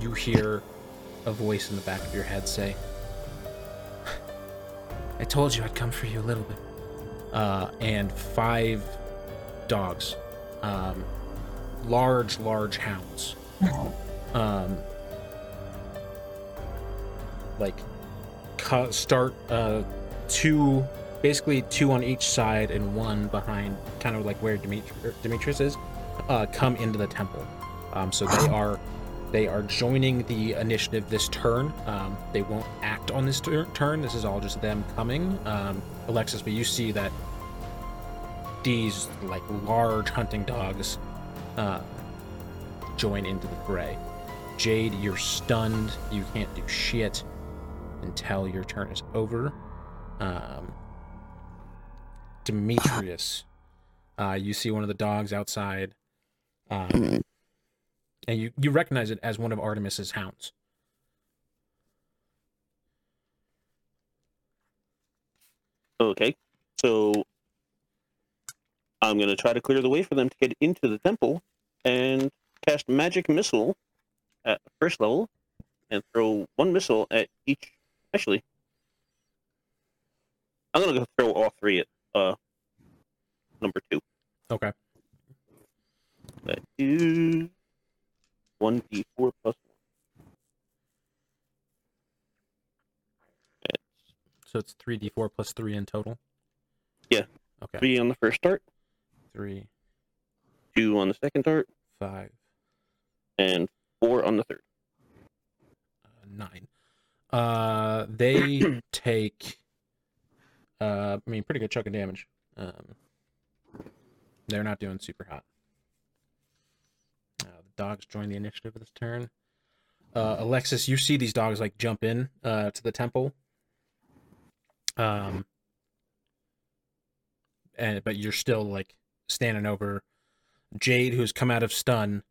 you hear a voice in the back of your head say, I told you I'd come for you a little bit. Uh, and five dogs, um... large, large hounds, um, like co- start uh, two, basically two on each side and one behind, kind of like where Demetri- Demetrius is, uh, come into the temple. Um, so they are they are joining the initiative this turn. Um, they won't act on this ter- turn. This is all just them coming. Um, Alexis, but you see that these like large hunting dogs. Uh, join into the fray. Jade, you're stunned. You can't do shit until your turn is over. Um, Demetrius, uh, you see one of the dogs outside, um, and you, you recognize it as one of Artemis's hounds. Okay, so I'm going to try to clear the way for them to get into the temple and cast magic missile at first level and throw one missile at each. Actually, I'm going to go throw all three at uh, number two. Okay. That is one d four plus one. That's... So it's three d four plus three in total? Yeah. Okay. three on the first start. Three. Two on the second dart. Five. And four on the third. Uh, nine. Uh, they take, uh, I mean, pretty good chunk of damage. Um, they're not doing super hot. Uh, the dogs join the initiative this turn. Uh, Alexis, you see these dogs, like, jump in, uh, to the temple. Um, and, but you're still, like, standing over Jade, who's come out of stun,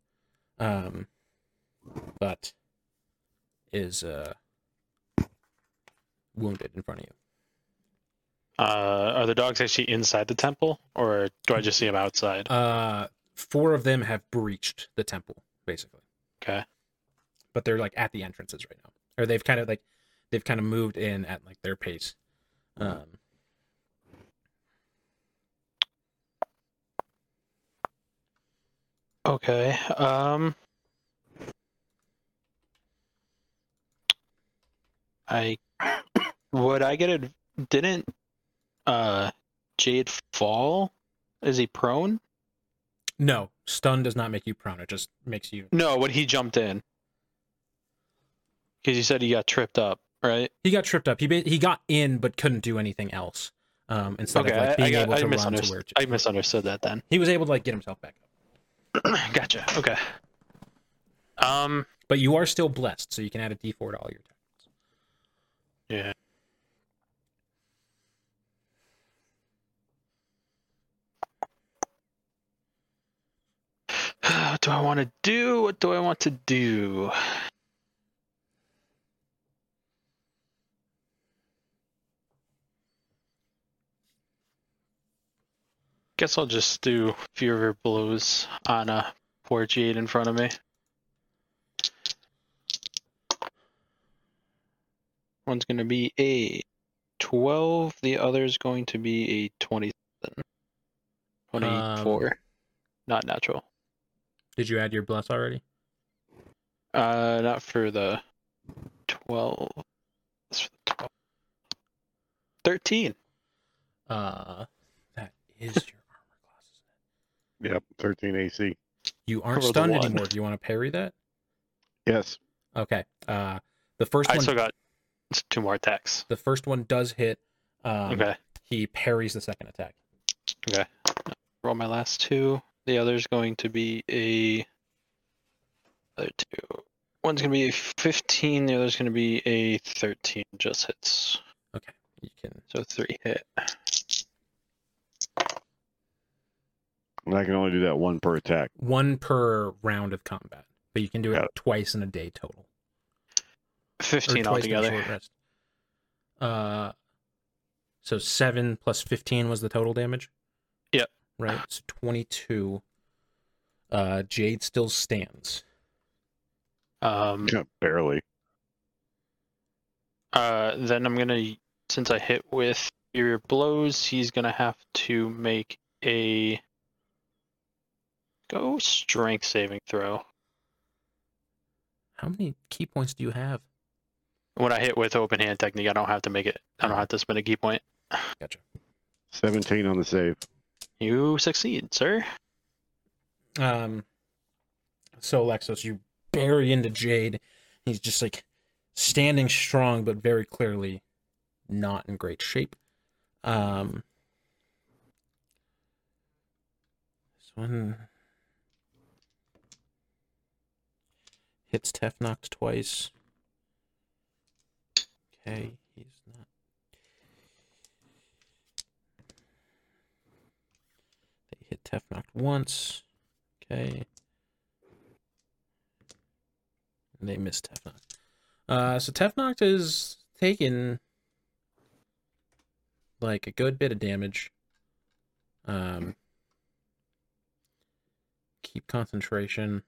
um, but is uh, wounded in front of you. Uh, are the dogs actually inside the temple, or do I just see them outside? Uh, four of them have breached the temple, basically. Okay, but they're like at the entrances right now, or they've kind of like they've kind of moved in at like their pace. Um, Okay, um... I... Would I get it? Didn't uh, Jade fall? Is he prone? No. Stun does not make you prone. It just makes you... No, when he jumped in. Because you said he got tripped up, right? He got tripped up. He he got in, but couldn't do anything else. Um, instead okay, of like, being I, I, able I, I to run to where... I misunderstood that then. He was able to like get himself back up. Gotcha. Okay. Um, But you are still blessed, so you can add a d four to all your attacks. Yeah. What do I want to do? What do I want to do? Guess I'll just do a few of her blows on a poor Jade in front of me. One's going to be a twelve, the other's going to be a twenty-seven. twenty-four. Um, Not natural. Did you add your bless already? Uh, not for the twelve. That's for the twelve. thirteen. Uh, that is your armor class. Yep, thirteen A C. You aren't stunned anymore. Do you want to parry that? Yes. Okay. Uh, the first one. I still got two more attacks. The first one does hit. Um, okay. He parries the second attack. Okay. Roll my last two. The other's going to be a other two. One's going to be a fifteen, the other's going to be a thirteen. Just hits. Okay, you can. So three hit. And I can only do that one per attack. One per round of combat, but you can do it, it. twice in a day total. fifteen altogether. Uh, so seven plus fifteen was the total damage. Yep. Right, so twenty-two. Uh, Jade still stands. Um, yeah, barely. Uh, then I'm gonna, since I hit with your blows, he's gonna have to make a go strength saving throw. How many key points do you have? When I hit with open hand technique, I don't have to make it. I don't have to spend a key point. Gotcha. seventeen on the save. You succeed, sir. Um. So, Alexos, you bury into Jade. He's just, like, standing strong, but very clearly not in great shape. Um. This one hits Tefnakht twice. Okay, he's not. Hit Tefnakht once. Okay. And they missed Tefnakht. Uh, so Tefnakht is taking like a good bit of damage. Um, keep concentration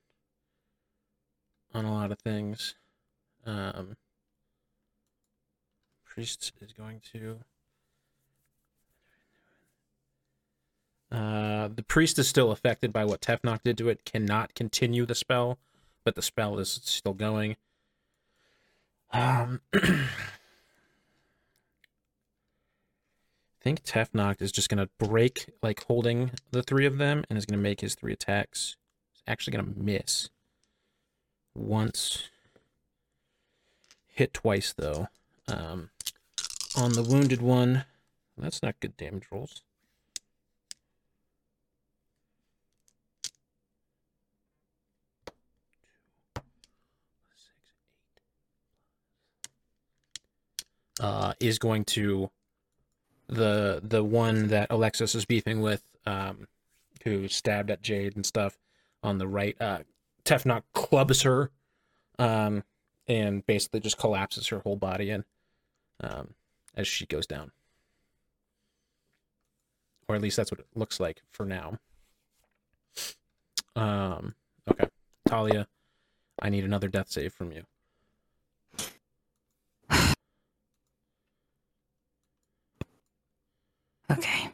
on a lot of things. Um, Priest is going to... Uh, the priest is still affected by what Tefnakht did to it, cannot continue the spell, but the spell is still going. Um, I think Tefnakht is just going to break, like, holding the three of them, and is going to make his three attacks. He's actually going to miss. Once. Hit twice, though. Um, on the wounded one, that's not good damage rolls. Uh, is going to the the one that Alexis is beefing with, um, who stabbed at Jade and stuff on the right. Uh, Tefnakht clubs her, um, and basically just collapses her whole body in, um, as she goes down. Or at least that's what it looks like for now. Um, okay, Talia, I need another death save from you. Okay.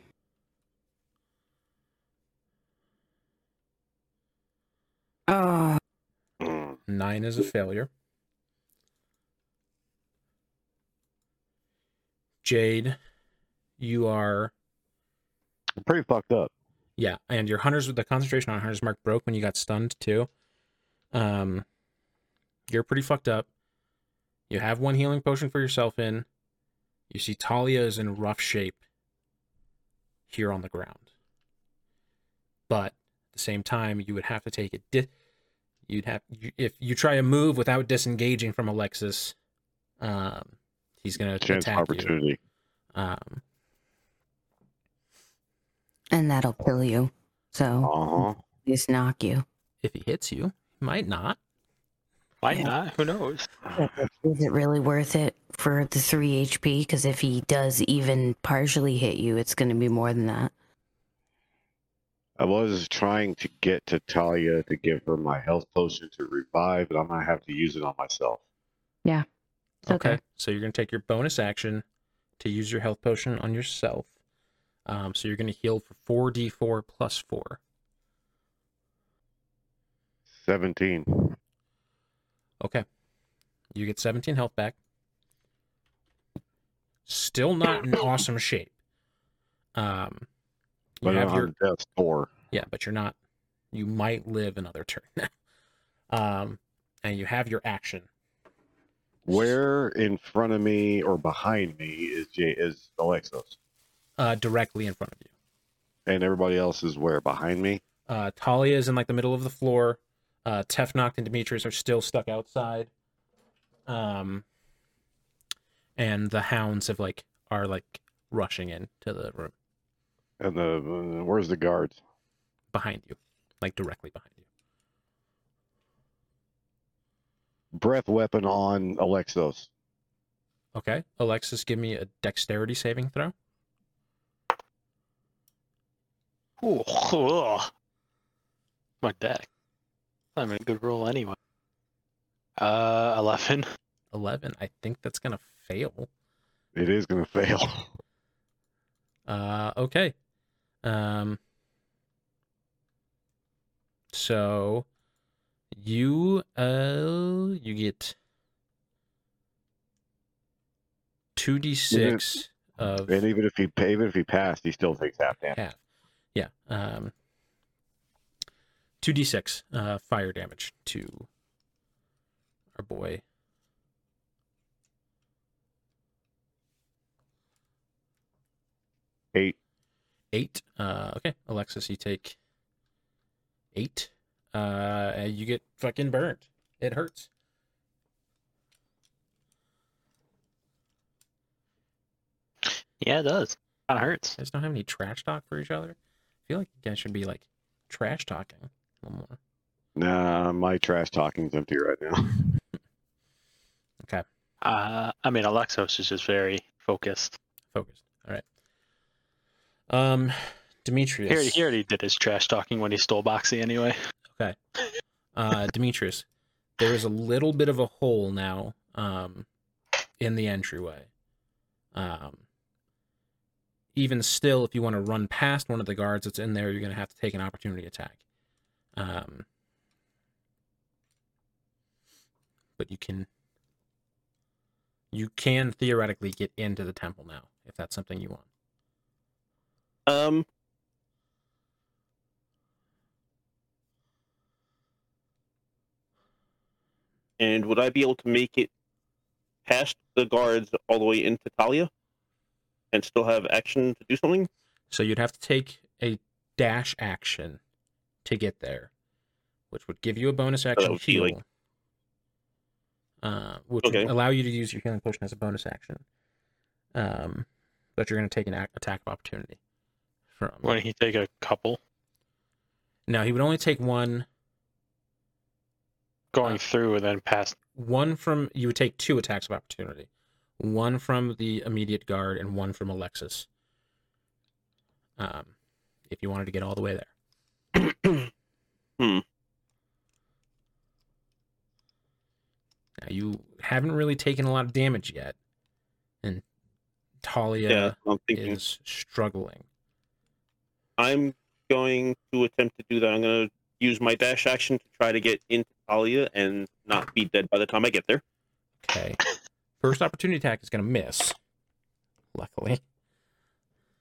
Oh. Nine is a failure. Jade, you are... pretty fucked up. Yeah, and your hunters with the concentration on hunters mark broke when you got stunned, too. Um, you're pretty fucked up. You have one healing potion for yourself in. You see Talia is in rough shape here on the ground. But at the same time, you would have to take a di- You'd have if you try to move without disengaging from Alexis, um, he's going to attack opportunity. you. Um, And that'll kill you. So, uh-huh. just knock you. If he hits you, might not. Might yeah. not. Who knows? Is it really worth it for the three H P? Because if he does even partially hit you, it's going to be more than that. I was trying to get to Talia to give her my health potion to revive, but I'm going to have to use it on myself. Yeah. Okay. okay. So you're going to take your bonus action to use your health potion on yourself. Um, so you're going to heal for four d four plus four. seventeen. Okay. You get seventeen health back. Still not in awesome shape. Um, but you have your death four. Yeah, but you're not. You might live another turn now. um, and you have your action. Where in front of me or behind me is J- is Alexos? Uh, directly in front of you. And everybody else is where? Behind me? Uh, Talia is in like the middle of the floor. Uh, Tefnakht and Demetrius are still stuck outside. Um, and the hounds have like are like rushing in to the room. And the uh, where's the guards? Behind you, like directly behind you. Breath weapon on Alexos. Okay, Alexis, give me a dexterity saving throw. Ooh, ugh. My deck. I'm in a good roll anyway. Uh, eleven. Eleven. I think that's gonna fail. It is gonna fail. uh, okay. Um. So, you uh, you get two d six of, and even if he even if he passed, he still takes half damage. Half. Yeah, um, two d six uh, fire damage to our boy. Eight. Eight. Uh, okay, Alexis, you take eight. Uh, and you get fucking burned. It hurts. Yeah, it does. It hurts. You guys don't have any trash talk for each other? I feel like you guys should be like trash talking a little more. Nah, my trash talking's empty right now. Okay. Uh, I mean, Alexos is just very focused. Focused. All right. Um, Demetrius. He already, he already did his trash talking when he stole Boxy anyway. Okay. Uh, Demetrius, there is a little bit of a hole now, um, in the entryway. Um. Even still, if you want to run past one of the guards that's in there, you're going to have to take an opportunity attack. Um, but you can, you can theoretically get into the temple now, if that's something you want. Um. And would I be able to make it past the guards all the way into Talia? And still have action to do something? So you'd have to take a dash action to get there, which would give you a bonus action heal, like... uh, which okay. would allow you to use your healing potion as a bonus action. Um, but you're going to take an a- attack of opportunity. From... Wouldn't he take a couple? No, he would only take one. Going uh, through and then past. One from... You would take two attacks of opportunity. One from the immediate guard and one from Alexis. Um, if you wanted to get all the way there. hmm. Now, you haven't really taken a lot of damage yet. And Talia yeah, is struggling. I'm going to attempt to do that. I'm going to use my dash action to try to get into Talia and not be dead by the time I get there. Okay. First opportunity attack is going to miss. Luckily.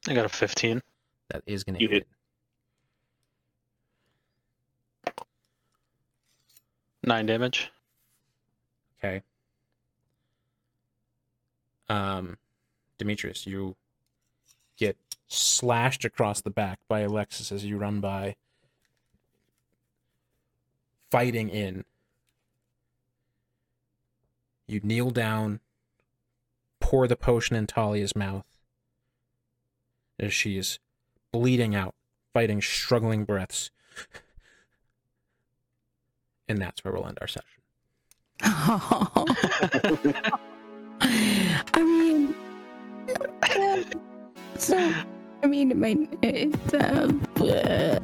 I got a fifteen. That is going to hit. You hit. Nine damage. Okay. Um, Demetrius, you get slashed across the back by Alexis as you run by, fighting in. You kneel down, pour the potion in Talia's mouth as she is bleeding out, fighting, struggling breaths. And that's where we'll end our session. Oh. I mean, uh, so, I mean, it might, it's, uh, bleh.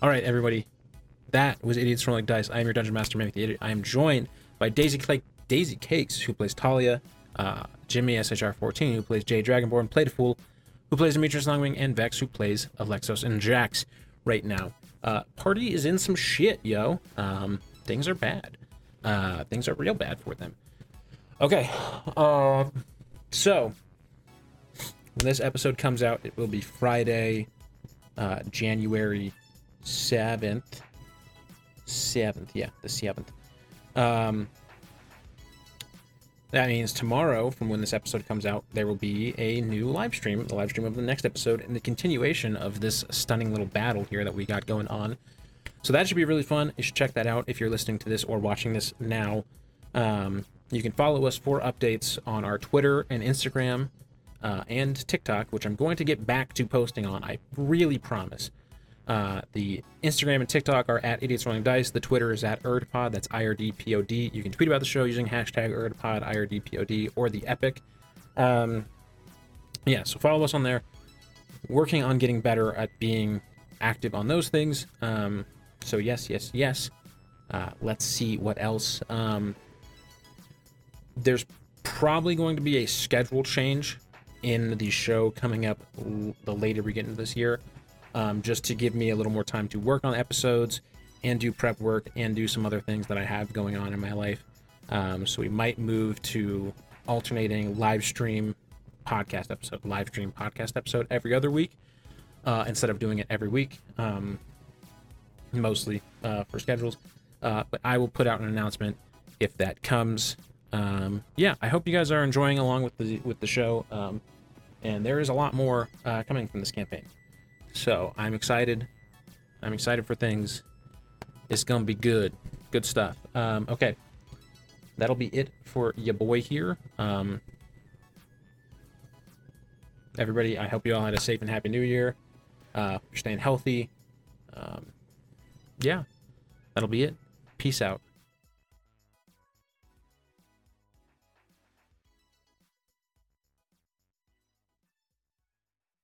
All right, everybody, that was Idiots Rolling Dice. I am your Dungeon Master, Mimic the Idiot. I am joined by Daisy Clay, Daisy Cakes, who plays Talia, uh, Jimmy S H R fourteen, who plays Jay Dragonborn, Play the Fool, who plays Demetrius Longwing, and Vex, who plays Alexos and Jax right now. Uh, party is in some shit, yo. Um, things are bad. Uh, things are real bad for them. Okay, uh, so when this episode comes out, it will be Friday, uh, January seventh seventh yeah the seventh. Um that means tomorrow, from when this episode comes out, there will be a new live stream, the live stream of the next episode, and the continuation of this stunning little battle here that we got going on. So that should be really fun. You should check that out if you're listening to this or watching this now. Um you can follow us for updates on our Twitter and Instagram, uh and TikTok, which I'm going to get back to posting on, I really promise. Uh, the Instagram and TikTok are at Idiots Rolling Dice. The Twitter is at IrdPod. That's I R D P O D. You can tweet about the show using hashtag IrdPod, I R D P O D, or the Epic. Um, yeah, so follow us on there. Working on getting better at being active on those things. Um, so yes, yes, yes. Uh, let's see what else. Um, there's probably going to be a schedule change in the show coming up the later we get into this year. Um, just to give me a little more time to work on episodes and do prep work and do some other things that I have going on in my life. Um, so we might move to alternating live stream podcast episode, live stream podcast episode every other week, uh, instead of doing it every week, um, mostly uh, for schedules. Uh, but I will put out an announcement if that comes. Um, yeah, I hope you guys are enjoying along with the with the show. Um, and there is a lot more uh, coming from this campaign. So I'm excited. I'm excited for things. It's gonna be good. Good stuff. Um, okay. That'll be it for your boy here. Um, everybody, I hope you all had a safe and happy new year. Uh, you're staying healthy. Um, yeah. That'll be it. Peace out.